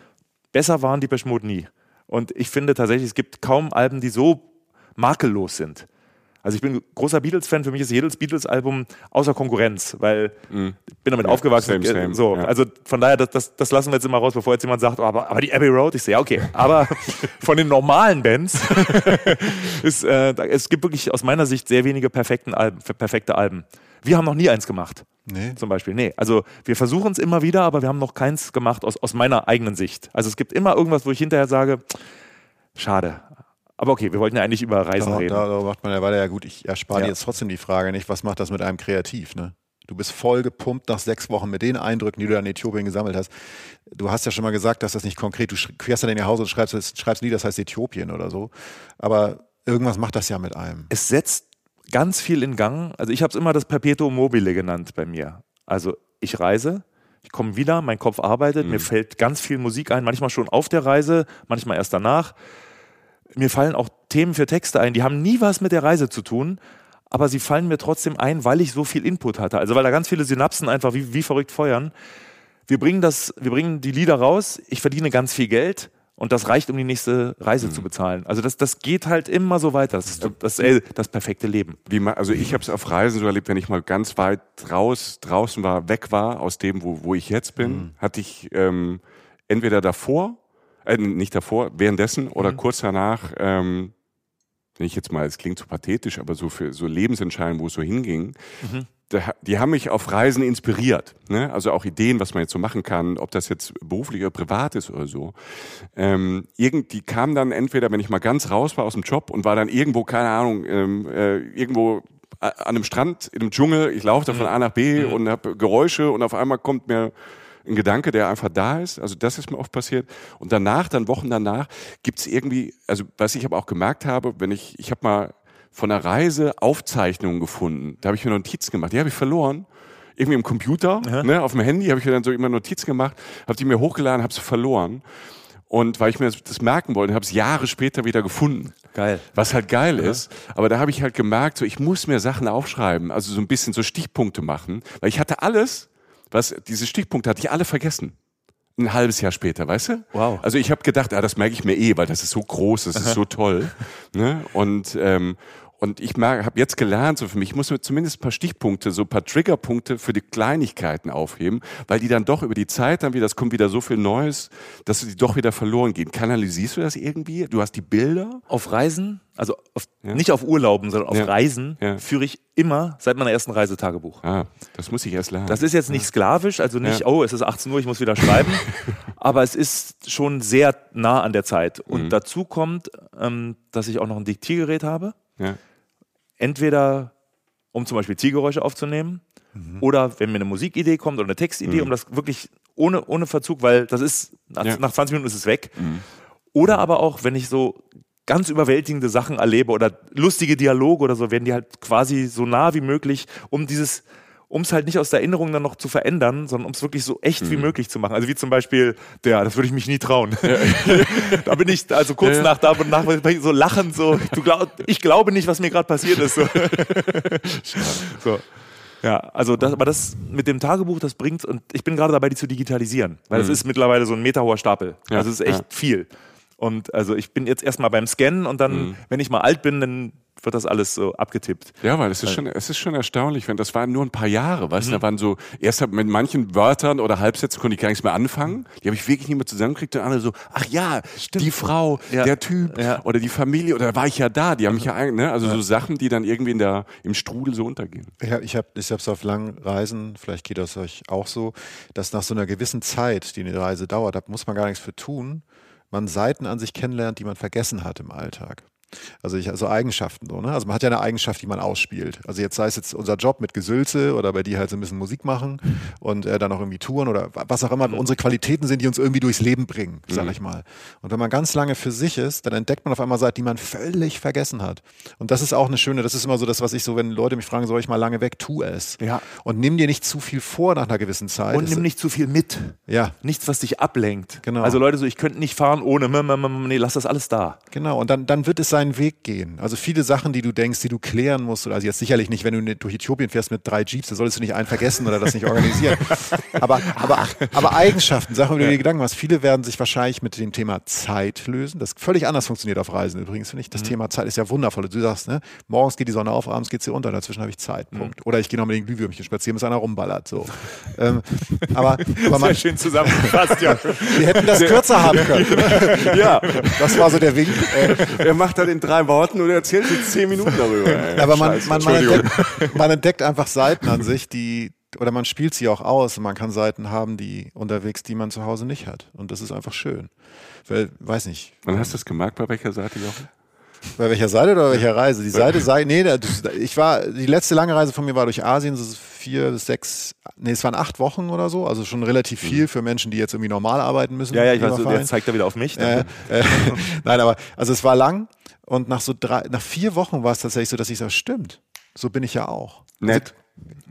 besser waren die Depeche Mode nie. Und ich finde tatsächlich, es gibt kaum Alben, die so makellos sind. Also ich bin großer Beatles-Fan, für mich ist jedes Beatles-Album außer Konkurrenz, weil mm. ich bin damit ja, aufgewachsen. Same, same. So, ja. Also von daher, das, das, das lassen wir jetzt immer raus, bevor jetzt jemand sagt, oh, aber, aber die Abbey Road, ich sehe, ja okay, aber von den normalen Bands, ist, äh, es gibt wirklich aus meiner Sicht sehr wenige perfekten Alben, perfekte Alben. Wir haben noch nie eins gemacht, nee. Zum Beispiel. Nee. Also wir versuchen es immer wieder, aber wir haben noch keins gemacht aus, aus meiner eigenen Sicht. Also es gibt immer irgendwas, wo ich hinterher sage, schade. Aber okay, wir wollten ja eigentlich über Reisen da, reden. Darüber macht man ja weiter. Ja gut, ich erspare ja. dir jetzt trotzdem die Frage nicht, was macht das mit einem kreativ, ne? Du bist voll gepumpt nach sechs Wochen mit den Eindrücken, die du in Äthiopien gesammelt hast. Du hast ja schon mal gesagt, dass das nicht konkret, du fährst dann in ihr Haus und schreibst, schreibst nie, das heißt Äthiopien oder so. Aber irgendwas macht das ja mit einem. Es setzt ganz viel in Gang. Also ich habe es immer das Perpetuum mobile genannt bei mir. Also ich reise, ich komme wieder, mein Kopf arbeitet, mhm. mir fällt ganz viel Musik ein, manchmal schon auf der Reise, manchmal erst danach. Mir fallen auch Themen für Texte ein, die haben nie was mit der Reise zu tun, aber sie fallen mir trotzdem ein, weil ich so viel Input hatte. Also weil da ganz viele Synapsen einfach wie, wie verrückt feuern. Wir bringen, das, wir bringen die Lieder raus, ich verdiene ganz viel Geld Und das reicht, um die nächste Reise mhm. zu bezahlen. Also das, das geht halt immer so weiter. Das ist das, das, äh, das perfekte Leben. Wie man, also ich habe es auf Reisen so erlebt, wenn ich mal ganz weit raus, draußen war, weg war aus dem, wo, wo ich jetzt bin, mhm. hatte ich ähm, entweder davor, äh, nicht davor, währenddessen oder mhm. kurz danach, ähm, wenn ich jetzt mal, es klingt so pathetisch, aber so für so Lebensentscheidungen, wo es so hinging, mhm. die haben mich auf Reisen inspiriert. Ne? Also auch Ideen, was man jetzt so machen kann, ob das jetzt beruflich oder privat ist oder so. Ähm, irgend, die kamen dann entweder, wenn ich mal ganz raus war aus dem Job und war dann irgendwo, keine Ahnung, ähm, äh, irgendwo an einem Strand, in einem Dschungel, ich laufe da von A nach B mhm. und habe Geräusche und auf einmal kommt mir ein Gedanke, der einfach da ist. Also das ist mir oft passiert. Und danach, dann Wochen danach, gibt es irgendwie, also was ich aber auch gemerkt habe, wenn ich, ich habe mal von einer Reise Aufzeichnungen gefunden. Da habe ich mir Notizen gemacht. Die habe ich verloren. Irgendwie im Computer, ja. ne, auf dem Handy habe ich mir dann so immer Notizen gemacht, habe die mir hochgeladen, habe sie verloren. Und weil ich mir das, das merken wollte, habe es Jahre später wieder gefunden. Geil. Was halt geil ja. ist. Aber da habe ich halt gemerkt, so ich muss mir Sachen aufschreiben, also so ein bisschen so Stichpunkte machen. Weil ich hatte alles, was diese Stichpunkte hatte ich alle vergessen. Ein halbes Jahr später, weißt du? Wow. Also ich habe gedacht, ah, das merke ich mir eh, weil das ist so groß, das ist so toll. ne? Und ähm, und ich habe jetzt gelernt, so für mich, ich muss mir zumindest ein paar Stichpunkte, so ein paar Triggerpunkte für die Kleinigkeiten aufheben, weil die dann doch über die Zeit dann wieder, es kommt wieder so viel Neues, dass die doch wieder verloren gehen. Kanalisierst du das irgendwie? Du hast die Bilder? Auf Reisen, also auf, ja. nicht auf Urlauben, sondern auf ja. Reisen ja. führe ich immer seit meiner ersten Reise Tagebuch. Ah, das muss ich erst lernen. Das ist jetzt nicht sklavisch, also nicht, ja. oh, es ist achtzehn Uhr, ich muss wieder schreiben, aber es ist schon sehr nah an der Zeit. Und mhm. dazu kommt, ähm, dass ich auch noch ein Diktiergerät habe. Ja. Entweder um zum Beispiel Tiergeräusche aufzunehmen mhm. oder wenn mir eine Musikidee kommt oder eine Textidee, mhm. um das wirklich ohne, ohne Verzug, weil das ist, nach, ja. nach zwanzig Minuten ist es weg. Mhm. Oder aber auch, wenn ich so ganz überwältigende Sachen erlebe oder lustige Dialoge oder so, werden die halt quasi so nah wie möglich, um dieses, um es halt nicht aus der Erinnerung dann noch zu verändern, sondern um es wirklich so echt mhm. wie möglich zu machen. Also wie zum Beispiel, ja, das würde ich mich nie trauen. Ja. da bin ich, also kurz ja. nach da und nach so lachend, so, du glaub, ich glaube nicht, was mir gerade passiert ist. So. so. Ja, also das, aber das mit dem Tagebuch, das bringt's und ich bin gerade dabei, die zu digitalisieren, weil es mhm. ist mittlerweile so ein meterhoher Stapel. Ja. Also es ist echt ja. viel. Und also ich bin jetzt erstmal beim Scannen und dann, mhm. wenn ich mal alt bin, dann wird das alles so abgetippt. Ja, weil es ist schon, es ist schon erstaunlich, wenn das waren nur ein paar Jahre, weißt du, mhm. da waren so, erst mit manchen Wörtern oder Halbsätzen konnte ich gar nichts mehr anfangen, die habe ich wirklich nicht mehr zusammengekriegt und andere so, ach ja, stimmt. Die Frau, ja. der Typ ja. oder die Familie oder da war ich ja da, die haben mich ja, ne, also ja. so Sachen, die dann irgendwie in der, im Strudel so untergehen. Ja, ich habe ich hab's auf langen Reisen, vielleicht geht das euch auch so, dass nach so einer gewissen Zeit, die eine Reise dauert, da muss man gar nichts für tun, man Seiten an sich kennenlernt, die man vergessen hat im Alltag. Also, ich, also Eigenschaften so, ne? Also man hat ja eine Eigenschaft, die man ausspielt. Also jetzt sei es jetzt unser Job mit Gesülze oder bei dir halt so ein bisschen Musik machen und äh, dann auch irgendwie Touren oder was auch immer mhm. unsere Qualitäten sind, die uns irgendwie durchs Leben bringen, sag mhm. ich mal. Und wenn man ganz lange für sich ist, dann entdeckt man auf einmal Seiten, die man völlig vergessen hat. Und das ist auch eine schöne, das ist immer so das, was ich so, wenn Leute mich fragen, soll ich mal lange weg, tu es. Ja. Und nimm dir nicht zu viel vor nach einer gewissen Zeit. Und das nimm nicht zu viel mit. Ja. Nichts, was dich ablenkt. Genau. Also Leute so, ich könnte nicht fahren ohne, nee, lass das alles da. Genau, und dann, dann wird es sein seinen Weg gehen. Also viele Sachen, die du denkst, die du klären musst, oder also jetzt sicherlich nicht, wenn du durch Äthiopien fährst mit drei Jeeps, da solltest du nicht einen vergessen oder das nicht organisieren. aber, aber, aber Eigenschaften, Sachen, über die du dir Gedanken machst, viele werden sich wahrscheinlich mit dem Thema Zeit lösen, das völlig anders funktioniert auf Reisen übrigens, finde ich. Das mhm. Thema Zeit ist ja wundervoll. Du sagst, ne, morgens geht die Sonne auf, abends geht sie unter, dazwischen habe ich Zeit, Punkt. Mhm. Oder ich gehe noch mit den Glühwürmchen spazieren, bis einer rumballert. So. ähm, aber, aber man, sehr schön zusammengefasst, ja. Wir hätten das kürzer haben können. ja. Das war so der Wink. Er macht dann in drei Worten und erzählt jetzt zehn Minuten darüber. Ey. Aber man, man, man, entdeckt, man entdeckt einfach Seiten an sich, die, oder man spielt sie auch aus und man kann Seiten haben, die unterwegs, die man zu Hause nicht hat. Und das ist einfach schön. Weil, weiß nicht. Wann hast du das gemerkt, bei welcher Seite, Jochen? Bei welcher Seite oder welcher Reise? Die Seite sei, nee, ich war, die letzte lange Reise von mir war durch Asien, so vier, sechs, nee, es waren acht Wochen oder so, also schon relativ viel für Menschen, die jetzt irgendwie normal arbeiten müssen. Ja, ja, ich weiß, so, jetzt zeigt er wieder auf mich. Äh, äh, Nein, aber, also es war lang und nach so drei, nach vier Wochen war es tatsächlich so, dass ich sage, stimmt, so bin ich ja auch. Nett.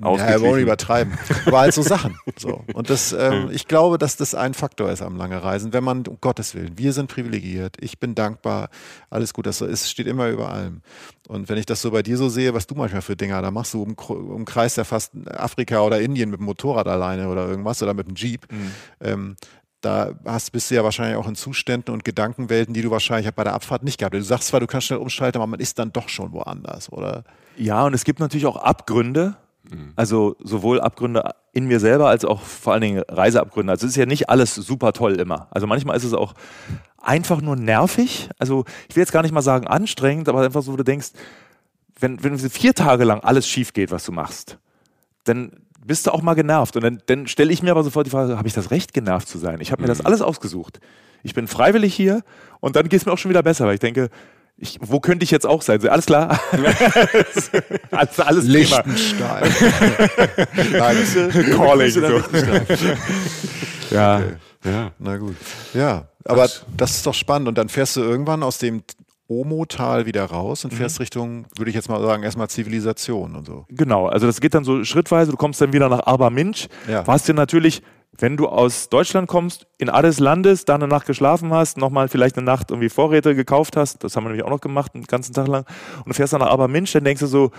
Ja, wollen wir übertreiben. War halt so Sachen. So. Und das, ähm, ich glaube, dass das ein Faktor ist am lange Reisen, wenn man, um Gottes Willen, wir sind privilegiert, ich bin dankbar, alles gut, das so ist, steht immer über allem. Und wenn ich das so bei dir so sehe, was du manchmal für Dinger da machst, du um, umkreist ja fast Afrika oder Indien mit dem Motorrad alleine oder irgendwas oder mit dem Jeep, mhm. ähm, Da hast, bist du ja wahrscheinlich auch in Zuständen und Gedankenwelten, die du wahrscheinlich bei der Abfahrt nicht gehabt hast. Du sagst zwar, du kannst schnell umschalten, aber man ist dann doch schon woanders, oder? Ja, und es gibt natürlich auch Abgründe. Mhm. Also sowohl Abgründe in mir selber als auch vor allen Dingen Reiseabgründe. Also es ist ja nicht alles super toll immer. Also manchmal ist es auch einfach nur nervig. Also ich will jetzt gar nicht mal sagen anstrengend, aber einfach so, wo du denkst, wenn, wenn vier Tage lang alles schief geht, was du machst, dann bist du auch mal genervt. Und dann, dann stelle ich mir aber sofort die Frage, habe ich das Recht, genervt zu sein? Ich habe mir das alles ausgesucht. Ich bin freiwillig hier und dann geht es mir auch schon wieder besser, weil ich denke, ich, wo könnte ich jetzt auch sein? So, alles klar. alles, alles Liechtenstein. Calling. So. Ja. Okay. Ja, na gut. Ja, aber das, das ist doch spannend. Und dann fährst du irgendwann aus dem Omo-Tal wieder raus und fährst mhm. Richtung, würde ich jetzt mal sagen, erstmal Zivilisation und so. Genau, also das geht dann so schrittweise, du kommst dann wieder nach Arba Minch, ja. Warst dir natürlich, wenn du aus Deutschland kommst, in Addis landest, da eine Nacht geschlafen hast, nochmal vielleicht eine Nacht irgendwie Vorräte gekauft hast, das haben wir nämlich auch noch gemacht, einen ganzen Tag lang, und du fährst dann nach Arba Minch, dann denkst du so,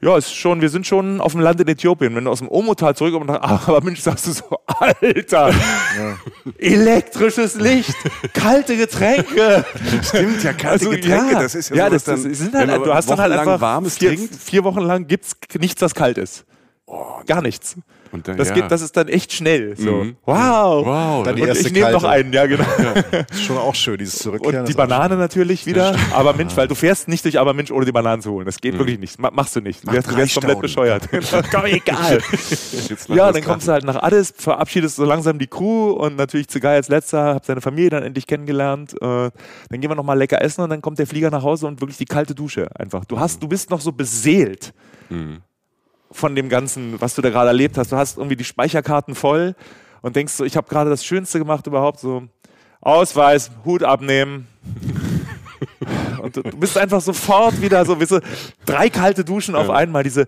ja, ist schon, wir sind schon auf dem Land in Äthiopien. Wenn du aus dem Omo-Tal zurückkommst, aber Mensch, sagst du so, Alter, ja. elektrisches Licht, kalte Getränke. Stimmt, ja, kalte also, Getränke, ja. Das ist ja, ja so. Das, das, das sind halt, du hast dann halt einfach warmes vier, vier Wochen lang gibt's nichts, was kalt ist. Oh, gar nichts. Und dann, das, ja. geht, das ist dann echt schnell. So. Mhm. Wow. wow. Dann die erste ich nehme noch einen, ja genau. Ja. Ist schon auch schön, dieses Zurückkehren. Und die Banane natürlich wieder, aber Mensch, weil du fährst nicht durch Aber Mensch, ohne die Bananen zu holen. Das geht mhm. wirklich nicht. Machst du nicht. Du wärst, du wärst komplett bescheuert. Komm, egal. Ja, und dann kommst du halt nach Addis, verabschiedest so langsam die Crew und natürlich Zegai als letzter, hab seine Familie dann endlich kennengelernt. Dann gehen wir nochmal lecker essen und dann kommt der Flieger nach Hause und wirklich die kalte Dusche einfach. Du, hast, du bist noch so beseelt. Mhm. Von dem Ganzen, was du da gerade erlebt hast. Du hast irgendwie die Speicherkarten voll und denkst so, ich habe gerade das Schönste gemacht überhaupt. So Ausweis, Hut abnehmen. Und du bist einfach sofort wieder so, weißt du, drei kalte Duschen auf einmal. Diese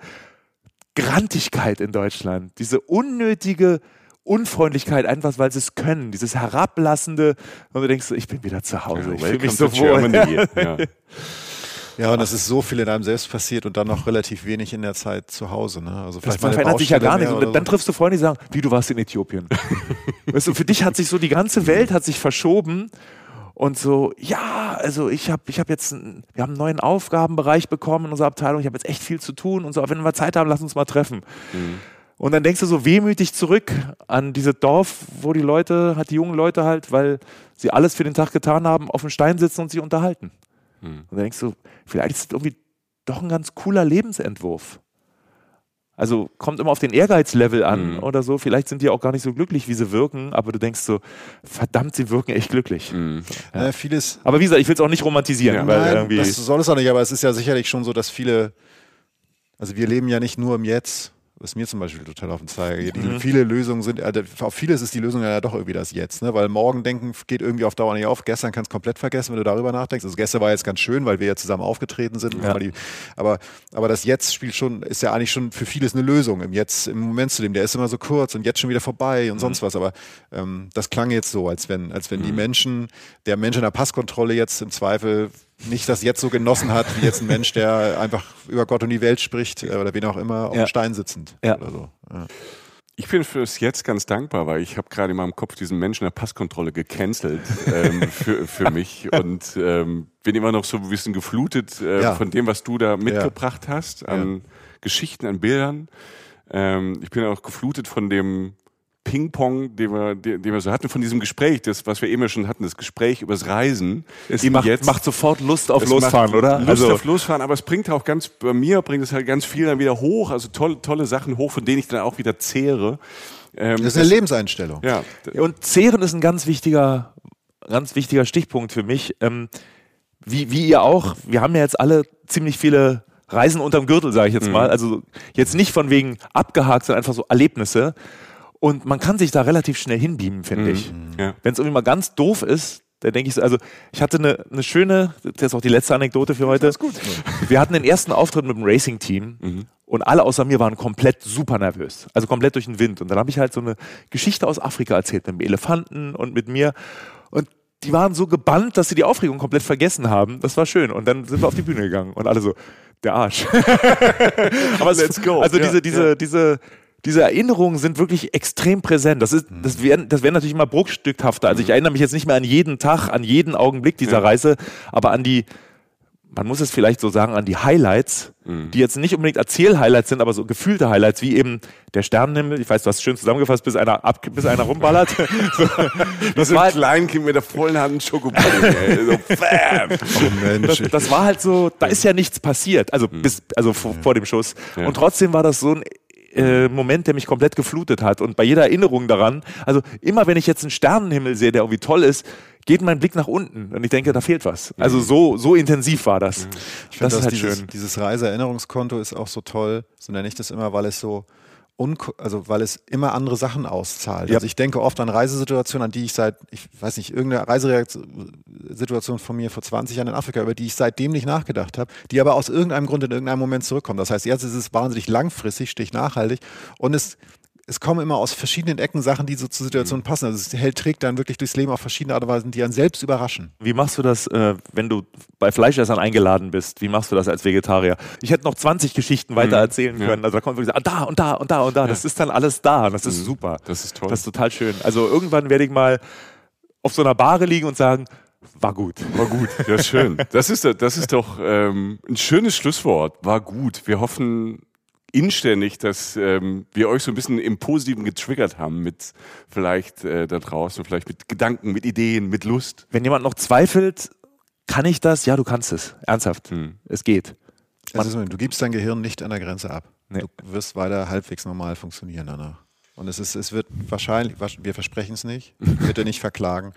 Grantigkeit in Deutschland, diese unnötige Unfreundlichkeit, einfach weil sie es können, dieses Herablassende. Und du denkst so, ich bin wieder zu Hause. Ich fühle mich so wohl. Ja. Ja, und das ist so viel in einem selbst passiert und dann noch relativ wenig in der Zeit zu Hause. Ne? Also vielleicht das verändert sich ja gar nichts. Und dann, dann triffst du Freunde, die sagen, wie, du warst in Äthiopien. Weißt du, für dich hat sich so, die ganze Welt hat sich verschoben. Und so, ja, also ich habe ich hab jetzt, einen, wir haben einen neuen Aufgabenbereich bekommen in unserer Abteilung. Ich habe jetzt echt viel zu tun und so. Aber wenn wir Zeit haben, lass uns mal treffen. Mhm. Und dann denkst du so wehmütig zurück an dieses Dorf, wo die Leute, hat die jungen Leute halt, weil sie alles für den Tag getan haben, auf dem Stein sitzen und sich unterhalten. Und dann denkst du, vielleicht ist das irgendwie doch ein ganz cooler Lebensentwurf. Also kommt immer auf den Ehrgeizlevel an mhm. oder so. Vielleicht sind die auch gar nicht so glücklich, wie sie wirken, aber du denkst so, verdammt, sie wirken echt glücklich. Mhm. Ja. Äh, vieles aber wie gesagt, ich will es auch nicht romantisieren. Ja, weil nein, irgendwie das soll es auch nicht, aber es ist ja sicherlich schon so, dass viele, also wir leben ja nicht nur im Jetzt, was mir zum Beispiel total auf den Zeiger geht. Mhm. Viele Lösungen sind, also auf vieles ist die Lösung ja doch irgendwie das Jetzt, ne? Weil morgen denken geht irgendwie auf Dauer nicht auf. Gestern kannst du komplett vergessen, wenn du darüber nachdenkst. Also gestern war jetzt ganz schön, weil wir ja zusammen aufgetreten sind. Ja. Die, aber, aber das Jetzt spielt schon, ist ja eigentlich schon für vieles eine Lösung. Im Jetzt, im Moment zu dem, der ist immer so kurz und jetzt schon wieder vorbei und mhm. sonst was. Aber ähm, das klang jetzt so, als wenn, als wenn mhm. die Menschen, der Mensch in der Passkontrolle jetzt im Zweifel nicht das Jetzt so genossen hat, wie jetzt ein Mensch, der einfach über Gott und die Welt spricht oder wen auch immer, auf ja. dem Stein sitzend. Ja. Oder so. Ja. Ich bin für das Jetzt ganz dankbar, weil ich habe gerade in meinem Kopf diesen Menschen der Passkontrolle gecancelt ähm, für, für mich und ähm, bin immer noch so ein bisschen geflutet äh, ja. von dem, was du da mitgebracht ja. hast, an ja. Geschichten, an Bildern. Ähm, ich bin auch geflutet von dem Ping-Pong, den wir, den wir so hatten, von diesem Gespräch, das, was wir eben schon hatten, das Gespräch übers Reisen. Es macht, jetzt, macht sofort Lust auf Losfahren, oder? Lust also. auf Losfahren, aber es bringt auch ganz, bei mir bringt es halt ganz viel dann wieder hoch, also tolle, tolle Sachen hoch, von denen ich dann auch wieder zehre. Ähm, das ist eine das, Lebenseinstellung. Ja. Und zehren ist ein ganz wichtiger, ganz wichtiger Stichpunkt für mich. Ähm, wie, wie ihr auch, wir haben ja jetzt alle ziemlich viele Reisen unterm Gürtel, sage ich jetzt mhm. mal. Also jetzt nicht von wegen abgehakt, sondern einfach so Erlebnisse. Und man kann sich da relativ schnell hinbeamen, finde mhm. ich. Ja. Wenn es irgendwie mal ganz doof ist, dann denke ich so, also ich hatte eine, eine schöne, das ist auch die letzte Anekdote für heute. Das ist gut. Wir hatten den ersten Auftritt mit dem Racing-Team mhm. und alle außer mir waren komplett super nervös. Also komplett durch den Wind. Und dann habe ich halt so eine Geschichte aus Afrika erzählt mit dem Elefanten und mit mir. Und die waren so gebannt, dass sie die Aufregung komplett vergessen haben. Das war schön. Und dann sind wir auf die Bühne gegangen und alle so, der Arsch. Aber let's go. Also ja, diese, diese, ja. diese diese Erinnerungen sind wirklich extrem präsent. Das, ist, das wäre das wär natürlich immer bruchstückhafter. Also ich erinnere mich jetzt nicht mehr an jeden Tag, an jeden Augenblick dieser ja. Reise, aber an die, man muss es vielleicht so sagen, an die Highlights, mhm. die jetzt nicht unbedingt Erzähl-Highlights sind, aber so gefühlte Highlights, wie eben der Sternenhimmel, ich weiß, du hast es schön zusammengefasst, bis einer, ab, bis einer rumballert. so, das so war ein Kleinkind mit der vollen Hand Schokoballen. So, oh Mensch. Das, das war halt so, da ist ja nichts passiert, also, mhm. bis, also vor, vor dem Schuss. Ja. Und trotzdem war das so ein Äh, Moment, der mich komplett geflutet hat, und bei jeder Erinnerung daran, also immer wenn ich jetzt einen Sternenhimmel sehe, der irgendwie toll ist, geht mein Blick nach unten und ich denke, da fehlt was. Also so, so intensiv war das. Mhm. Ich finde, das ist halt dieses, schön. Dieses Reiseerinnerungskonto ist auch so toll, so nenne ich das immer, weil es so also weil es immer andere Sachen auszahlt. Ja. Also ich denke oft an Reisesituationen, an die ich seit, ich weiß nicht, irgendeine Reisesituation von mir vor zwanzig Jahren in Afrika, über die ich seitdem nicht nachgedacht habe, die aber aus irgendeinem Grund in irgendeinem Moment zurückkommen. Das heißt, jetzt ist es wahnsinnig langfristig, stich nachhaltig, und es Es kommen immer aus verschiedenen Ecken Sachen, die so zur Situation passen. Also es hält, trägt dann wirklich durchs Leben auf verschiedene Art und Weisen, die dann selbst überraschen. Wie machst du das, äh, wenn du bei Fleischessern eingeladen bist? Wie machst du das als Vegetarier? Ich hätte noch zwanzig Geschichten weiter erzählen mhm. können. Ja. Also da kommt wirklich so, da und da und da und da. Ja. Das ist dann alles da. Das ist mhm. super. Das ist toll. Das ist total schön. Also irgendwann werde ich mal auf so einer Bahre liegen und sagen, war gut. War gut, ja schön. Das ist, das ist doch ähm, ein schönes Schlusswort. War gut. Wir hoffen inständig, dass ähm, wir euch so ein bisschen im Positiven getriggert haben mit vielleicht äh, da draußen, vielleicht mit Gedanken, mit Ideen, mit Lust. Wenn jemand noch zweifelt, kann ich das? Ja, du kannst es. Ernsthaft. Hm. Es geht. Also, du gibst dein Gehirn nicht an der Grenze ab. Nee. Du wirst weiter halbwegs normal funktionieren danach. Und es ist, es wird wahrscheinlich, wir versprechen es nicht, bitte nicht verklagen.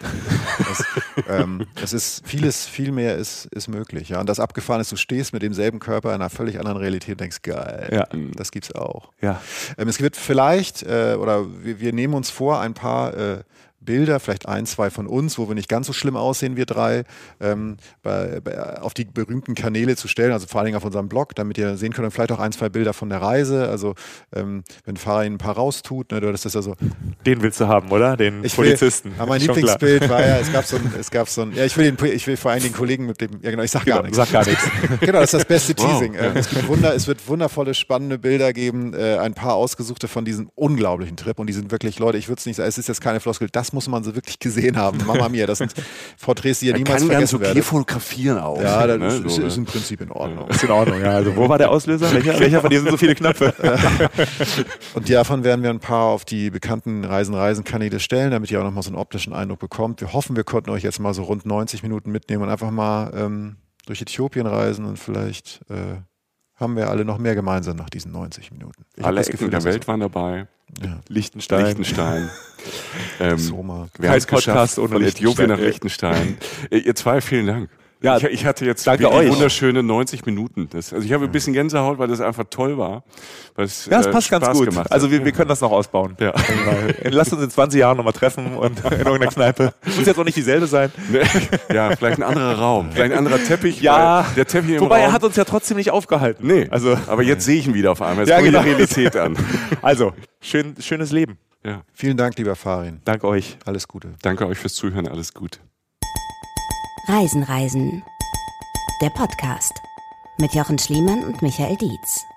Es, ähm, es ist vieles, viel mehr ist, ist möglich. Ja? Und das abgefahren ist, du stehst mit demselben Körper in einer völlig anderen Realität und denkst, geil, ja. das gibt's auch. Ja. Ähm, es wird vielleicht, äh, oder wir, wir nehmen uns vor, ein paar äh, Bilder, vielleicht ein, zwei von uns, wo wir nicht ganz so schlimm aussehen, wir drei, ähm, bei, bei, auf die berühmten Kanäle zu stellen, also vor allen Dingen auf unserem Blog, damit ihr sehen könnt, und vielleicht auch ein, zwei Bilder von der Reise, also ähm, wenn Farin ein paar raustut, ne, du hattest das ja so. Den willst du haben, oder? Den ich Polizisten. Will, aber mein Schon Lieblingsbild klar. war ja, es gab so ein, es gab so ein, ja, ich will, den, ich will vor allen Dingen Kollegen mit dem, ja genau, ich sag genau, gar nichts. Sag gar nichts. Genau, das ist das beste wow. Teasing. Ähm, es gibt Wunder, es wird wundervolle, spannende Bilder geben, äh, ein paar ausgesuchte von diesem unglaublichen Trip, und die sind wirklich, Leute, ich würde es nicht sagen, es ist jetzt keine Floskel, das muss man so wirklich gesehen haben. Mama mia, das sind Porträts, die ja niemals vergessen werden. Man kann ganz okay fotografieren auch. Ja, das ne? ist, ist, ist im Prinzip in Ordnung. Ist in Ordnung, ja. Also wo war der Auslöser? Welcher, welcher von dir sind so viele Knöpfe? Und davon werden wir ein paar auf die bekannten Reisen-Reisen-Kanäle stellen, damit ihr auch nochmal so einen optischen Eindruck bekommt. Wir hoffen, wir konnten euch jetzt mal so rund neunzig Minuten mitnehmen und einfach mal ähm, durch Äthiopien reisen, und vielleicht äh, haben wir alle noch mehr gemeinsam nach diesen neunzig Minuten. Ich alle Ecken Gefühl, der Welt so waren dabei. Ja. Liechtenstein. Liechtenstein. ähm, Soma. Wir haben es geschafft, von Äthiopien nach Liechtenstein. Ihr zwei, vielen Dank. Ja, ich, ich hatte jetzt danke euch. Wunderschöne neunzig Minuten. Das, also ich habe ein bisschen Gänsehaut, weil das einfach toll war. Weil es, ja, das passt äh, ganz Spaß gut. Also wir, wir können das noch ausbauen. Ja. Lasst uns in zwanzig Jahren nochmal treffen und in irgendeiner Kneipe. Muss jetzt auch nicht dieselbe sein. Nee. Ja, vielleicht ein anderer Raum. Vielleicht ein anderer Teppich. Ja, der Teppich im wobei Raum, er hat uns ja trotzdem nicht aufgehalten. Nee, also, aber jetzt sehe ich ihn wieder auf einmal. Jetzt ja, kommt genau. die Realität an. Also, schön, schönes Leben. Ja. Vielen Dank, lieber Farin. Danke euch. Alles Gute. Danke euch fürs Zuhören. Alles Gute. Reisen, Reisen. Der Podcast mit Jochen Schliemann und Michael Dietz.